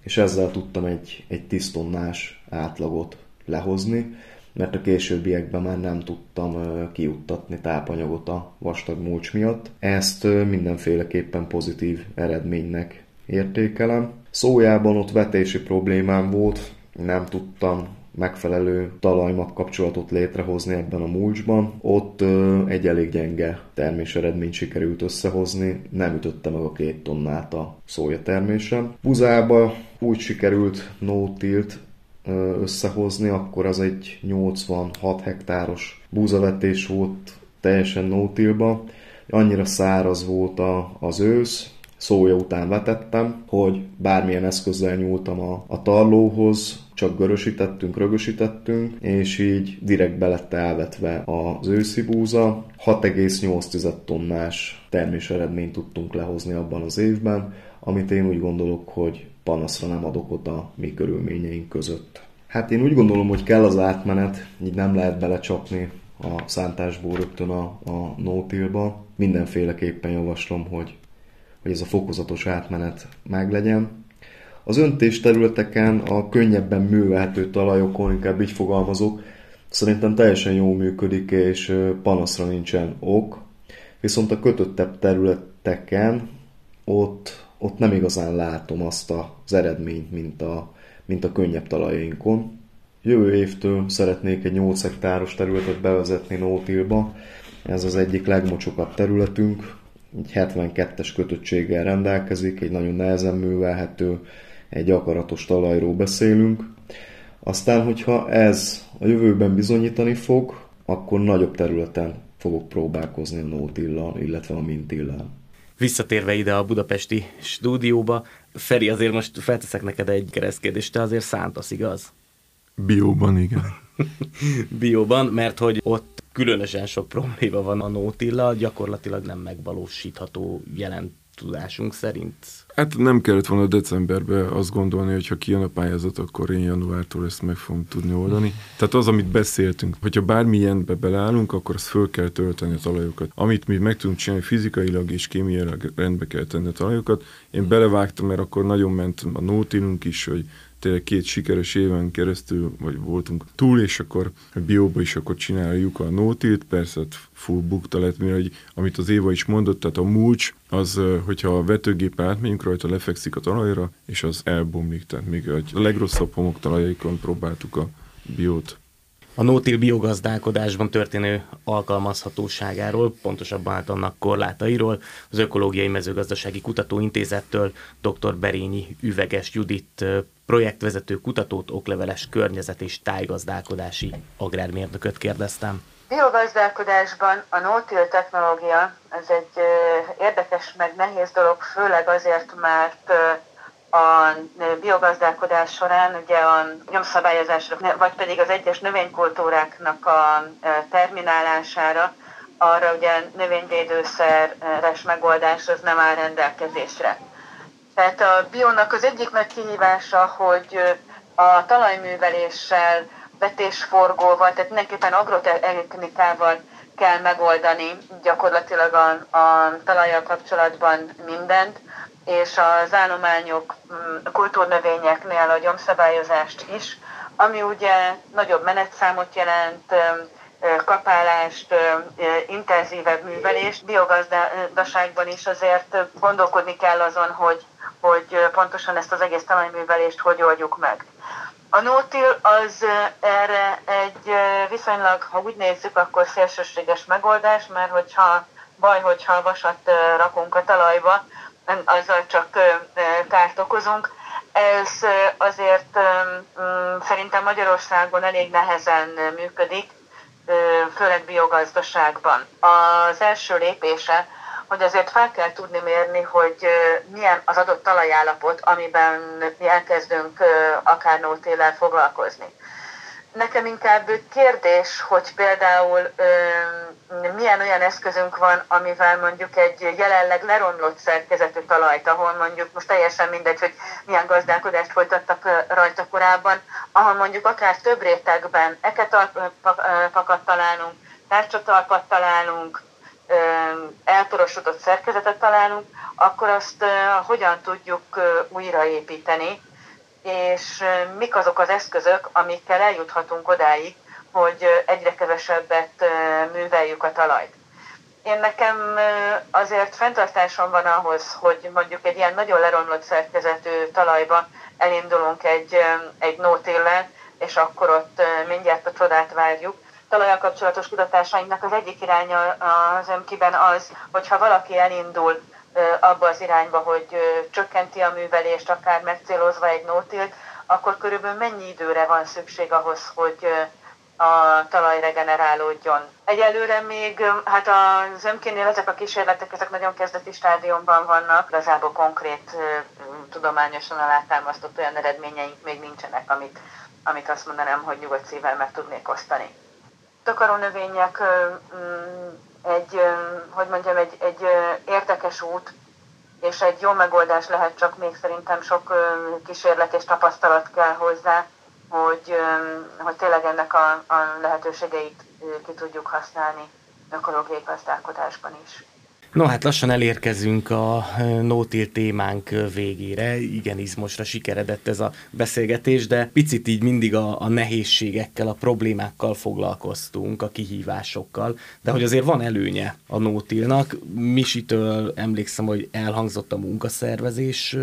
és ezzel tudtam egy, egy tíz tonnás átlagot lehozni, mert a későbbiekben már nem tudtam kijuttatni tápanyagot a vastag mulcs miatt. Ezt mindenféleképpen pozitív eredménynek értékelem. Szójában ott vetési problémám volt, nem tudtam megfelelő talajmag kapcsolatot létrehozni ebben a mulcsban. Ott egy elég gyenge terméseredményt sikerült összehozni, nem ütötte meg a két tonnát a szója termésem. Buzába úgy sikerült no-tilt összehozni, akkor az egy nyolcvanhat hektáros búzavetés volt teljesen no-tilba. Annyira száraz volt a, az ősz, szója után vetettem, hogy bármilyen eszközzel nyúltam a, a tarlóhoz, csak görösítettünk, rögösítettünk, és így direkt belette elvetve az őszi búza. hat egész nyolc tized tonnás terméseredményt tudtunk lehozni abban az évben, amit én úgy gondolok, hogy panaszra nem ad okot a mi körülményeink között. Hát én úgy gondolom, hogy kell az átmenet, így nem lehet belecsapni a szántásból rögtön a, a no-tilba. Mindenféleképpen javaslom, hogy, hogy ez a fokozatos átmenet meglegyen. Az öntés területeken, a könnyebben művelhető talajokon, inkább így fogalmazok, szerintem teljesen jól működik, és panaszra nincsen ok. Viszont a kötöttebb területeken ott, ott nem igazán látom azt az eredményt, mint a, mint a könnyebb talajainkon. Jövő évtől szeretnék egy nyolc hektáros területet bevezetni no-tilba. Ez az egyik legmocsokabb területünk, egy hetvenkettes kötöttséggel rendelkezik, egy nagyon nehezen művelhető, egy akaratos talajról beszélünk. Aztán, hogyha ez a jövőben bizonyítani fog, akkor nagyobb területen fogok próbálkozni a no-tillal, illetve a mintillal. Visszatérve ide a budapesti stúdióba, Feri, azért most felteszek neked egy keresztkérdést, te azért szántasz, igaz? Bióban, igen. Bióban, mert hogy ott különösen sok probléma van a no-tillal, gyakorlatilag nem megvalósítható jelen tudásunk szerint. Hát nem kellett volna decemberben azt gondolni, hogy ha kijön a pályázat, akkor én januártól ezt meg fogom tudni oldani. Tehát az, amit beszéltünk, hogyha bármilyenbe beleállunk, akkor azt föl kell tölteni a talajokat. Amit mi meg tudunk csinálni fizikailag és kémiailag, rendbe kell tenni a talajokat. Én belevágtam, mert akkor nagyon ment a no-tillünk is, hogy tényleg két sikeres éven keresztül, vagy voltunk túl, és akkor a bióba is akkor csináljuk a no-tilt, persze full bukta lett, mert hogy, amit az Éva is mondott, tehát a mulcs, az, hogyha a vetőgépen átmegyünk rajta, lefekszik a talajra, és az elbomlik, tehát még a legrosszabb homoktalajaikon próbáltuk a biót. A no-till biogazdálkodásban történő alkalmazhatóságáról, pontosabban hát annak korlátairól, az Ökológiai Mezőgazdasági Kutatóintézettől dr. Berényi Üveges Judit projektvezető kutatót, okleveles környezet- és tájgazdálkodási agrármérnököt kérdeztem. Biogazdálkodásban a no-till technológia az egy érdekes, meg nehéz dolog, főleg azért, mert a biogazdálkodás során ugye a nyomszabályozásra, vagy pedig az egyes növénykultúráknak a terminálására, arra ugye növényvédőszeres megoldás az nem áll rendelkezésre. Tehát a biónak az egyik nagy kihívása, hogy a talajműveléssel, vetésforgóval, tehát mindenképpen agrotechnikával kell megoldani gyakorlatilag a, a talajjal kapcsolatban mindent, és az állományok, a kultúrnövényeknél a gyomszabályozást is, ami ugye nagyobb menetszámot jelent, kapálást, intenzívebb művelést. Biogazdaságban is azért gondolkodni kell azon, hogy, hogy pontosan ezt az egész talajművelést hogy oldjuk meg. A no-till az erre egy viszonylag, ha úgy nézzük, akkor szélsőséges megoldás, mert hogyha baj, hogyha vasat rakunk a talajba, azzal csak kárt okozunk. Ez azért szerintem Magyarországon elég nehezen működik, főleg biogazdaságban. Az első lépése, hogy azért fel kell tudni mérni, hogy milyen az adott talajállapot, amiben mi elkezdünk akár no-till-lel foglalkozni. Nekem inkább kérdés, hogy például milyen olyan eszközünk van, amivel mondjuk egy jelenleg leromlott szerkezetű talajt, ahol mondjuk most teljesen mindegy, hogy milyen gazdálkodást folytattak rajta korábban, ahol mondjuk akár több rétegben eketalpakat találunk, tárcsatalpat találunk, elporosodott szerkezetet találunk, akkor azt hogyan tudjuk újraépíteni, és mik azok az eszközök, amikkel eljuthatunk odáig, hogy egyre kevesebbet műveljük a talajt. Én nekem azért fenntartásom van ahhoz, hogy mondjuk egy ilyen nagyon leromlott szerkezetű talajba elindulunk egy, egy no-till-lel, és akkor ott mindjárt a csodát várjuk. Talajjal kapcsolatos kutatásainknak az egyik iránya az ömkiben az, hogyha valaki elindul abba az irányba, hogy csökkenti a művelést, akár megcélozva egy nótilt, akkor körülbelül mennyi időre van szükség ahhoz, hogy a talaj regenerálódjon. Egyelőre még, hát az ömkénél ezek a kísérletek, ezek nagyon kezdeti stádiumban vannak, igazából konkrét, tudományosan alátámasztott olyan eredményeink még nincsenek, amit, amit azt mondanám, hogy nyugodt szívvel meg tudnék osztani. Takarónövények egy, hogy mondjam, egy, egy érdekes út, és egy jó megoldás lehet, csak még szerintem sok kísérlet és tapasztalat kell hozzá, hogy, hogy tényleg ennek a, a lehetőségeit ki tudjuk használni ökológiai gazdálkodásban is. No, hát lassan elérkezünk a no-till témánk végére. Igen, izmosra sikeredett ez a beszélgetés, de picit így mindig a, a nehézségekkel, a problémákkal foglalkoztunk, a kihívásokkal, de hogy azért van előnye a no-tillnak. Misitől emlékszem, hogy elhangzott a munkaszervezés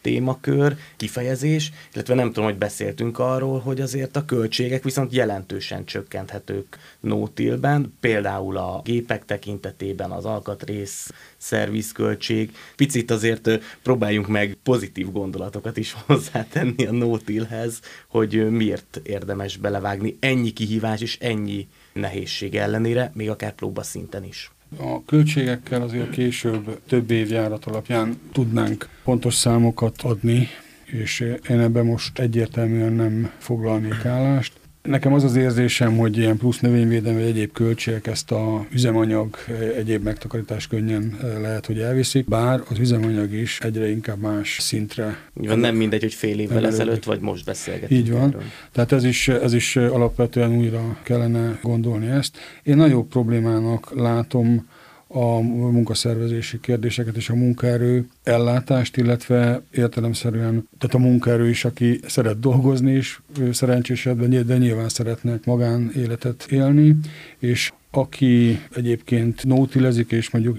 témakör, kifejezés, illetve nem tudom, hogy beszéltünk arról, hogy azért a költségek viszont jelentősen csökkenthetők no-tillben, például a gépek tekintetében az alkatrész, szervizköltség. Picit azért próbáljunk meg pozitív gondolatokat is hozzátenni a no-tillhez, hogy miért érdemes belevágni ennyi kihívás és ennyi nehézség ellenére, még akár próbaszinten is. A költségekkel azért később több évjárat alapján tudnánk pontos számokat adni, és én ebben most egyértelműen nem foglalnék állást. Nekem az az érzésem, hogy ilyen plusz növényvédelmi vagy egyéb költségek ezt a üzemanyag, egyéb megtakarítás könnyen lehet, hogy elviszik, bár az üzemanyag is egyre inkább más szintre. Ja, nem mindegy, hogy fél évvel ezelőtt vagy most beszélgetünk. Így van. Erről. Tehát ez is, ez is alapvetően újra kellene gondolni ezt. Én nagyobb problémának látom a munkaszervezési kérdéseket és a munkaerő ellátást, illetve értelemszerűen, tehát a munkaerő is, aki szeret dolgozni is, szerencsésebben, de nyilván szeretne magánéletet élni, és aki egyébként no-tillezik, és mondjuk,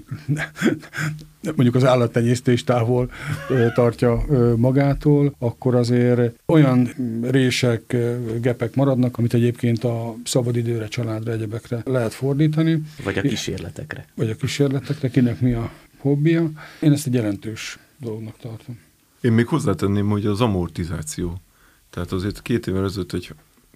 mondjuk az állattenyésztés távol tartja magától, akkor azért olyan rések, gepek maradnak, amit egyébként a szabadidőre, családra, egyebekre lehet fordítani. Vagy a kísérletekre. Vagy a kísérletekre, kinek mi a hobbija. Én ezt egy jelentős dolognak tartom. Én még hozzátenném, hogy az amortizáció. Tehát azért két évvel ezelőtt egy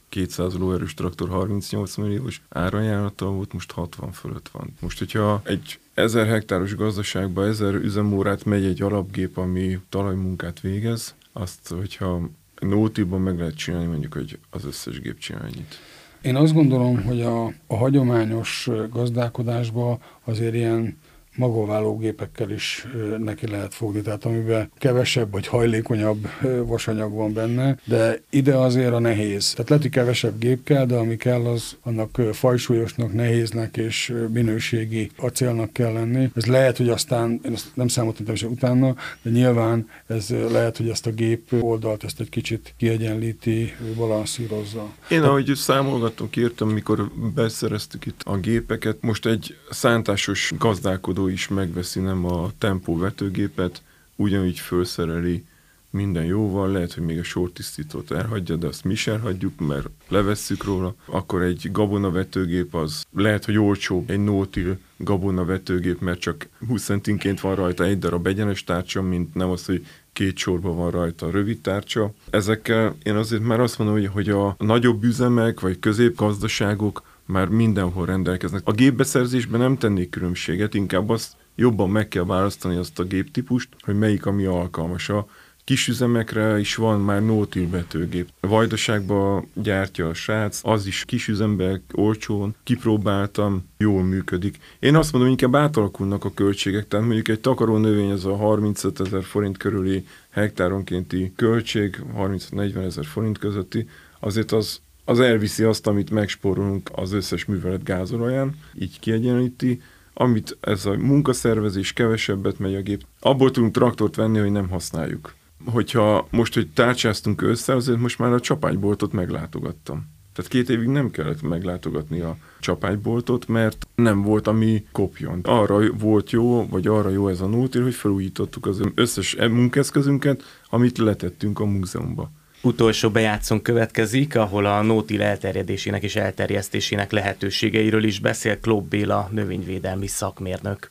kétszáz lóerős traktor harmincnyolc milliós árajánlata volt, most hatvan fölött van. Most, hogyha egy ezer hektáros gazdaságban ezer üzemórát megy egy alapgép, ami talajmunkát végez, azt, hogyha no-tillban meg lehet csinálni, mondjuk, hogy az összes gép csinál ennyit. Én azt gondolom, hogy a, a hagyományos gazdálkodásban azért ilyen magolváló gépekkel is neki lehet fogni, tehát amiben kevesebb vagy hajlékonyabb vasanyag van benne, de ide azért a nehéz. Tehát lehet, hogy kevesebb gép kell, de ami kell, az annak fajsúlyosnak, nehéznek és minőségi acélnak kell lenni. Ez lehet, hogy aztán, én azt nem számoltam sem utána, de nyilván ez lehet, hogy ezt a gép oldalt, ezt egy kicsit kiegyenlíti, balanszírozza. Én ahogy számolgattunk, írtam, mikor beszereztük itt a gépeket, most egy szántásos gazdálkodó is megveszi nem a tempó vetőgépet, ugyanúgy felszereli minden jóval, lehet, hogy még a sortisztítót elhagyja, de azt mi is elhagyjuk, mert levesszük róla. Akkor egy gabonavetőgép az lehet, hogy olcsóbb egy no-till gabonavetőgép, mert csak húsz centinként van rajta egy darab egyenes tárcsa, mint nem az, hogy két sorban van rajta a rövid tárcsa. Ezekkel én azért már azt mondom, hogy a nagyobb üzemek vagy középgazdaságok már mindenhol rendelkeznek. A gépbeszerzésben nem tennék különbséget, inkább azt jobban meg kell választani azt a géptípust, hogy melyik ami alkalmas. A kisüzemekre is van már no-till vetőgép. A Vajdaságban gyártja a srác, az is kisüzemben olcsón, kipróbáltam, jól működik. Én azt mondom, inkább átalakulnak a költségek, tehát mondjuk egy takarónövény az a harmincöt ezer forint körüli hektáronkénti költség, harmincöt-negyven ezer forint közötti, azért az az elviszi azt, amit megspórolunk az összes művelet gázolaján, így kiegyenlíti, amit ez a munkaszervezés, kevesebbet megy a gép. Abból tudunk traktort venni, hogy nem használjuk. Hogyha most, hogy tárcsáztunk össze, azért most már a csapágyboltot meglátogattam. Tehát két évig nem kellett meglátogatni a csapágyboltot, mert nem volt, ami kopjon. Arra volt jó, vagy arra jó ez a no-till, hogy felújítottuk az összes munkaeszközünket, amit letettünk a múzeumba. Utolsó bejátszón következik, ahol a no-till elterjedésének és elterjesztésének lehetőségeiről is beszél Klópp Béla, növényvédelmi szakmérnök.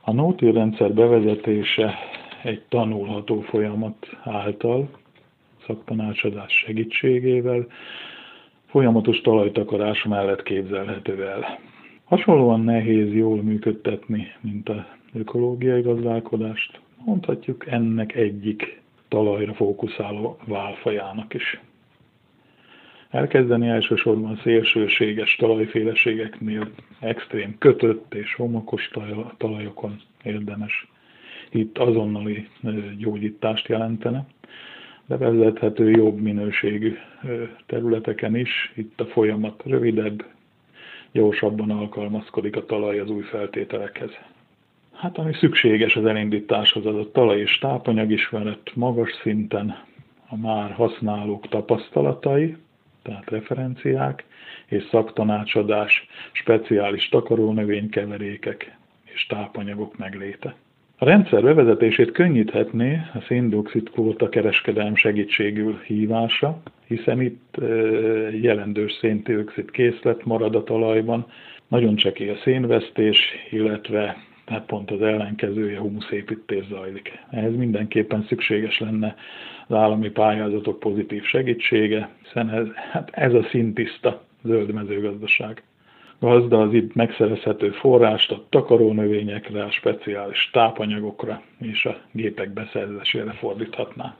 A no-till rendszer bevezetése egy tanulható folyamat által, szaktanácsadás segítségével, folyamatos talajtakarás mellett képzelhető el. Hasonlóan nehéz jól működtetni, mint az ökológiai gazdálkodást, mondhatjuk ennek egyik talajra fókuszáló válfajának is. Elkezdeni elsősorban szélsőséges talajféleségeknél, extrém kötött és homokos talajokon érdemes. Itt azonnali gyógyítást jelentene, de vezethető jobb minőségű területeken is, itt a folyamat rövidebb, gyorsabban alkalmazkodik a talaj az új feltételekhez. Hát ami szükséges az elindításhoz, az a talaj és tápanyag ismeret magas szinten, a már használók tapasztalatai, tehát referenciák, és szaktanácsadás, speciális takarónövénykeverékek és tápanyagok megléte. A rendszer bevezetését könnyíthetné a szén-dioxid kvóta kereskedelem segítségül hívása, hiszen itt jelentős szén-dioxid készlet marad a talajban, nagyon csekély a szénvesztés, illetve hát pont az ellenkezője, humuszépítés zajlik. Ehhez mindenképpen szükséges lenne az állami pályázatok pozitív segítsége, hiszen ez, hát ez a szintiszta zöld mezőgazdaság. Gazda az itt megszerezhető forrást a takarónövényekre, a speciális tápanyagokra és a gépek beszerzésére fordíthatná.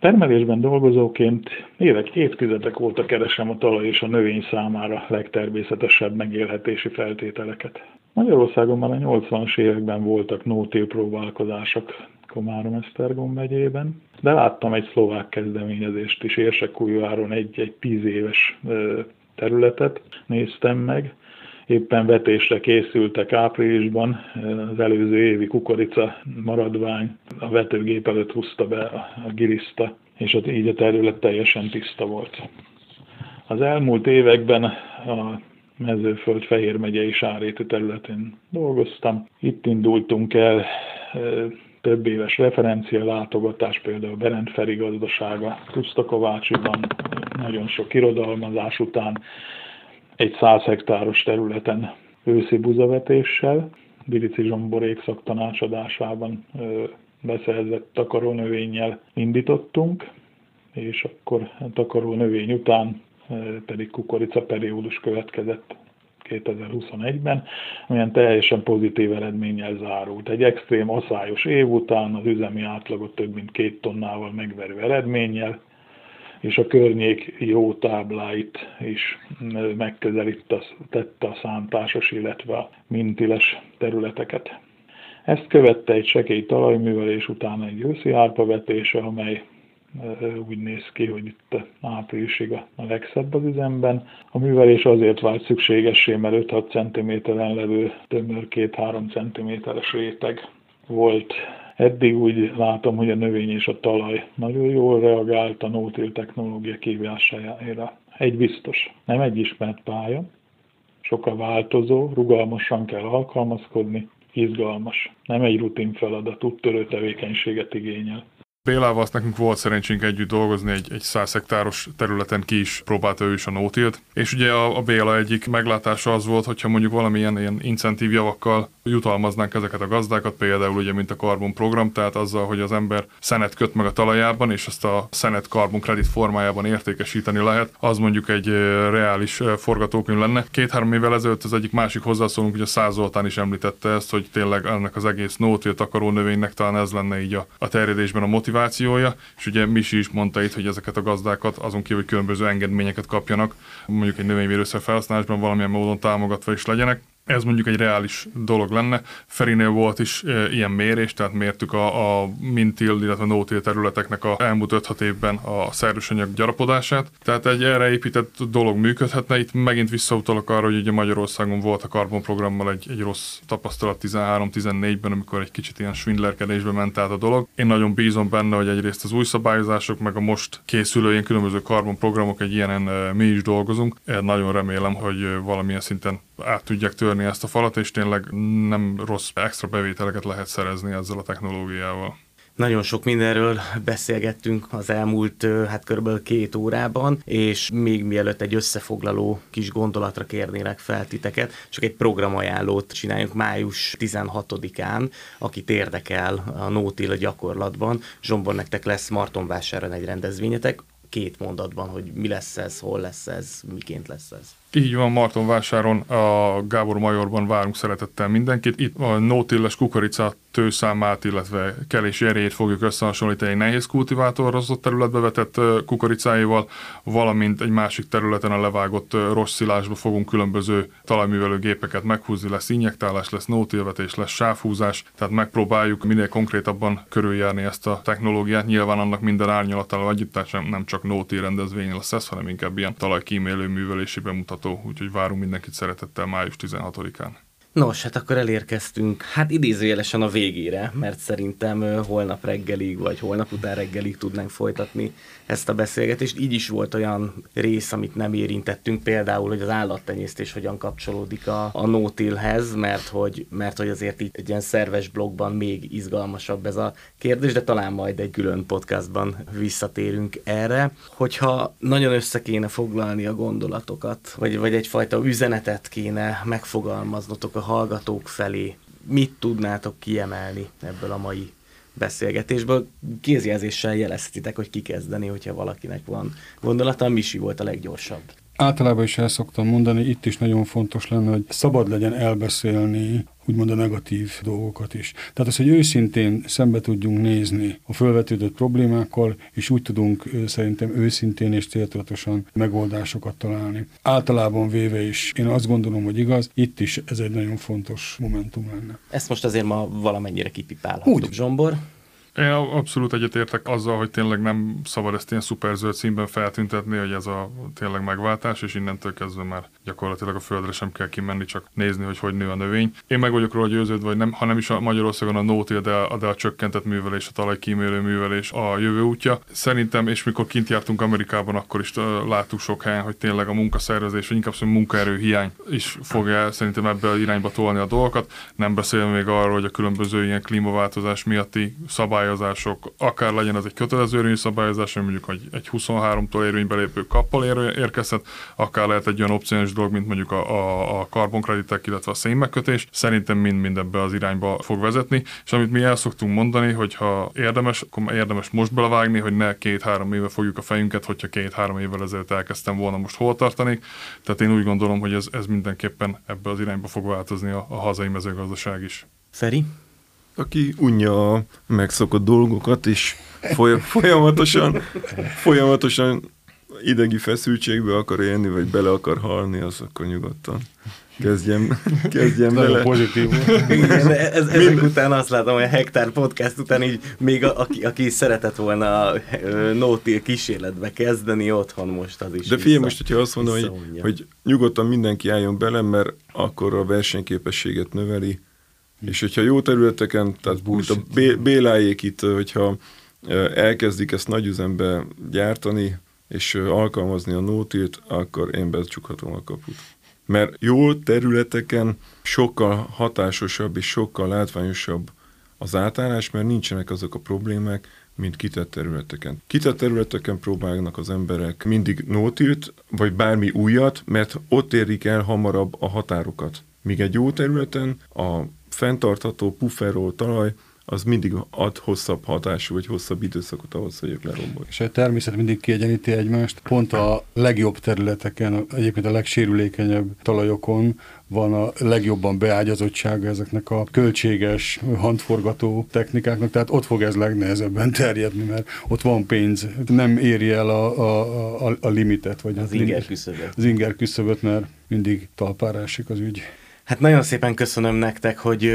Termelésben dolgozóként évek, évtizedek óta keresem a talaj és a növény számára legtermészetesebb megélhetési feltételeket. Magyarországon már a nyolcvanas években voltak no-till próbálkozások Komárom-Esztergom megyében, de láttam egy szlovák kezdeményezést is, Érsekújváron egy-egy tíz éves területet néztem meg. Éppen vetésre készültek áprilisban, az előző évi kukorica maradvány a vetőgép előtt húzta be a giliszta, és így a terület teljesen tiszta volt. Az elmúlt években a Mezőföld Fehér megyei sárrétű területén dolgoztam. Itt indultunk el több éves referencia látogatás, például Berend Ferenc gazdasága Pusztakovácsiban, nagyon sok irodalmazás után egy száz hektáros területen őszi buzavetéssel, Diriczi Zsomborék szaktanácsadásában beszerzett takarónövénnyel indítottunk, és akkor a takarónövény után pedig kukorica periódus következett kétezer-huszonegyben, amilyen teljesen pozitív eredménnyel zárult. Egy extrém aszályos év után az üzemi átlagot több mint két tonnával megverő eredménnyel, és a környék jó tábláit is megközelítette a szántásos, illetve a mintiles területeket. Ezt követte egy sekély talajművelés, utána egy őszi árpavetése, amely úgy néz ki, hogy itt áprilisig a legszebb az üzemben. A művelés azért vált szükségessé, mert öt-hat centiméteren levő tömör két-három centiméteres réteg volt. Eddig úgy látom, hogy a növény és a talaj nagyon jól reagált a no-till technológia kívásájára. Egy biztos, nem egy ismert pálya, sok a változó, rugalmasan kell alkalmazkodni, izgalmas, nem egy rutin feladat, úttörő tevékenységet igényel. Bélával azt nekünk volt szerencsénk együtt dolgozni, egy, egy száz hektáros területen ki is próbálta ő is a no-tillt, és ugye a, a Béla egyik meglátása az volt, hogyha mondjuk valamilyen ilyen incentív javakkal jutalmaznánk ezeket a gazdákat, például ugye mint a karbon program, tehát azzal, hogy az ember szenet köt meg a talajában, és azt a szenet karbon kredit formájában értékesíteni lehet, az mondjuk egy reális forgatókönyv lenne. Két-három évvel ezelőtt az egyik másik hozzászólunk, ugye Száz Zoltán is említette ezt, hogy tényleg ennek az egész no-till takarónövénynek talán ez lenne így a, a terjedésben a motivációja, és ugye Misi is mondta itt, hogy ezeket a gazdákat azon kívül, hogy különböző engedményeket kapjanak, mondjuk egy növényvédőszer felhasználásban valamilyen módon támogatva is legyenek. Ez mondjuk egy reális dolog lenne. Ferinél volt is e, ilyen mérés, tehát mértük a, a mintil, illetve no-till területeknek a elmúlt öt-hat évben a szerűsanyag gyarapodását. Tehát egy erre épített dolog működhetne. Itt megint visszautalok arra, hogy ugye Magyarországon volt a karbonprogrammal egy, egy rossz tapasztalat tizenhárom-tizennégyben, amikor egy kicsit ilyen svindlerkedésbe ment át a dolog. Én nagyon bízom benne, hogy egyrészt az új szabályozások, meg a most készülő ilyen különböző karbonprogramok, egy ilyenen mi is dolgozunk. Nagyon remélem, hogy valamilyen szinten át tudják törni ezt a falat, és tényleg nem rossz extra bevételeket lehet szerezni ezzel a technológiával. Nagyon sok mindenről beszélgettünk az elmúlt hát körülbelül két órában, és még mielőtt egy összefoglaló kis gondolatra kérnélek fel titeket, csak egy programajánlót csináljunk május tizenhatodikán, akit érdekel a no-till gyakorlatban. Zsombor, nektek lesz Martonvásárhelyen egy rendezvényetek, két mondatban, hogy mi lesz ez, hol lesz ez, miként lesz ez. Így van, Martonvásáron a Gábor Majorban várunk szeretettel mindenkit. Itt a no-tilles kukorica tőszámát, illetve kelési erejét fogjuk összehasonlítani egy nehéz kultivátorozott területbe vetett kukoricáival, valamint egy másik területen a levágott rossz szilásba fogunk különböző talajművelőgépeket meghúzni, lesz injektálás, lesz no-tilvetés, lesz sávhúzás, tehát megpróbáljuk minél konkrétabban körüljárni ezt a technológiát. Nyilván annak minden árnyalatával együtt, tehát nem csak no-til rendezvény lesz ez, hanem inkább ilyen talajkímélő művelési bemutató. Úgyhogy várunk mindenkit szeretettel május tizenhatodikán. Nos, hát akkor elérkeztünk, hát idézőjelesen a végére, mert szerintem holnap reggelig, vagy holnap után reggelig tudnánk folytatni ezt a beszélgetést. Így is volt olyan rész, amit nem érintettünk, például, hogy az állattenyésztés hogyan kapcsolódik a, a no-tilhez, mert hogy, mert hogy azért itt egy ilyen szerves blogban még izgalmasabb ez a kérdés, de talán majd egy külön podcastban visszatérünk erre. Hogyha nagyon össze kéne foglalni a gondolatokat, vagy, vagy egyfajta üzenetet kéne megfogalmaznotok a hallgatók felé, mit tudnátok kiemelni ebből a mai beszélgetésből? Kézjelzéssel jeleztitek, hogy ki kezdeni, hogyha valakinek van gondolata. Misi volt a leggyorsabb. Általában is el szoktam mondani, itt is nagyon fontos lenne, hogy szabad legyen elbeszélni úgymond a negatív dolgokat is. Tehát az, hogy őszintén szembe tudjunk nézni a felvetődött problémákkal, és úgy tudunk szerintem őszintén és céltudatosan megoldásokat találni. Általában véve is, én azt gondolom, hogy igaz, itt is ez egy nagyon fontos momentum lenne. Ezt most azért ma valamennyire kipipálhattuk, Zsombor. Én abszolút egyetértek azzal, hogy tényleg nem szabad ezt ilyen szuperzöld színben feltüntetni, hogy ez a tényleg megváltás, és innentől kezdve már gyakorlatilag a földre sem kell kimenni, csak nézni, hogy hogy nő a növény. Én meg vagyok róla győződve, hogy nem, ha nem is a Magyarországon a no-till, de, de a csökkentett művelés, a talajkímélő művelés a jövő útja. Szerintem, és mikor kint jártunk Amerikában, akkor is láttuk sok helyen, hogy tényleg a munkaszervezés, vagy inkább szóval munkaerő hiány is fogja szerintem ebbe az irányba tolni a dolgokat. Nem beszélve még arról, hogy a különböző ilyen klímaváltozás miatti szabály, akár legyen az egy kötelező érvényű szabályozás, mondjuk egy huszonháromtól érvénybe lépő kappal ér- érkezhet, akár lehet egy olyan opciós dolog, mint mondjuk a, a, a karbonkreditek, illetve a szénmegkötés. Szerintem mind-mind ebbe az irányba fog vezetni, és amit mi el szoktunk mondani, hogy ha érdemes, akkor érdemes most belevágni, hogy ne két-három éve fogjuk a fejünket, hogyha két-három évvel ezelőtt elkezdtem volna, most hol tartanék. Tehát én úgy gondolom, hogy ez, ez mindenképpen ebbe az irányba fog változni a, a hazai mezőgazdaság is. Feri? Aki unja a megszokott dolgokat, és folyamatosan, folyamatosan idegi feszültségbe akar élni, vagy bele akar halni, az akkor nyugodtan kezdjem, kezdjem bele. Nagyon pozitív. Igen, ez, ezek Minden... után azt látom, hogy a Hektár Podcast után így még a, aki, aki szeretett volna a no-till kísérletbe kezdeni, otthon most az is. De figyelj, most, hogyha azt mondom, hogy, hogy nyugodtan mindenki álljon bele, mert akkor a versenyképességet növeli. És hogyha jó területeken, tehát mint a Béláék itt, hogyha elkezdik ezt nagyüzembe gyártani, és alkalmazni a no-tilt, akkor én becsukhatom a kaput. Mert jó területeken sokkal hatásosabb és sokkal látványosabb az átállás, mert nincsenek azok a problémák, mint kitett területeken. Kitett területeken próbálnak az emberek mindig no-tilt, vagy bármi újat, mert ott érik el hamarabb a határokat. Míg egy jó területen a fenntartható, pufferolt talaj, az mindig ad hosszabb hatású, vagy hosszabb időszakot ahhoz, hogy ők lerombolják. És a természet mindig kiegyeníti egymást. Pont a legjobb területeken, egyébként a legsérülékenyebb talajokon van a legjobban beágyazottsága ezeknek a költséges, handforgató technikáknak, tehát ott fog ez legnehezebben terjedni, mert ott van pénz, nem éri el a, a, a, a limitet, vagy az inger küszöböt. Az inger küszöböt, mert mindig talpára esik az ügy. Hát nagyon szépen köszönöm nektek, hogy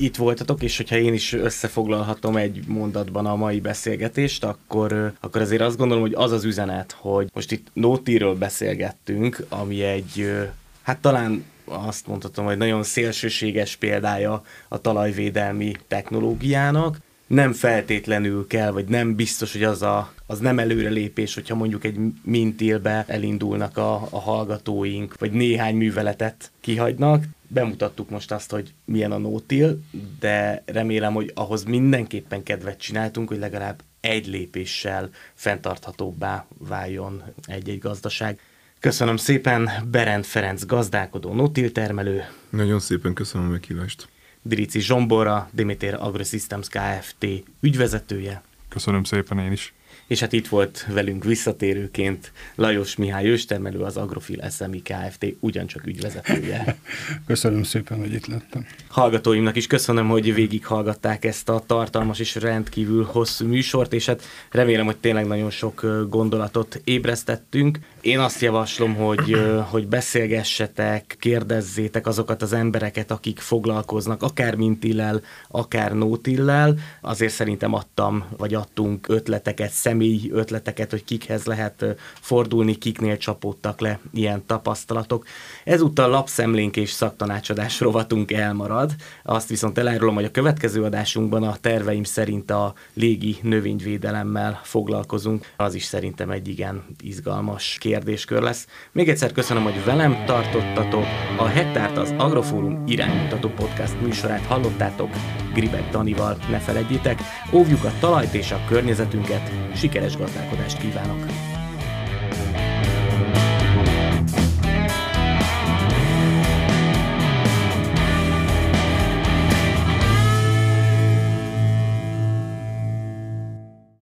itt voltatok, és hogyha én is összefoglalhatom egy mondatban a mai beszélgetést, akkor, akkor azért azt gondolom, hogy az az üzenet, hogy most itt no-tilről beszélgettünk, ami egy, hát talán azt mondhatom, hogy nagyon szélsőséges példája a talajvédelmi technológiának. nem feltétlenül kell, vagy nem biztos, hogy az a, az nem előrelépés, hogyha mondjuk egy mintilbe elindulnak a, a hallgatóink, vagy néhány műveletet kihagynak. Bemutattuk most azt, hogy milyen a no-till, de remélem, hogy ahhoz mindenképpen kedvet csináltunk, hogy legalább egy lépéssel fenntarthatóbbá váljon egy-egy gazdaság. Köszönöm szépen, Berend Ferenc gazdálkodó, no-till termelő. Nagyon szépen köszönöm a meghívást. Diriczi Zsombor, a Démétér Agrosystems Kft. Ügyvezetője. Köszönöm szépen én is. És hát itt volt velünk visszatérőként Lajos Mihály őstermelő, az Agrofil-es em i Kft. Ugyancsak ügyvezetője. Köszönöm szépen, hogy itt lettem. Hallgatóimnak is köszönöm, hogy végighallgatták ezt a tartalmas és rendkívül hosszú műsort, és hát remélem, hogy tényleg nagyon sok gondolatot ébresztettünk. Én azt javaslom, hogy, hogy beszélgessetek, kérdezzétek azokat az embereket, akik foglalkoznak akár mintillel, akár no-tillel. Azért szerintem adtam, vagy adtunk ötleteket, személyi ötleteket, hogy kikhez lehet fordulni, kiknél csapódtak le ilyen tapasztalatok. Ezúttal lapszemlénk és szaktanácsadás rovatunk elmarad. Azt viszont elárulom, hogy a következő adásunkban a terveim szerint a légi növényvédelemmel foglalkozunk. Az is szerintem egy igen izgalmas kérdéskör lesz. Még egyszer köszönöm, hogy velem tartottatok. A Hektárt, az Agrofórum iránymutató podcast műsorát hallottátok. Gribek Danival, ne feledjétek, óvjuk a talajt és a környezetünket. Sikeres gazdálkodást kívánok!